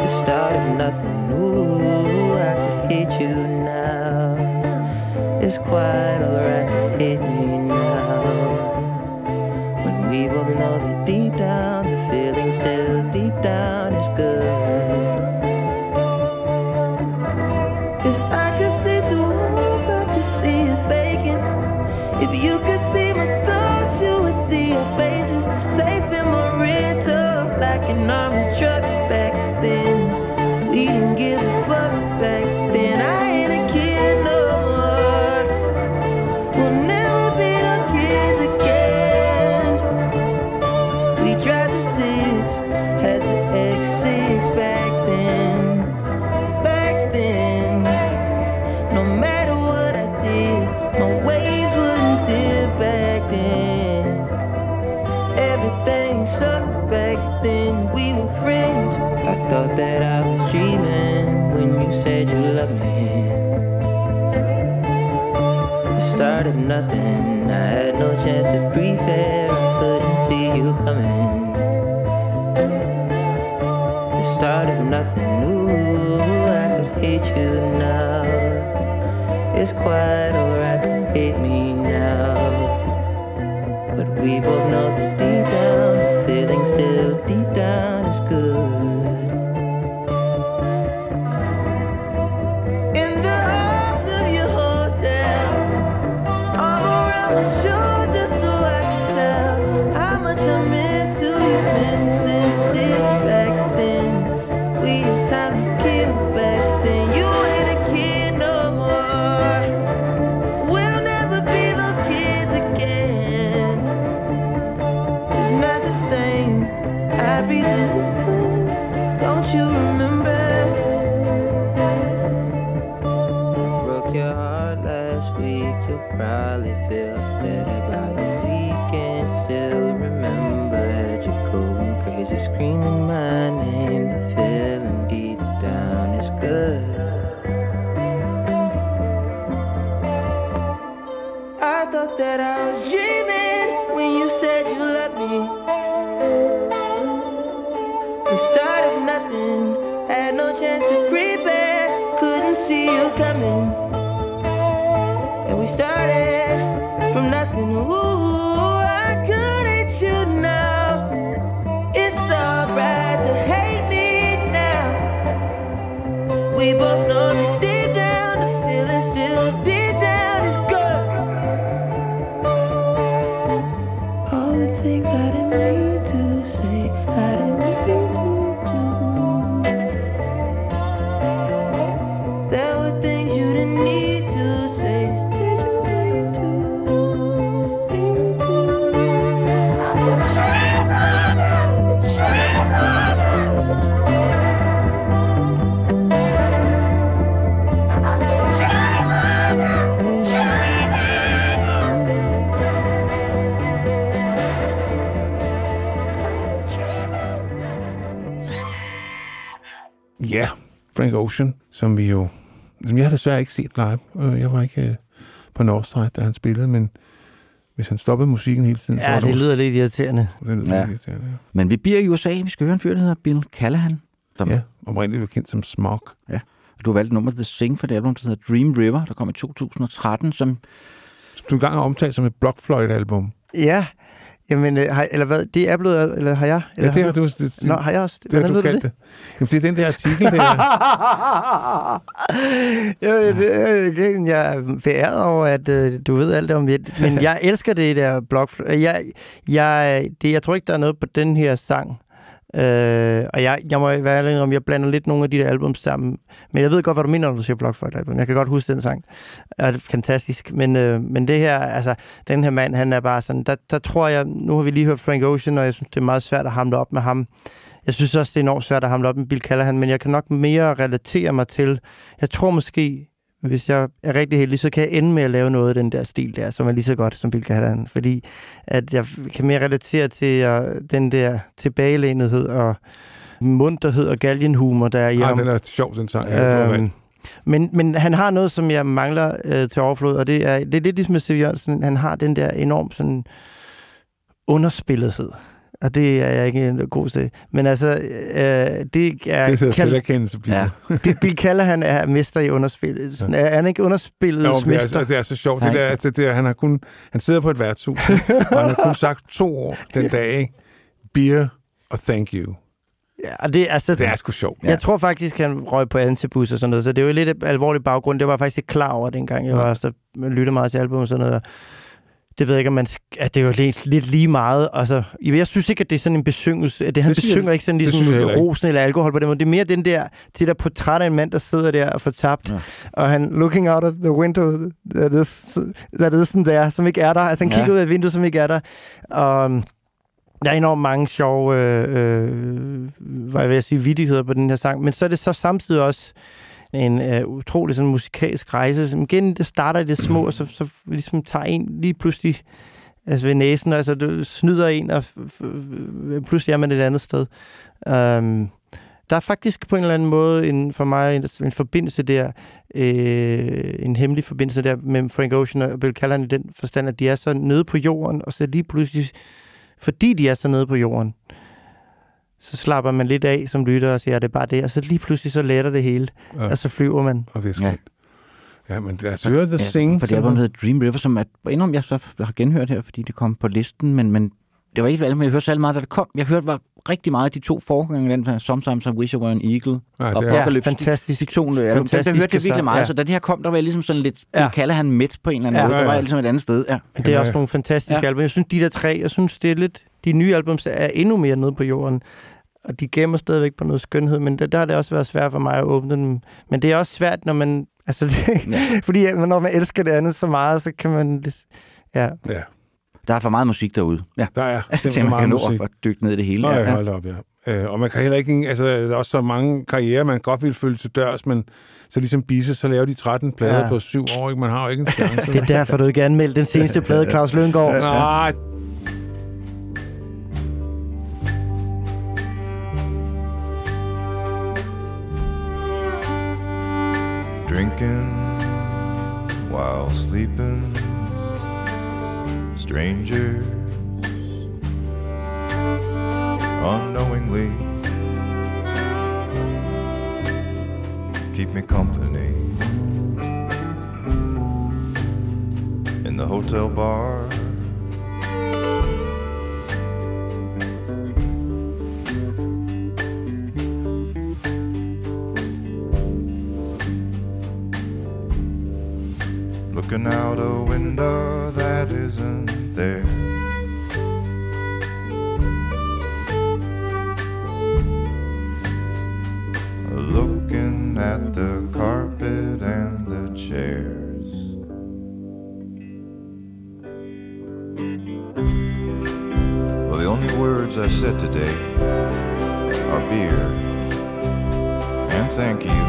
The start of nothing, ooh, I could hate you now. It's quite alright to hate me now. When we both know that deep down, the feeling still deep down is good. See you faking. If you could see my thoughts, you would see your faces. Safe in my rent up like an army truck. Back then, we didn't give a fuck. Back then, I ain't a kid no more. We'll never be those kids again. We tried to see it, had the X6 back then. Back then, no matter what I did, my waves wouldn't dip back then. Everything sucked back then, we were friends. I thought that I was dreaming when you said you loved me. The start of nothing, I had no chance to prepare, I couldn't see you coming. The start of nothing, ooh, I could hate you now. It's quite alright to hate me now. But we both know that deep down, the feeling still deep down is good. In the halls of your hotel, arm around my shoulder so I can tell how much I meant to you, meant to sincere back then. We had time to kill back then. You ain't a kid. Reasons we could, don't you remember? I broke your heart last week, you'll probably feel better by the weekend. Still remember you going crazy, screaming my name. The feeling deep down is good. I thought that I was dreaming when you said you loved me. The start of nothing, had no chance to prepare, couldn't see you coming. And we started from nothing, ooh, I could hate you now. It's alright to hate me now. We both know that deep down, the feeling still deep down is good. All the things I didn't mean to say, I didn't mean to. Ja, Frank Ocean, som jeg har desværre ikke set live. Jeg var ikke på Northside, da han spillede, men hvis han stoppede musikken hele tiden... Ja, det lyder lidt irriterende. Men vi bliver i USA, vi skal høre en fyr, der hedder Bill Callahan. Som... Ja, oprindeligt var kendt som Smog. Ja, og du har valgt nummer The Sing for det album, der hedder Dream River, der kom i 2013, som du engang har omtalt som et Block Floyd-album. Ja, jamen, eller hvad? Det er blevet, eller har jeg? Eller ja, det har du. Nå, har jeg også? Hvordan ved du det? Jamen, det er den der artikel, der... Jamen, jeg er beæret over, at du ved alt om det. Men jeg elsker det der blog. Jeg tror ikke, der er noget på den her sang, Og jeg må være ærlig om, jeg blander lidt nogle af de der albums sammen. Men jeg ved godt, hvad du mener, når du siger Blokfløjt-album. Jeg kan godt huske den sang. Og det er fantastisk. Men det her, altså, den her mand, han er bare sådan... Der tror jeg... Nu har vi lige hørt Frank Ocean, og jeg synes, det er meget svært at hamle op med ham. Jeg synes også, det er enormt svært at hamle op med Bill Callahan, men jeg kan nok mere relatere mig til... Jeg tror måske... Hvis jeg er rigtig heldig, så kan jeg ende med at lave noget af den der stil der, som er lige så godt som Bill Callahan, fordi at jeg kan mere relatere til den der tilbagelænethed og munterhed og galgenhumor, der er i ham. Den er sjov, den sang. Men han har noget, som jeg mangler til overflod, og det er lidt ligesom C.V. Jørgensen. Han har den der enormt sådan underspillethed. Og det er jeg ikke god til. Men altså, det er... Det hedder selverkendelsesblivet. Ja, det Bill Callahan er mester i underspillelsen. Ja. Er han ikke underspillelsesmester? Jo, det er så sjovt. Nej. Det der, han sidder på et værtshus, og han har kun sagt 2 ord den dag. Beer og thank you. Ja, og det er sgu sjovt. Jeg tror faktisk, han røg på Antibus og sådan noget, så det er jo lidt alvorlig baggrund. Det var faktisk ikke klar over dengang, jeg var så lyttede meget til album og sådan noget. Det ved jeg ikke, at det er jo lidt lige meget. Altså, jeg synes ikke, at det er sådan en besyngelse. Han besynger ikke sådan ligesom rosen eller alkohol på den måde. Det er mere det der portræt af en mand, der sidder der og får tabt. Ja. Og han looking out of the window, that isn't there, som ikke er der. Altså, han kigger ud af vinduet, som ikke er der. Og der er enormt mange sjove, hvad jeg vil sige, vittigheder på den her sang. Men så er det så samtidig også en utrolig sådan musikalsk rejse, som igen det starter i det små, og så ligesom tager en lige pludselig altså ved næsen, og altså det snyder en, og pludselig er man et andet sted. Der er faktisk på en eller anden måde for mig en forbindelse der, en hemmelig forbindelse der mellem Frank Ocean og Bill Callahan i den forstand, at de er så nede på jorden, og så lige pludselig, fordi de er så nede på jorden, så slapper man lidt af som lytter og siger, det er bare det, og så lige pludselig så letter det hele, og så flyver man. Og det er skønt. Ja, men lad os høre The Sing. For det album hedder Dream River, som jeg så har genhørt her, fordi det kom på listen, men det var ikke et album, jeg hørte så meget, da det kom. Jeg hørte rigtig meget af de 2 forgængere, den Sometimes I Wish I Were an Eagle, og Apocalypse. Fantastisk. Jeg hørte det virkelig meget, så da det her kom, der var jeg ligesom sådan lidt, vi kalder han midt på en eller anden måde, der var jeg ligesom et andet sted. Ja. Det er også nogle fantastiske album. Jeg synes, de der 3, jeg synes, det er lidt... De nye albums er endnu mere nede på jorden, og de gemmer stadigvæk på noget skønhed, men der har det også været svært for mig at åbne dem. Men det er også svært, når man... Altså, fordi når man elsker det andet så meget, så kan man... Ja. Der er for meget musik derude. Ja. Der er for meget musik. Man kan nå at dykke ned i det hele. Nej, hold op, og man kan heller ikke... Altså, der er også så mange karrierer, man godt vil følge til dørs, men så ligesom Bisse, så laver de 13 plader på 7 år. Man har jo ikke en chance. Det er derfor, du ikke anmeldte den seneste plade, Claus Lynggaard. Nej. Drinking while sleeping, strangers unknowingly keep me company in the hotel bar. Looking out a window that isn't there. Looking at the carpet and the chairs. Well, the only words I said today are beer and thank you.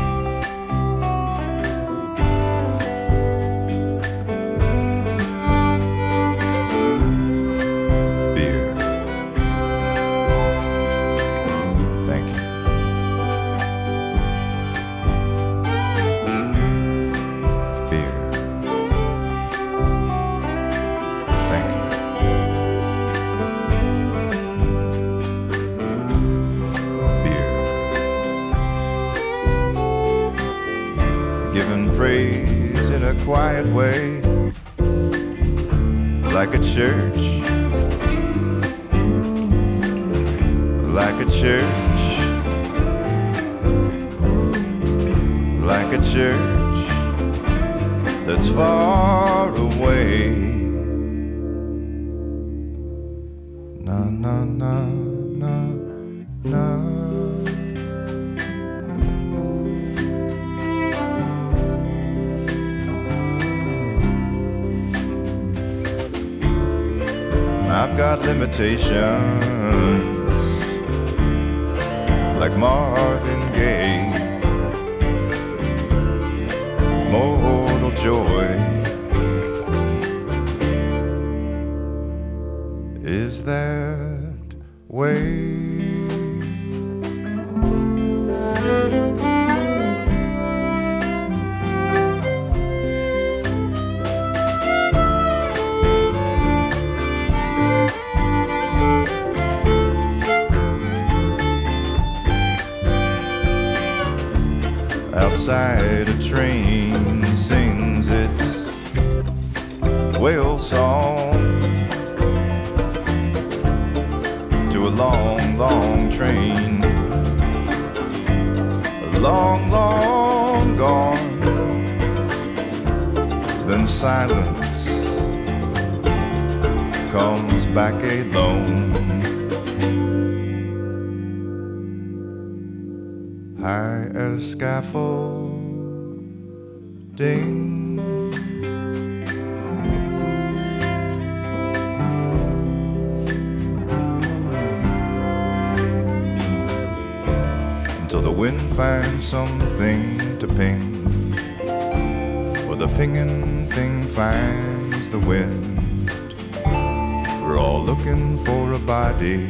Quiet way, like a church, like a church, like a church that's far away. Na na na na love. I've got limitations, like Marvin Gaye, mortal joy. Is that way? Outside a train sings its whale song to a long, long train, long, long gone. Then silence comes back alone. High as scaffolding, the wind finds something to ping, or the pinging thing finds the wind. We're all looking for a body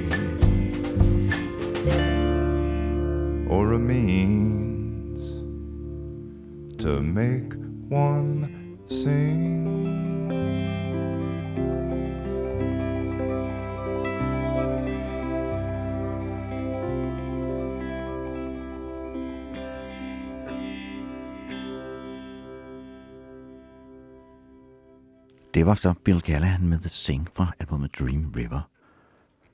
or a means to make one sing. Det var så Bill Callahan med The Sing fra albumet Dream River.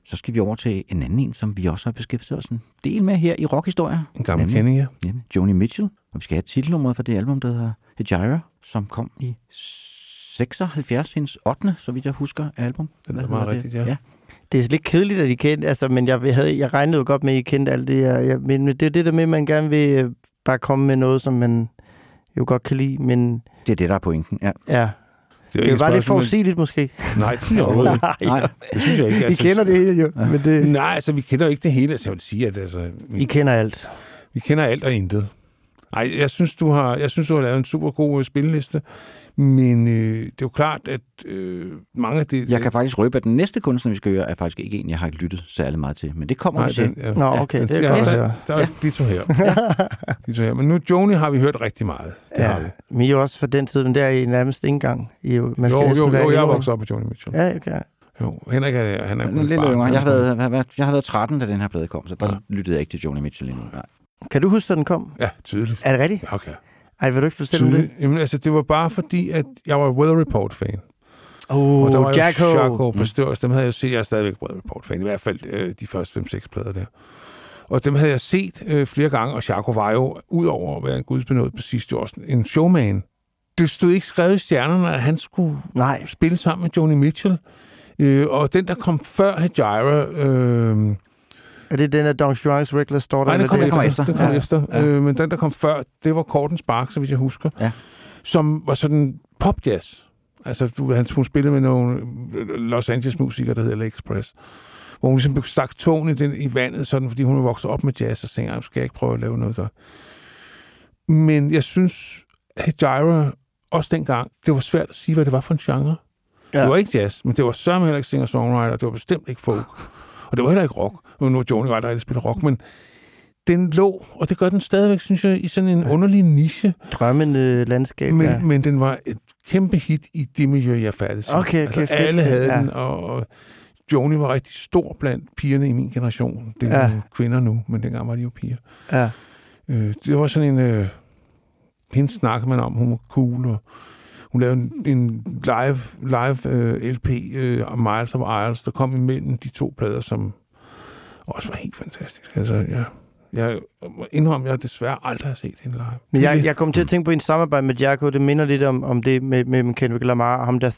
Så skal vi over til en anden en, som vi også har beskæftiget os en del med her i rockhistorie. En gammel kending, ja. Joni Mitchell. Og vi skal have titelnummeret for det album, der hedder Hejira, som kom i 76, hendes 8., så vidt jeg husker, album. Det er meget rigtigt, ja. Det er slet ikke kedeligt, at I kendte, altså, men jeg regnede jo godt med, at I kendte alt det her. Men det er jo det der med, at man gerne vil bare komme med noget, som man jo godt kan lide, men... Det er det, der er pointen, ja. Ja. Det var lidt forudsigeligt, måske. Nej, det synes jeg ikke. Altså, vi kender det hele, jo. Men det... Nej, altså, vi kender ikke det hele, så altså, jeg vil sige, at... Altså, vi kender alt. Vi kender alt og intet. Nej, jeg synes, du har lavet en super god spilleliste, men det er jo klart, at mange af det... Jeg kan faktisk røbe, at den næste kunstner, vi skal høre, er faktisk ikke en, jeg har ikke lyttet særlig meget til, men det kommer vi til. Ja. Nå, okay, ja, det er godt. Der er de to her. Men nu, Joni har vi hørt rigtig meget. Det har vi. Men jo også for den tid, men der er I nærmest ikke engang. Jo, jeg voksede op med Joni Mitchell. Ja, okay. Jo, Henrik er... Han er lidt yngre. Jeg har været 13, da den her plade kom, så der lyttede jeg ikke til Joni Mitchell endnu. Nej. Kan du huske, at den kom? Ja, tydeligt. Er det rigtigt? Okay. Ej, vil du ikke fortælle det? Jamen, altså, det var bare fordi, at jeg var Weather Report-fan. Og der var Jacko på Størs. Dem havde jeg set. Jeg er stadigvæk Weather Report-fan. I hvert fald de første 5-6 plader der. Og dem havde jeg set flere gange, og Jacko var jo, udover at være en gudsbenået præcis, jo også en showman. Det stod ikke skrevet i stjernerne, at han skulle spille sammen med Joni Mitchell. Og den, der kom før Hejira... Er det den af Don Juan's Reckless Daughter? Nej, den kom efter. Men den, der kom før, det var Courtney Barks, hvis jeg husker, som var sådan pop-jazz. Altså, hun spillede med nogle Los Angeles-musikere, der hedder L.A. Express, hvor hun ligesom stak tågen i vandet, sådan, fordi hun voksede op med jazz, og tænkte, jeg skal ikke prøve at lave noget der. Men jeg synes, Hejira, også dengang, det var svært at sige, hvad det var for en genre. Ja. Det var ikke jazz, men det var sørme heller ikke singer-songwriter, det var bestemt ikke folk. Og det var heller ikke rock. Nu er Joni der spiller rock, men den lå, og det gør den stadigvæk, synes jeg, i sådan en underlig niche. Drømmende landskab, men den var et kæmpe hit i det miljø, jeg færdes. Okay, altså, alle havde den, og Joni var rigtig stor blandt pigerne i min generation. Det er kvinder nu, men dengang var de jo piger. Ja. Det var sådan en... Hende snakkede man om, hun var cool, og hun lavede en live LP Miles of Isles, der kom imellem de to plader, som også var helt fantastisk. Altså, ja. Jeg indrømmer, jeg desværre aldrig har set hende live. Men jeg kom til at tænke på en samarbejde med Jacob. Det minder lidt om det med Kendrick Lamar og ham der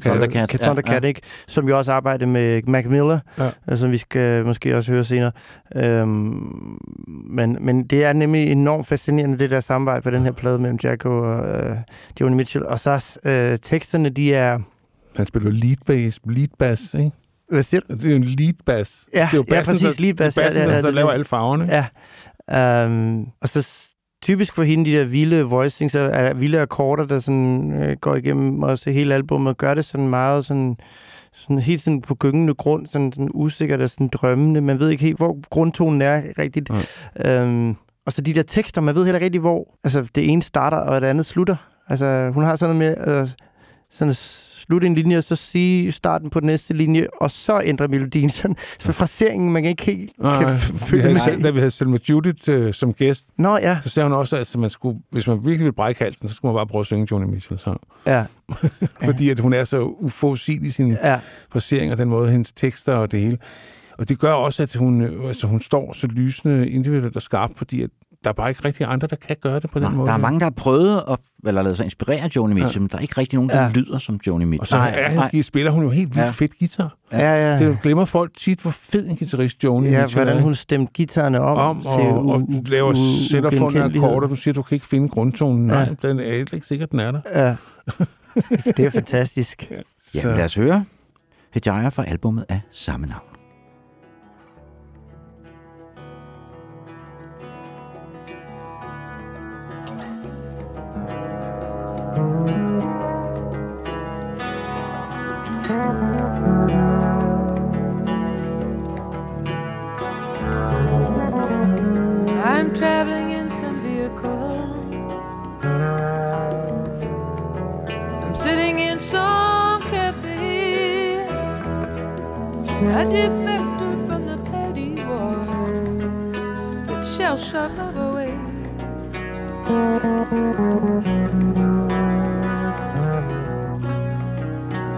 Thundercat, ikke? Som jo også arbejder med Mac Miller, som vi skal måske også høre senere. Men det er nemlig enormt fascinerende, det der samarbejde på den her plade mellem Jacob og Joni Mitchell. Og så teksterne, de er... Han spiller lead bass, ikke? Hvad siger du? Det er jo en lead bass. Ja, det er jo bassen, præcis, lead bass. Der laver alle farverne. Ja. Og så typisk for hende, de der vilde voicings, vilde akkorder, der sådan, går igennem også hele albumet, og gør det sådan meget sådan helt sådan på gyngende grund, sådan usikkert og sådan drømmende. Man ved ikke helt, hvor grundtonen er rigtigt. Okay. Og så de der tekster, man ved heller ikke rigtigt, hvor altså, det ene starter, og det andet slutter. Altså, hun har sådan noget med sådan slutte en linje, og så sige starten på den næste linje, og så ændre melodien. Sådan, så fraseringen, man ikke helt kan følge med. Da vi havde Selma Judith som gæst, så sagde hun også, at altså, man skulle, hvis man virkelig ville brække halsen, så skulle man bare prøve at synge Joni Mitchell sang. Ja. Fordi at hun er så uforudsigelig i sin frasering, og den måde, hendes tekster og det hele. Og det gør også, at hun står så lysende individuelt og skarpt, fordi at der er bare ikke rigtig andre, der kan gøre det på den måde. Der er mange, der har prøvet at lade sig inspirere Joni Mitchell, men der er ikke rigtig nogen, der lyder som Joni Mitchell. Og så spiller hun jo helt vildt fedt guitar. Ja. Det glemmer folk tit, hvor fed en guitarist Joni Mitchell er. Ja, hvordan hun stemte guitarerne om til og laver sætterfundne akkorder. Du siger, du kan ikke finde grundtonen. Nej, den er ikke sikkert, den er der. Ja. Det er fantastisk. Ja, lad os høre Hedjaya fra albumet af samme navn. I'm traveling in some vehicle. I'm sitting in some cafe, a defector from the petty wars, but shell-shock of a way.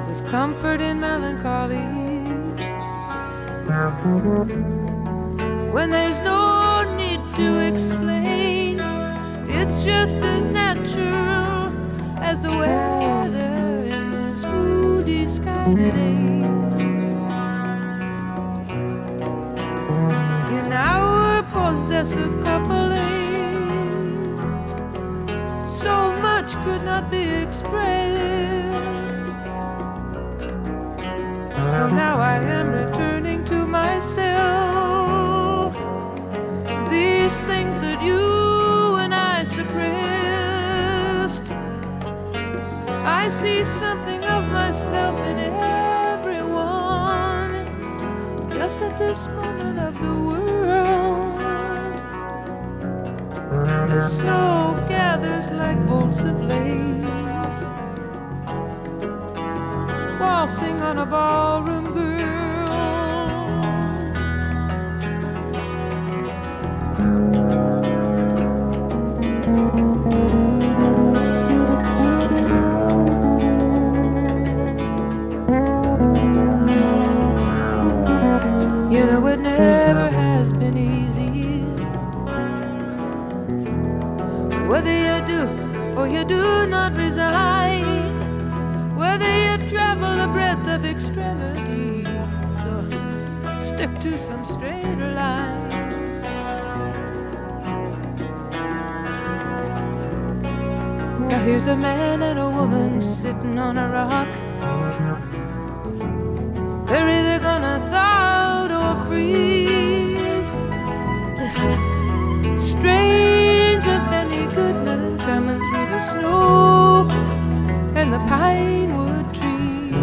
There's comfort in melancholy when there's no need to explain. It's just as natural as the weather in this moody sky today. In our possessive coupling, so much could not be expressed. So now I am returning to myself, these things that you and I suppressed. I see something of myself in everyone, just at this moment of the world. The snow gathers like bolts of lace, waltzing on a ballroom girl. You know it never has been easy, whether you do or you do not resign, whether you travel a breadth of extremities or stick to some straighter line. Now here's a man and a woman sitting on a rock. They're either gonna thaw out or freeze. Listen, strains of Benny Goodman coming through the snow and the pinewood trees.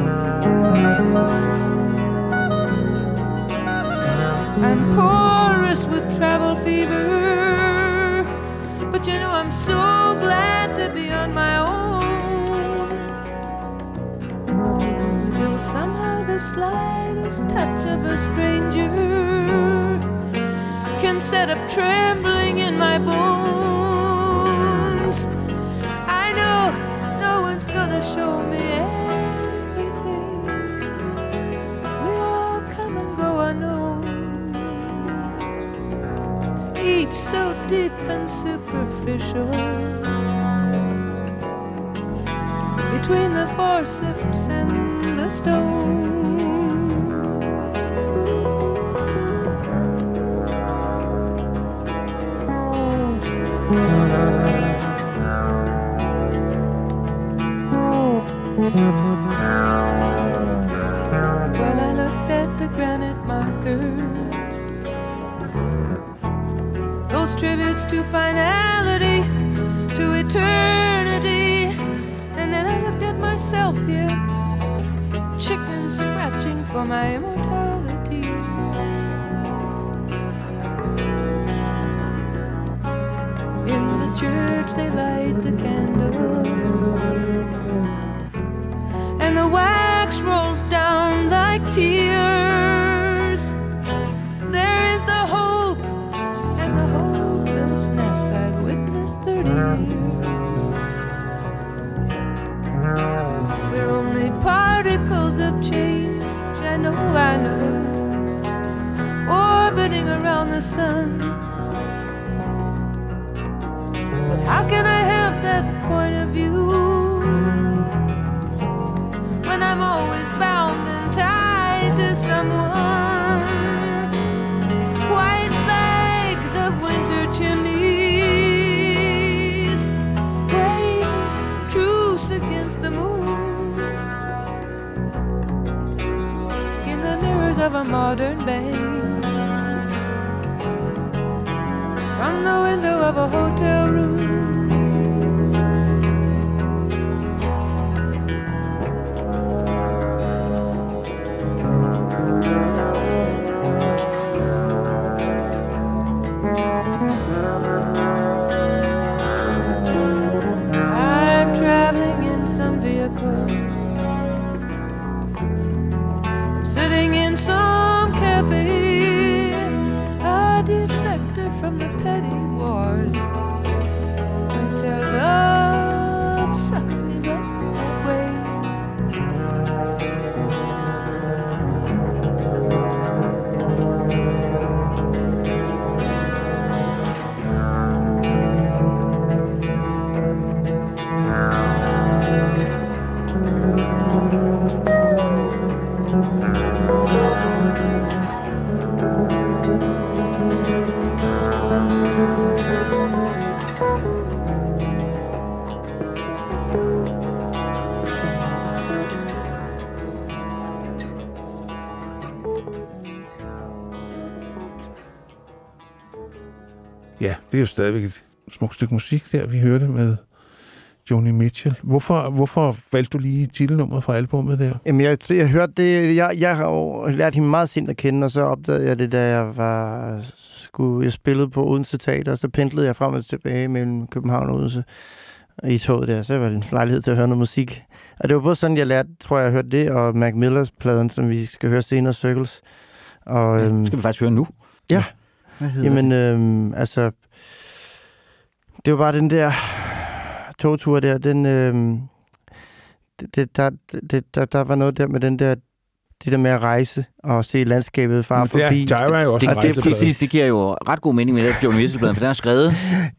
I'm porous with travel fever, but you know I'm so glad to be on my own. Still somehow the slightest touch of a stranger can set up trembling in my bones. I know it's gonna show me everything. We all come and go unknown. reach so deep and superficial. Between the forceps and the stone, well, I looked at the granite markers, those tributes to finality, to eternity, and then I looked at myself here, chicken scratching for my immortality. In the church they light the candles, and the wax rolls down like tears. There is the hope and the hopelessness I've witnessed 30 years. We're only particles of change, I know, orbiting around the sun. But how can I have that point of view? I'm always bound and tied to someone. White flags of winter chimneys wave truce against the moon. In the mirrors of a modern bank, from the window of a hotel room, stadigvæk et smukt stykke musik der, vi hørte med Joni Mitchell. Hvorfor valgte du lige titelnummeret fra albumet der? Jamen, jeg hørte det. Jeg har jo lært hende meget sent at kende, og så opdagede jeg det, da jeg spillede på Odense Teater, og så pendlede jeg frem og tilbage mellem København og Odense i toget der, så var det en lejlighed til at høre noget musik. Og det var både sådan, jeg lærte, tror jeg hørte det, og Mac Millers-pladen, som vi skal høre senere, Circles. Og, ja, skal vi faktisk høre nu? Ja. Jamen, altså... Det var bare den der togtur der, den, der var noget der med den der, det der med at rejse og se landskabet far forbi. Det er præcis, det giver jo ret god mening med det, at Joe Misselbladen, for den er skrevet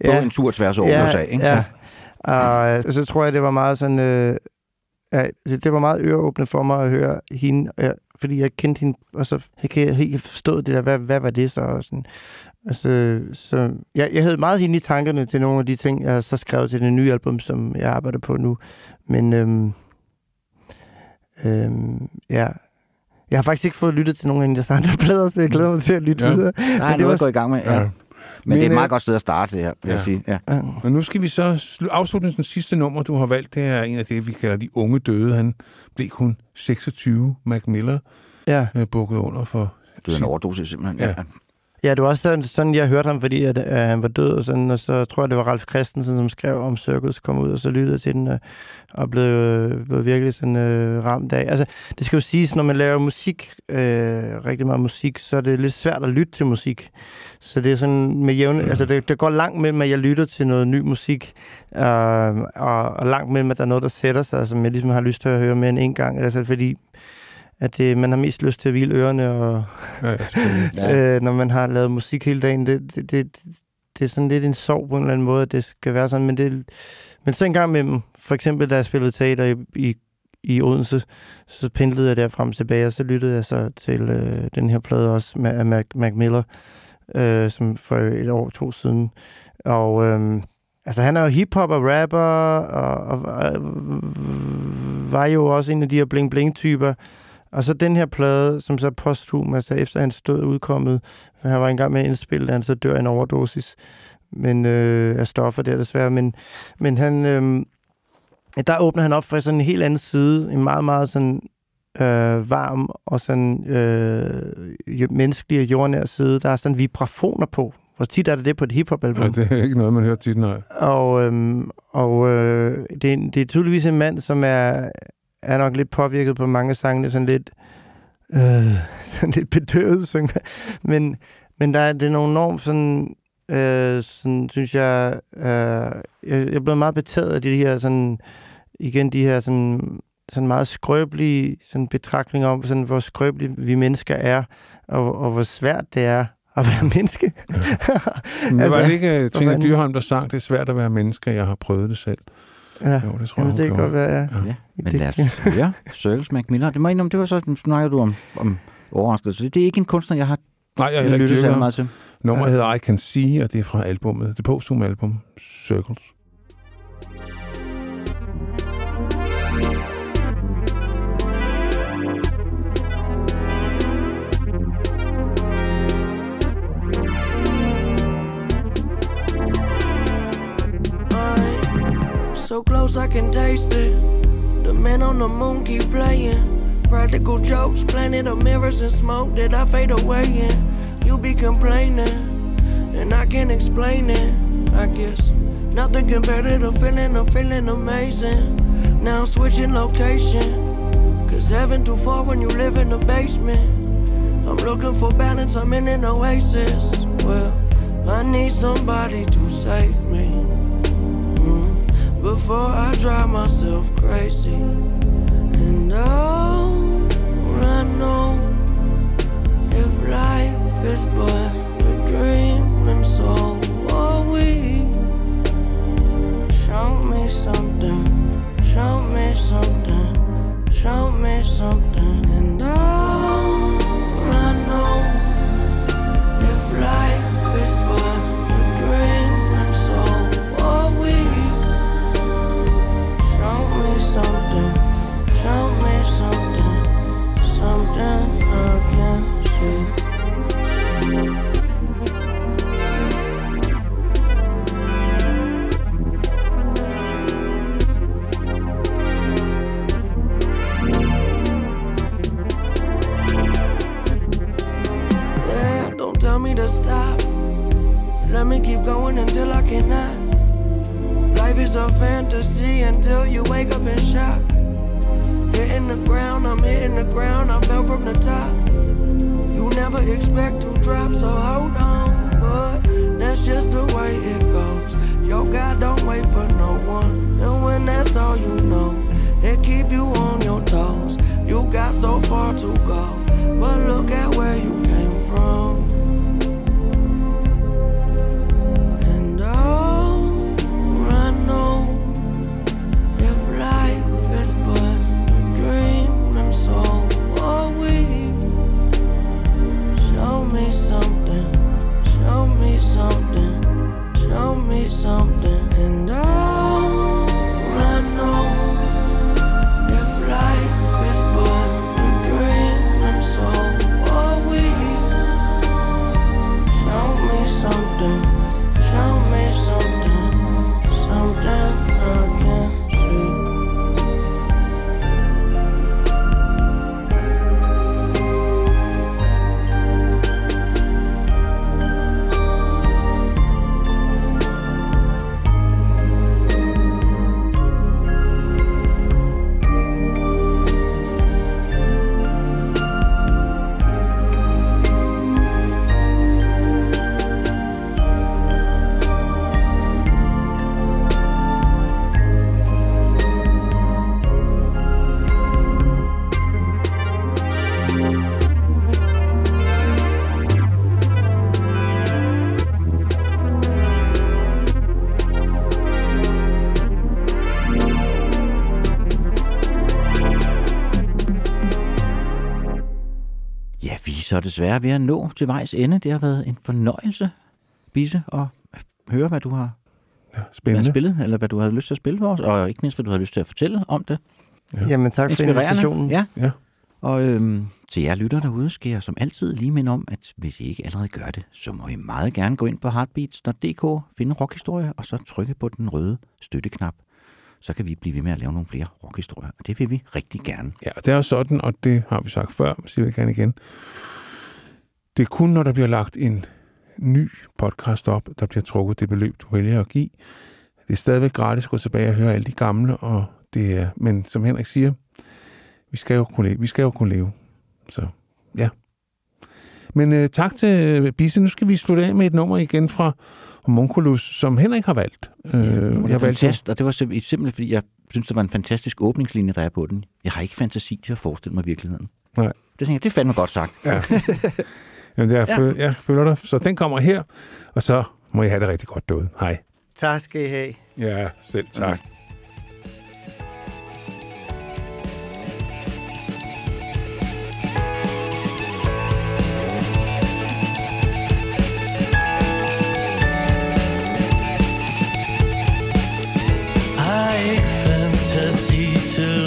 på en tur tværs over USA, ikke? Ja. Og så tror jeg, det var meget sådan, det var meget øreåbne for mig at høre hende, fordi jeg kendte hende, og så kan jeg helt forstå det der, hvad var det så? Og sådan. Altså, så, jeg havde meget hende i tankerne til nogle af de ting, jeg så skrev til det nye album, som jeg arbejder på nu. Men ja, jeg har faktisk ikke fået lyttet til nogen af hendes andre plader, så jeg glæder mig til at lytte videre. Nej, men det var at gå i gang med, ja. Men det er et meget godt sted at starte, det her, vil jeg sige. Ja. Men nu skal vi så afslutte den sidste nummer, du har valgt. Det er en af det, vi kalder de unge døde. Han blev kun 26, Mac Miller, bukket under for... Det er en overdosis, simpelthen. Ja, det var også sådan jeg hørte ham, fordi at han var død, og sådan, og så tror jeg, det var Ralf Christensen, som skrev om Circles, kom ud, og så lyttede til den, og blev virkelig sådan ramt af. Altså, det skal jo siges, når man laver musik, rigtig meget musik, så er det lidt svært at lytte til musik. Så det er sådan med jævne... Altså, det går langt med, at jeg lytter til noget ny musik, og langt med, at der er noget, der sætter sig, som jeg ligesom har lyst til at høre mere end en gang, altså, fordi... at man har mest lyst til at hvile ørerne, og når man har lavet musik hele dagen, det, det, det, det er sådan lidt en sorg på en eller anden måde, at det skal være sådan, men så en gang med dem, for eksempel da jeg spillede teater i Odense, så pendlede jeg der frem tilbage, og så lyttede jeg så til den her plade også af Mac Miller, som for et år, to siden, og altså han er jo hiphop og rapper, og var jo også en af de her bling-bling-typer. Og så den her plade, som så posthum, altså efter hans død udkommet, han var engang med at indspille, han så dør en overdosis af stoffer der desværre. Men han, der åbner han op for sådan en helt anden side, en meget, meget sådan varm og sådan menneskelig og jordnær side. Der er sådan vibrafoner på. Hvor tit er det på et hiphop-album? Ja, det er ikke noget, man hører tit, nej. Og det er tydeligvis en mand, som er nok lidt påvirket på mange sange, sådan lidt bedøvet, synger. Men der er det nogle enormt sådan synes jeg, jeg er blevet meget betaget af de her sådan, igen de her sådan meget skrøbelige sådan betragtninger om sådan hvor skrøbelige vi mennesker er og hvor svært det er at være menneske. Ja. Men altså, var det ikke Trine Dyrholm, der sang, det er svært at være menneske, jeg har prøvet det selv? Ja, jo, det tror jeg, det kan godt være, ja. Men lad os høre Sørles Mac Miller. Det må indom, det var så, nu snakkede du om overraskelse. Det er ikke en kunstner, jeg har lyttet så meget til. Nummeret hedder I Can See, og det er fra albumet, det posthume album, Circles. So close I can taste it. The men on the moon keep playing practical jokes, planet of mirrors and smoke that I fade away in. You be complaining and I can't explain it. I guess nothing compared to the feeling of feeling amazing. Now I'm switching location, cause heaven too far when you live in the basement. I'm looking for balance, I'm in an oasis. Well, I need somebody to save me before I drive myself crazy. And oh, I know if life is but a dream, then so are we. Show me something, show me something, show me something. And oh, I know if life is but a dream, then so are we. Something, show me something, something I can't see. Yeah, don't tell me to stop. Let me keep going until I cannot. Life is a fantasy until you wake up in shock. Hitting the ground, I'm hitting the ground, I fell from the top. You never expect to drop, so hold on, but that's just the way it goes. Yo, God don't wait for no one, and when that's all you know, it keep you on your toes. You got so far to go, but look at where you came from. Something, show me something, and all I know, if life is but a dream, then so are we. Show me something, show me something, something I can't. så desværre ved at nå til vejs ende. Det har været en fornøjelse, Bisse, at høre, hvad du har spillet, eller hvad du har lyst til at spille for os, og ikke mindst, hvad du har lyst til at fortælle om det. Ja. Jamen tak for invitationen. Ja. Ja. Og til jer lytter derude, skal jeg som altid lige minde om, at hvis I ikke allerede gør det, så må I meget gerne gå ind på heartbeats.dk, finde rockhistorie, og så trykke på den røde støtteknap. Så kan vi blive ved med at lave nogle flere rockhistorier, og det vil vi rigtig gerne. Ja, og det er jo sådan, og det har vi sagt før, men siger vi gerne igen. Det er kun, når der bliver lagt en ny podcast op, der bliver trukket det beløb, du vælger at give. Det er stadigvæk gratis at gå tilbage og høre alle de gamle, og det er, men som Henrik siger, vi skal jo kunne leve. Så ja. Men tak til Bisse. Nu skal vi slutte af med et nummer igen fra Homunculus, som Henrik har valgt. Og det var simpelthen, fordi jeg synes, der var en fantastisk åbningslinje, der er på den. Jeg har ikke fantasi til at forestille mig virkeligheden. Nej. Det fandme godt sagt. Ja. Jamen, jeg føler dig. Så den kommer her, og så må I have det rigtig godt derude. Hej. Tak skal I have. Ja, selv tak. Okay. Til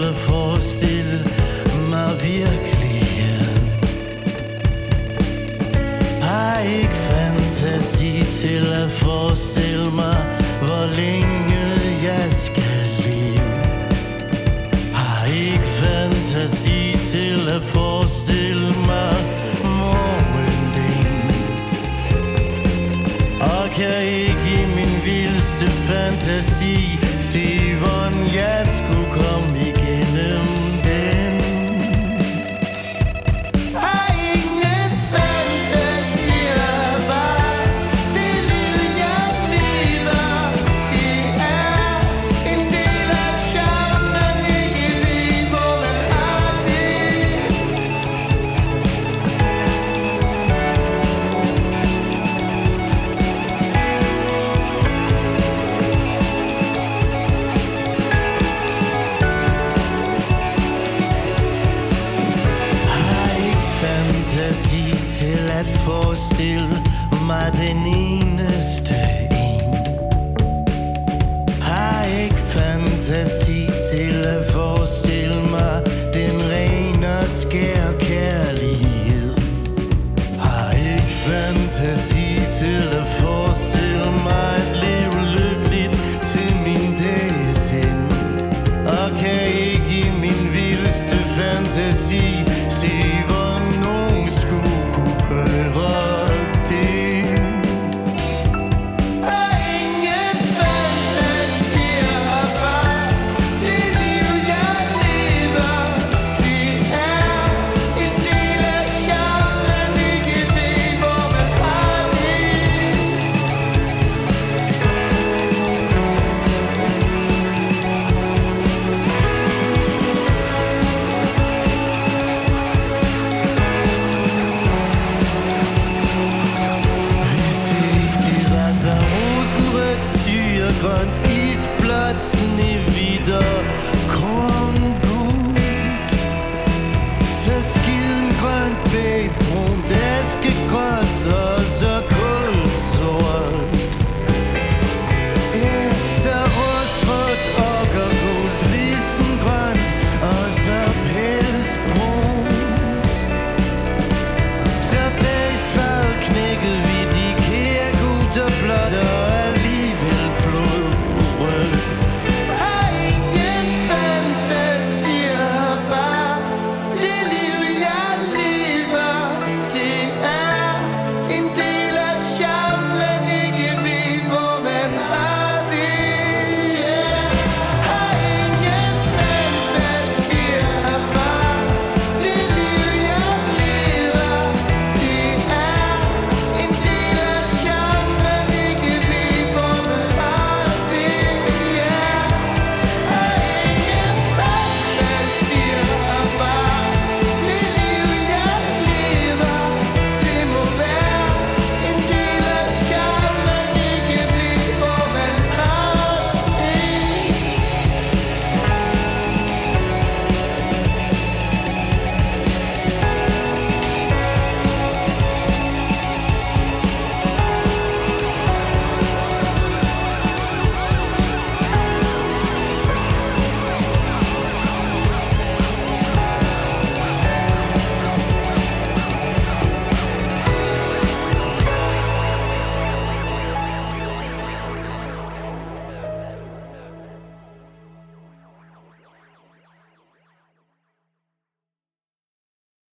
at forestille mig, hvor længe jeg skal leve. Har ikke fantasi til at forestille mig morgendagen. Og kan ikke i min vildeste fantasi se, hvordan jeg skulle komme igennem. Forestil mig den eneste en. Har ikke fantasi til at forestille mig den rene og skære kærlighed. Har ikke fantasi